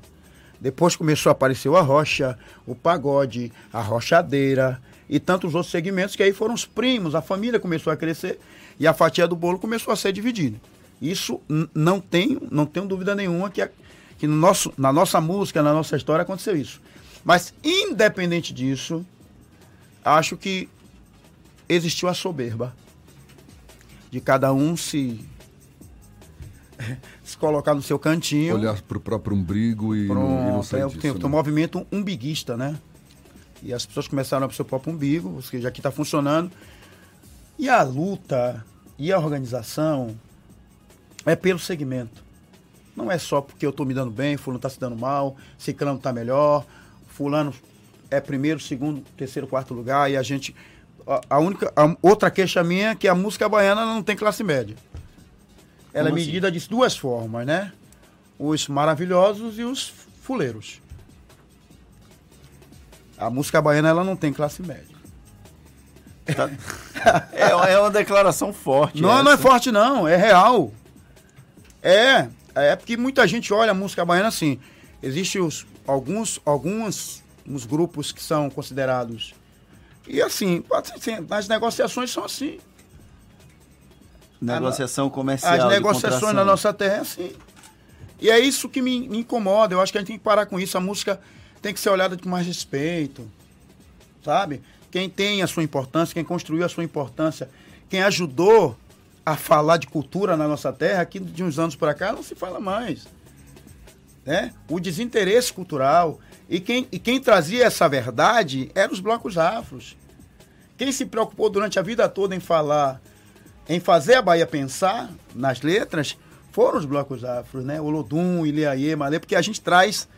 Depois começou a aparecer o arrocha, o pagode, a rochadeira e tantos outros segmentos, que aí foram os primos, a família começou a crescer e a fatia do bolo começou a ser dividida. Isso não tenho, não tenho dúvida nenhuma que, a, que no nosso, na nossa música, na nossa história aconteceu isso. Mas, independente disso... acho que existiu a soberba de cada um se, se colocar no seu cantinho. Olhar para o próprio umbigo e, Pronto, não, e não sair é, disso. Tem, né? Tem um movimento umbiguista, né? E as pessoas começaram a olhar para o seu próprio umbigo, porque já que está funcionando. E a luta e a organização é pelo segmento. Não é só porque eu estou me dando bem, fulano está se dando mal, ciclano está melhor, fulano... é primeiro, segundo, terceiro, quarto lugar, e a gente... A, a única... A outra queixa minha é que a música baiana não tem classe média. Ela Como é medida assim? de duas formas, né? Os maravilhosos e os fuleiros. A música baiana, ela não tem classe média. Tá? é, é uma declaração forte. Não, essa. Não é forte, não. É real. É. É porque muita gente olha a música baiana assim. Existem os, alguns... algumas nos grupos que são considerados. E assim, as negociações são assim. Negociação comercial. As negociações na nossa terra é assim. E é isso que me incomoda. Eu acho que a gente tem que parar com isso. A música tem que ser olhada com mais respeito, sabe? quem tem a sua importância, quem construiu a sua importância, quem ajudou a falar de cultura na nossa terra, que de uns anos para cá não se fala mais. Né? O desinteresse cultural. E quem, e quem trazia essa verdade eram os blocos afros. Quem se preocupou durante a vida toda em falar, em fazer a Bahia pensar nas letras, foram os blocos afros, né? Olodum, Ilhéus, Malê, porque a gente traz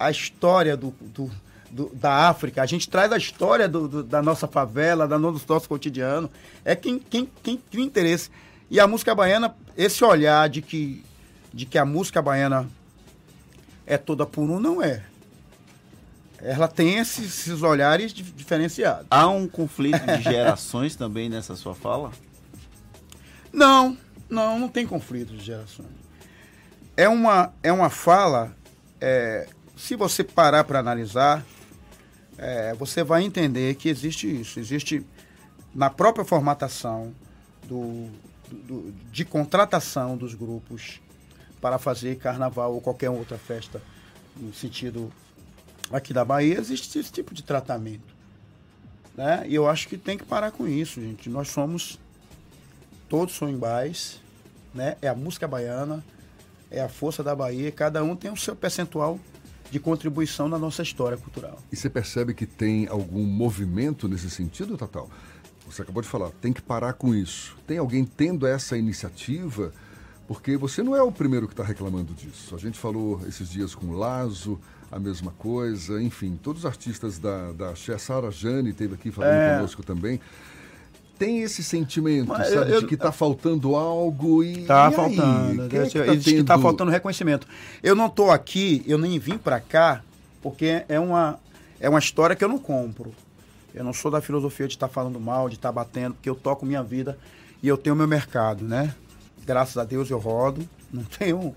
a história do, do, do, da África, a gente traz a história do, do, da nossa favela, da nosso, do nosso cotidiano. É quem, quem, quem tem interesse. E a música baiana, esse olhar de que, de que a música baiana é toda por um, não é. Ela tem esses, esses olhares diferenciados. Há um conflito de gerações também nessa sua fala? Não. Não, não tem conflito de gerações. É uma, é uma fala, é, se você parar para analisar, é, você vai entender que existe isso. Existe na própria formatação do, do, de contratação dos grupos para fazer carnaval ou qualquer outra festa, no sentido aqui da Bahia, existe esse tipo de tratamento. Né? E eu acho que tem que parar com isso, gente. Nós somos... Todos são iguais, né? É a música baiana, é a força da Bahia, cada um tem o seu percentual de contribuição na nossa história cultural. E você percebe que tem algum movimento nesse sentido, Tatal? Você acabou de falar, tem que parar com isso. Tem alguém tendo essa iniciativa? Porque você não é o primeiro que está reclamando disso. A gente falou esses dias com o Lazo, a mesma coisa, enfim, todos os artistas da, da Sara Jane esteve aqui falando é... conosco também. Tem esse sentimento, mas, sabe, eu, de que está faltando algo e... Está faltando. Quem é que tá existe tendo... que está faltando reconhecimento. Eu não estou aqui, eu nem vim para cá, porque é uma, é uma história que eu não compro. Eu não sou da filosofia de estar tá falando mal, de estar tá batendo, porque eu toco minha vida e eu tenho meu mercado, né? Graças a Deus eu rodo, não tenho...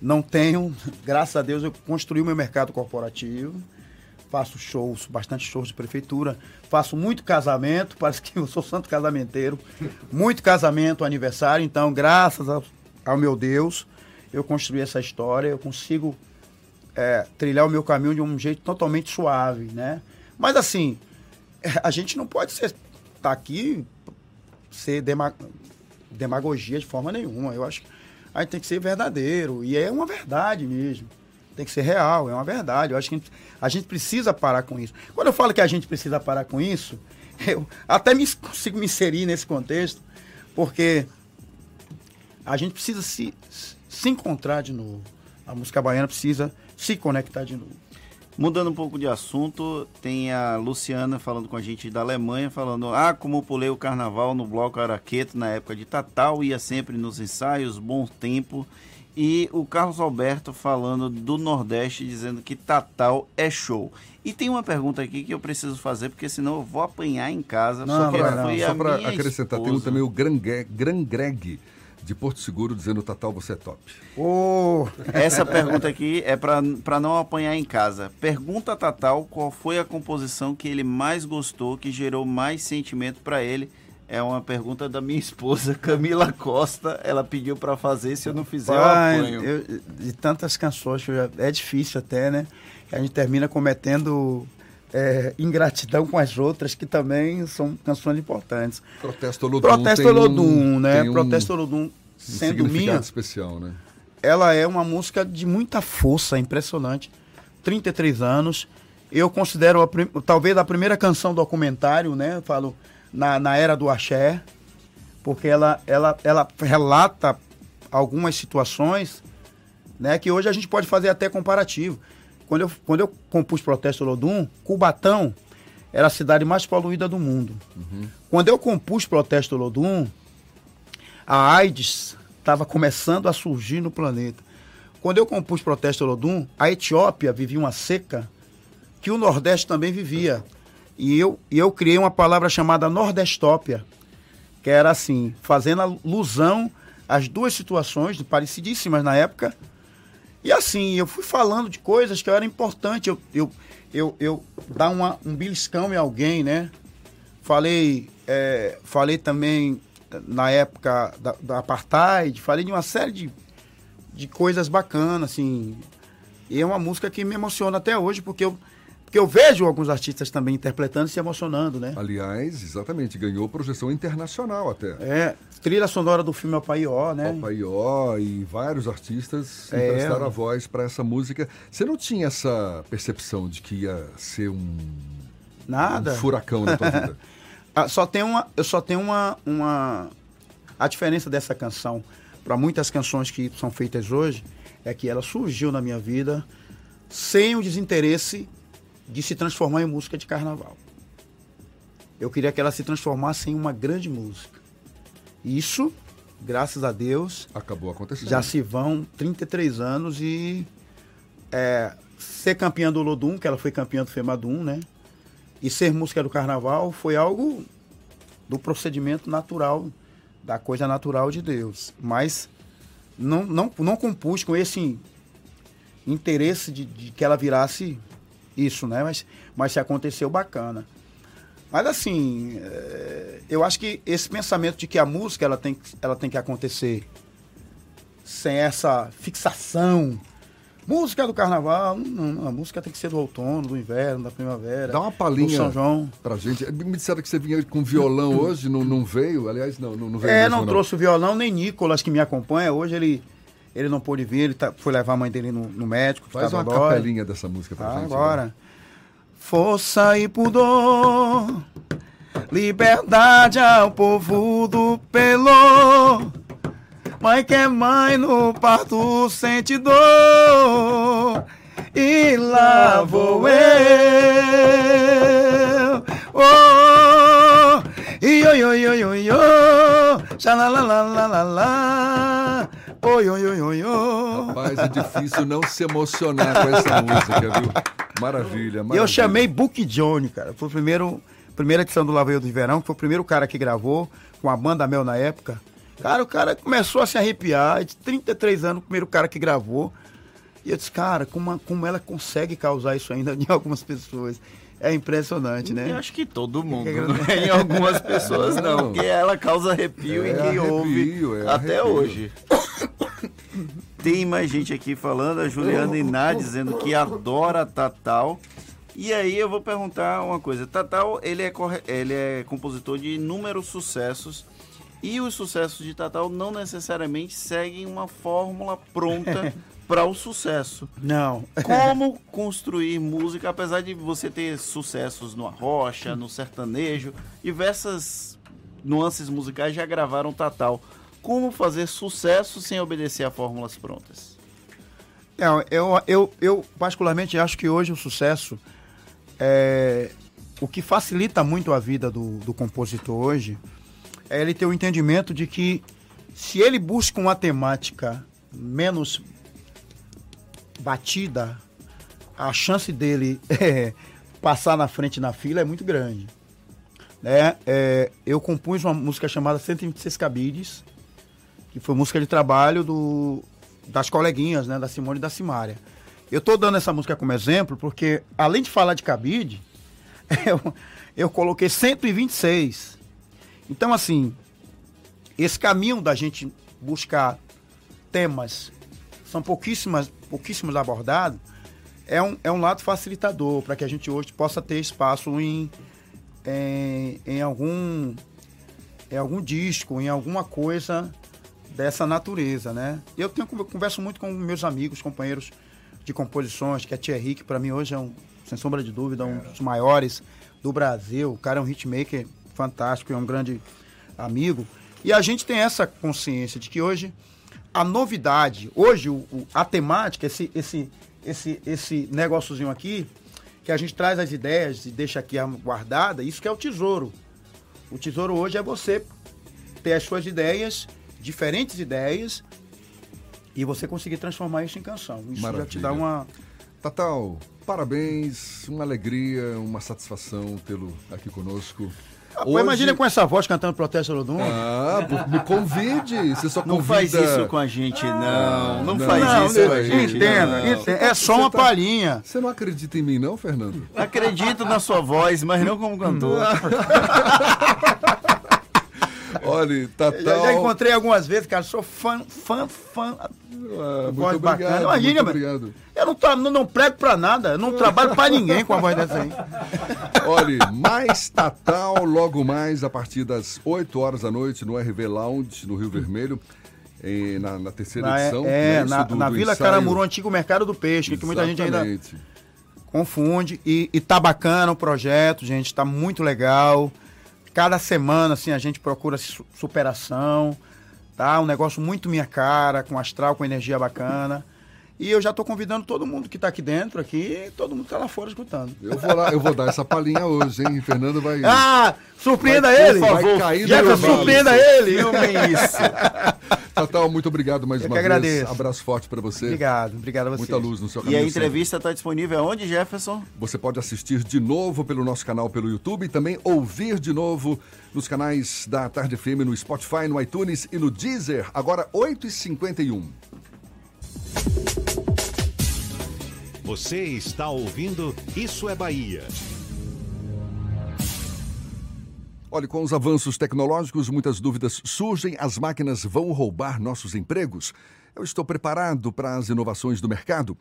Não tenho... Graças a Deus eu construí o meu mercado corporativo... Faço shows, bastante shows de prefeitura. Faço muito casamento, parece que eu sou santo casamenteiro. Muito casamento, aniversário. Então, graças ao, ao meu Deus, eu construí essa história. Eu consigo é, trilhar o meu caminho de um jeito totalmente suave, né? Mas, assim, a gente não pode estar tá aqui ser dema, demagogia de forma nenhuma. Eu acho que a gente tem que ser verdadeiro. E é uma verdade mesmo. Tem que ser real, é uma verdade. Eu acho que a gente, a gente precisa parar com isso. Quando eu falo que a gente precisa parar com isso, eu até me, consigo me inserir nesse contexto, porque a gente precisa se, se encontrar de novo. A música baiana precisa se conectar de novo. Mudando um pouco de assunto, tem a Luciana falando com a gente da Alemanha, falando, ah, como pulei o carnaval no bloco Araqueto na época de Tatal, ia sempre nos ensaios, bom tempo... E o Carlos Alberto falando do Nordeste, dizendo que Tatal é show. E tem uma pergunta aqui que eu preciso fazer, porque senão eu vou apanhar em casa. Não, só para acrescentar, esposa. Tem também o Gran Greg de Porto Seguro dizendo, Tatal, você é top. Oh. Essa pergunta aqui é para não apanhar em casa. Pergunta a Tatal qual foi a composição que ele mais gostou, que gerou mais sentimento para ele. É uma pergunta da minha esposa, Camila Costa. Ela pediu para fazer, se eu não fizer, Pai, eu apanho. Eu, de tantas canções, já, é difícil até, né? A gente termina cometendo é, ingratidão com as outras, que também são canções importantes. Protesto Olodum. Protesto Olodum, né? Um, Protesto Olodum, um sendo minha, especial, né? Ela é uma música de muita força, impressionante. trinta e três anos. Eu considero, a, talvez, a primeira canção documentário, né? Eu falo... Na, na era do axé, porque ela, ela, ela relata algumas situações, né, que hoje a gente pode fazer até comparativo. Quando eu, quando eu compus Protesto Olodum, Cubatão era a cidade mais poluída do mundo. Uhum. Quando eu compus Protesto Olodum, a AIDS estava começando a surgir no planeta. Quando eu compus Protesto Olodum, a Etiópia vivia uma seca que o Nordeste também vivia. E eu, eu criei uma palavra chamada Nordestópia, que era assim, fazendo alusão às duas situações, parecidíssimas na época. E assim, eu fui falando de coisas que era importante eu, eu, eu, eu dar uma, um beliscão em alguém, né? Falei, é, falei também, na época da, da Apartheid, falei de uma série de, de coisas bacanas, assim. E é uma música que me emociona até hoje, porque eu... Porque eu vejo alguns artistas também interpretando e se emocionando, né? Aliás, exatamente, ganhou projeção internacional até. É, trilha sonora do filme Alpaió, né? Alpaió, e vários artistas é, emprestaram é. a voz para essa música. Você não tinha essa percepção de que ia ser um, Nada. um furacão na tua vida? ah, só tem uma, eu só tenho uma, uma... A diferença dessa canção para muitas canções que são feitas hoje é que ela surgiu na minha vida sem o desinteresse de se transformar em música de carnaval. Eu queria que ela se transformasse em uma grande música. Isso, graças a Deus, acabou acontecendo. Já se vão trinta e três anos e é, ser campeã do Olodum, que ela foi campeã do Femadum, né? E ser música do carnaval foi algo do procedimento natural, da coisa natural de Deus. Mas não, não, não compus com esse interesse de, de que ela virasse... Isso, né? Mas, mas se aconteceu, bacana. Mas assim, é, eu acho que esse pensamento de que a música ela tem, ela tem que acontecer sem essa fixação. Música do carnaval, não, a música tem que ser do outono, do inverno, da primavera. Dá uma palhinha São João. Pra gente. Me disseram que você vinha com violão hoje, não, não veio? Aliás, não, não veio. É, mesmo, não, não trouxe o violão, nem Nicolas, que me acompanha. Hoje ele... Ele não pôde vir, ele tá, foi levar a mãe dele no, no médico. Faz uma agora. capelinha dessa música pra tá gente. Agora. Né? Força e pudor, liberdade ao povo do Pelô. Mãe que é mãe no parto sente dor. E lá vou eu. Oh, io, io, io, io, io. Xalalalalala. Oi, oi, oi, oi, oi. Rapaz, é difícil não se emocionar com essa música, viu? Maravilha, maravilha. Eu chamei Book Johnny, cara. Foi o primeiro, primeira edição do Lavaio do Verão, que foi o primeiro cara que gravou com a banda Mel na época. Cara, o cara começou a se arrepiar. De trinta e três anos, o primeiro cara que gravou. E eu disse, cara, como, como ela consegue causar isso ainda em algumas pessoas? É impressionante, né? Eu acho que todo mundo, é, não é em algumas pessoas não, porque ela causa arrepio é, em quem ouve é até arrepio. hoje. Tem mais gente aqui falando, a Juliana Iná dizendo que adora Tatal. E aí eu vou perguntar uma coisa. Tatal, ele é, corre... ele é compositor de inúmeros sucessos. E os sucessos de Tatal não necessariamente seguem uma fórmula pronta para o sucesso. Não. Como construir música, apesar de você ter sucessos no arrocha, no sertanejo, diversas nuances musicais já gravaram Tatal. Como fazer sucesso sem obedecer a fórmulas prontas? Não, eu, eu, eu particularmente acho que hoje o sucesso é, o que facilita muito a vida do, do compositor hoje é ele ter o entendimento de que se ele busca uma temática menos batida, a chance dele é, passar na frente na fila é muito grande. Né? É, eu compus uma música chamada cento e vinte e seis Cabides, que foi música de trabalho do, das coleguinhas, né, da Simone e da Simária. Eu estou dando essa música como exemplo porque, além de falar de cabide, eu, eu coloquei cento e vinte e seis. Então, assim, esse caminho da gente buscar temas, são pouquíssimas, pouquíssimos abordados, é um, é um lado facilitador para que a gente hoje possa ter espaço em, em, em, algum, em algum disco, em alguma coisa... dessa natureza, né? Eu tenho, eu converso muito com meus amigos, companheiros de composições, que é Thierry, que para mim hoje é, um, sem sombra de dúvida, um dos maiores do Brasil. O cara é um hitmaker fantástico, é um grande amigo. E a gente tem essa consciência de que hoje a novidade, hoje o, o, a temática, esse, esse, esse, esse negóciozinho aqui, que a gente traz as ideias e deixa aqui guardada, isso que é o tesouro. O tesouro hoje é você ter as suas ideias... diferentes ideias e você conseguir transformar isso em canção. Isso Maravilha. já te dá uma... Tatal, parabéns, uma alegria, uma satisfação tê-lo aqui conosco. Ah, hoje... Imagina com essa voz cantando Protesto Olodum. Ah, me convide, você só convida... Não faz isso com a gente, não. Não, não faz não, isso não, com a gente, entenda, entenda. É só você uma tá... palhinha. Você não acredita em mim, não, Fernando? Acredito na sua voz, mas não como cantor. Olha, Olha, tá tão... Já encontrei algumas vezes, cara. Sou fã, fã, fã. Ah, muito obrigado, bacana. Imagina, muito obrigado. Eu não, tô, não, não prego pra nada, eu não trabalho pra ninguém com a voz dessa aí. Olha, mais Tatal, logo mais, a partir das oito horas da noite, no R V Lounge, no Rio Vermelho, em, na, na terceira na, edição. É, na, do, na do Vila ensaio. Caramuru, antigo mercado do peixe, que muita gente ainda confunde. E, e tá bacana o projeto, gente, tá muito legal. Cada semana, assim, a gente procura superação, tá? Um negócio muito minha cara, com astral, com energia bacana. E eu já tô convidando todo mundo que tá aqui dentro, aqui, todo mundo que tá lá fora escutando. Eu vou lá, eu vou dar essa palhinha hoje, hein? Fernando vai... Ah, surpreenda vai, ele! Por favor, vai Jefferson, surpreenda ele! Eu bem isso! Tatal, muito obrigado mais eu uma vez. Agradeço. Abraço forte para você. Obrigado, obrigado a você. Muita luz no seu canal. E a entrevista está disponível onde, Jefferson? Você pode assistir de novo pelo nosso canal pelo YouTube e também ouvir de novo nos canais da Tarde F M, no Spotify, no iTunes e no Deezer, agora oito e cinquenta e um. Você está ouvindo Isso é Bahia. Olha, com os avanços tecnológicos, muitas dúvidas surgem. As máquinas vão roubar nossos empregos? Eu estou preparado para as inovações do mercado?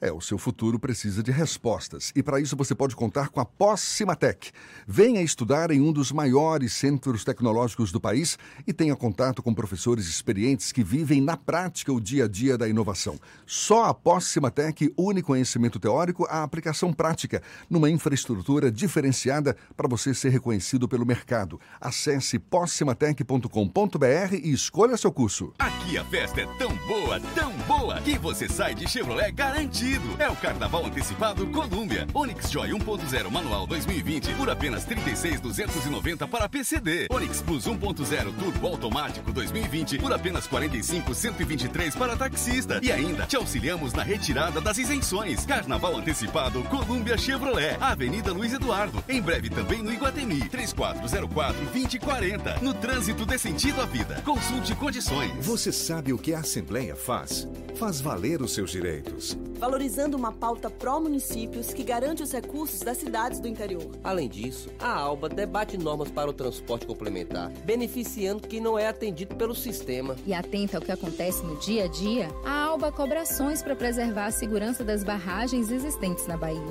É, o seu futuro precisa de respostas. E para isso você pode contar com a Pós-Cimatec. Venha estudar em um dos maiores centros tecnológicos do país e tenha contato com professores experientes que vivem na prática o dia a dia da inovação. Só a Pós-Cimatec une conhecimento teórico à aplicação prática, numa infraestrutura diferenciada para você ser reconhecido pelo mercado. Acesse pós cimatec ponto com ponto b r e escolha seu curso. Aqui a festa é tão boa, tão boa, que você sai de Chevrolet garantido. É o Carnaval Antecipado Colômbia. Onix Joy um ponto zero Manual dois mil e vinte por apenas trinta e seis mil duzentos e noventa para P C D. Onix Plus um ponto zero Turbo Automático dois mil e vinte por apenas quarenta e cinco mil cento e vinte e três para taxista. E ainda te auxiliamos na retirada das isenções. Carnaval Antecipado Colômbia Chevrolet, Avenida Luiz Eduardo. Em breve também no Iguatemi, três quatro zero quatro, dois zero quatro zero. No trânsito dê sentido à vida. Consulte condições. Você sabe o que a Assembleia faz? Faz valer os seus direitos, valorizando uma pauta pró-municípios que garante os recursos das cidades do interior. Além disso, a ALBA debate normas para o transporte complementar, beneficiando quem não é atendido pelo sistema. E atenta ao que acontece no dia a dia, a ALBA cobra ações para preservar a segurança das barragens existentes na Bahia.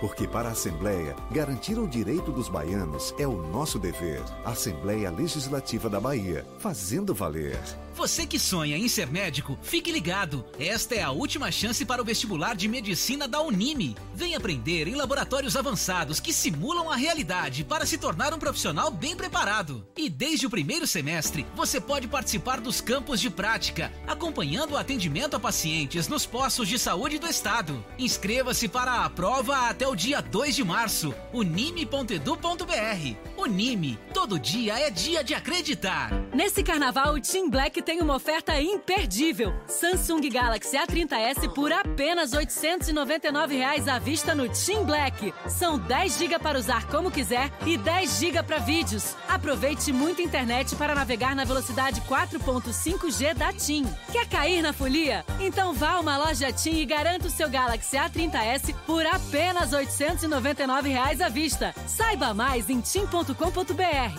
Porque para a Assembleia, garantir o direito dos baianos é o nosso dever. A Assembleia Legislativa da Bahia, fazendo valer. Você que sonha em ser médico, fique ligado. Esta é a última chance para o vestibular de medicina da Unime. Vem aprender em laboratórios avançados que simulam a realidade para se tornar um profissional bem preparado. E desde o primeiro semestre, você pode participar dos campos de prática, acompanhando o atendimento a pacientes nos postos de saúde do estado. Inscreva-se para a prova até o dia dois de março. unime ponto edu ponto b r. Unime, todo dia é dia de acreditar. Nesse carnaval, o Team Black tem uma oferta imperdível. Samsung Galaxy A trinta S por apenas oitocentos e noventa e nove reais à vista no Team Black. São dez gigabytes para usar como quiser e dez gigabytes para vídeos. Aproveite muita internet para navegar na velocidade quatro ponto cinco G da TIM. Quer cair na folia? Então vá a uma loja TIM e garanta o seu Galaxy A trinta S por apenas oitocentos e noventa e nove reais à vista. Saiba mais em tim ponto com ponto b r.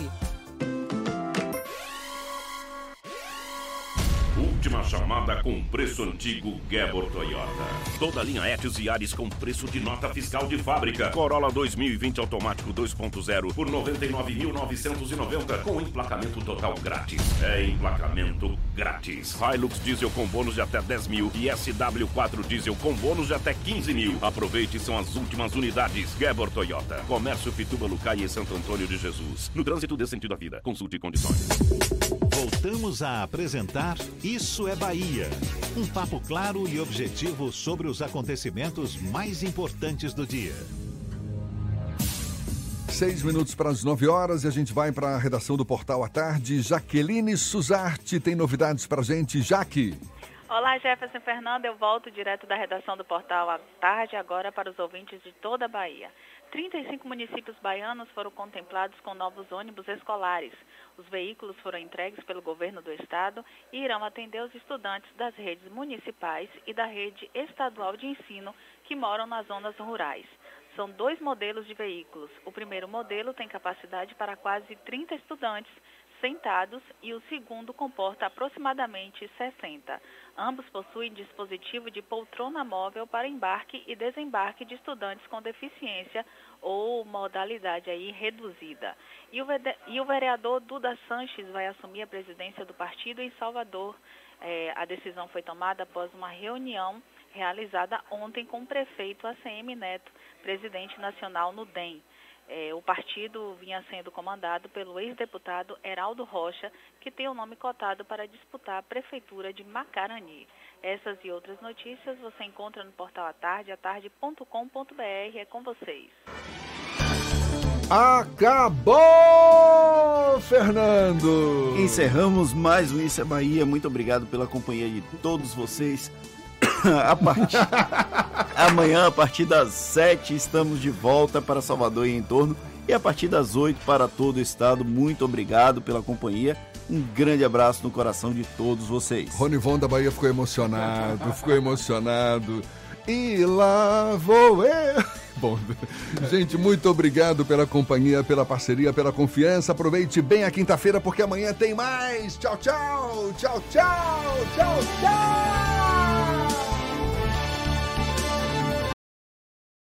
Última chamada com preço antigo Gabor Toyota. Toda linha Etios e Ares com preço de nota fiscal de fábrica. Corolla dois mil e vinte automático dois ponto zero por noventa e nove mil novecentos e noventa com emplacamento total grátis. É emplacamento grátis. Hilux diesel com bônus de até dez mil e S W quatro diesel com bônus de até quinze mil. Aproveite, são as últimas unidades Gabor Toyota. Comércio Pituba, Lucaia e Santo Antônio de Jesus. No trânsito dê sentido à vida. Consulte condições. Voltamos a apresentar Isso é Bahia. Um papo claro e objetivo sobre os acontecimentos mais importantes do dia. Seis minutos para as nove horas e a gente vai para a redação do Portal à Tarde. Jaqueline Suzarte tem novidades para a gente. Jaque. Olá, Jefferson Fernando. Eu volto direto da redação do Portal à Tarde agora para os ouvintes de toda a Bahia. trinta e cinco municípios baianos foram contemplados com novos ônibus escolares. Os veículos foram entregues pelo governo do estado e irão atender os estudantes das redes municipais e da rede estadual de ensino que moram nas zonas rurais. São dois modelos de veículos. O primeiro modelo tem capacidade para quase trinta estudantes, sentados e o segundo comporta aproximadamente sessenta. Ambos possuem dispositivo de poltrona móvel para embarque e desembarque de estudantes com deficiência ou modalidade aí reduzida. E o, e o vereador Duda Sanches vai assumir a presidência do partido em Salvador. É, a decisão foi tomada após uma reunião realizada ontem com o prefeito A C M Neto, presidente nacional no D E M. É, o partido vinha sendo comandado pelo ex-deputado Heraldo Rocha, que tem o nome cotado para disputar a prefeitura de Macarani. Essas e outras notícias você encontra no portal A Tarde, a tarde ponto com ponto b r. É com vocês. Acabou, Fernando! Encerramos mais um Isso é Bahia. Muito obrigado pela companhia de todos vocês. A partir... Amanhã, a partir das sete, estamos de volta para Salvador e em torno. E a partir das oito, para todo o estado. Muito obrigado pela companhia. Um grande abraço no coração de todos vocês. Ronivon da Bahia ficou emocionado, ficou emocionado. E lá vou eu. Bom, gente, muito obrigado pela companhia, pela parceria, pela confiança. Aproveite bem a quinta-feira, porque amanhã tem mais. Tchau, tchau, tchau, tchau, tchau, tchau.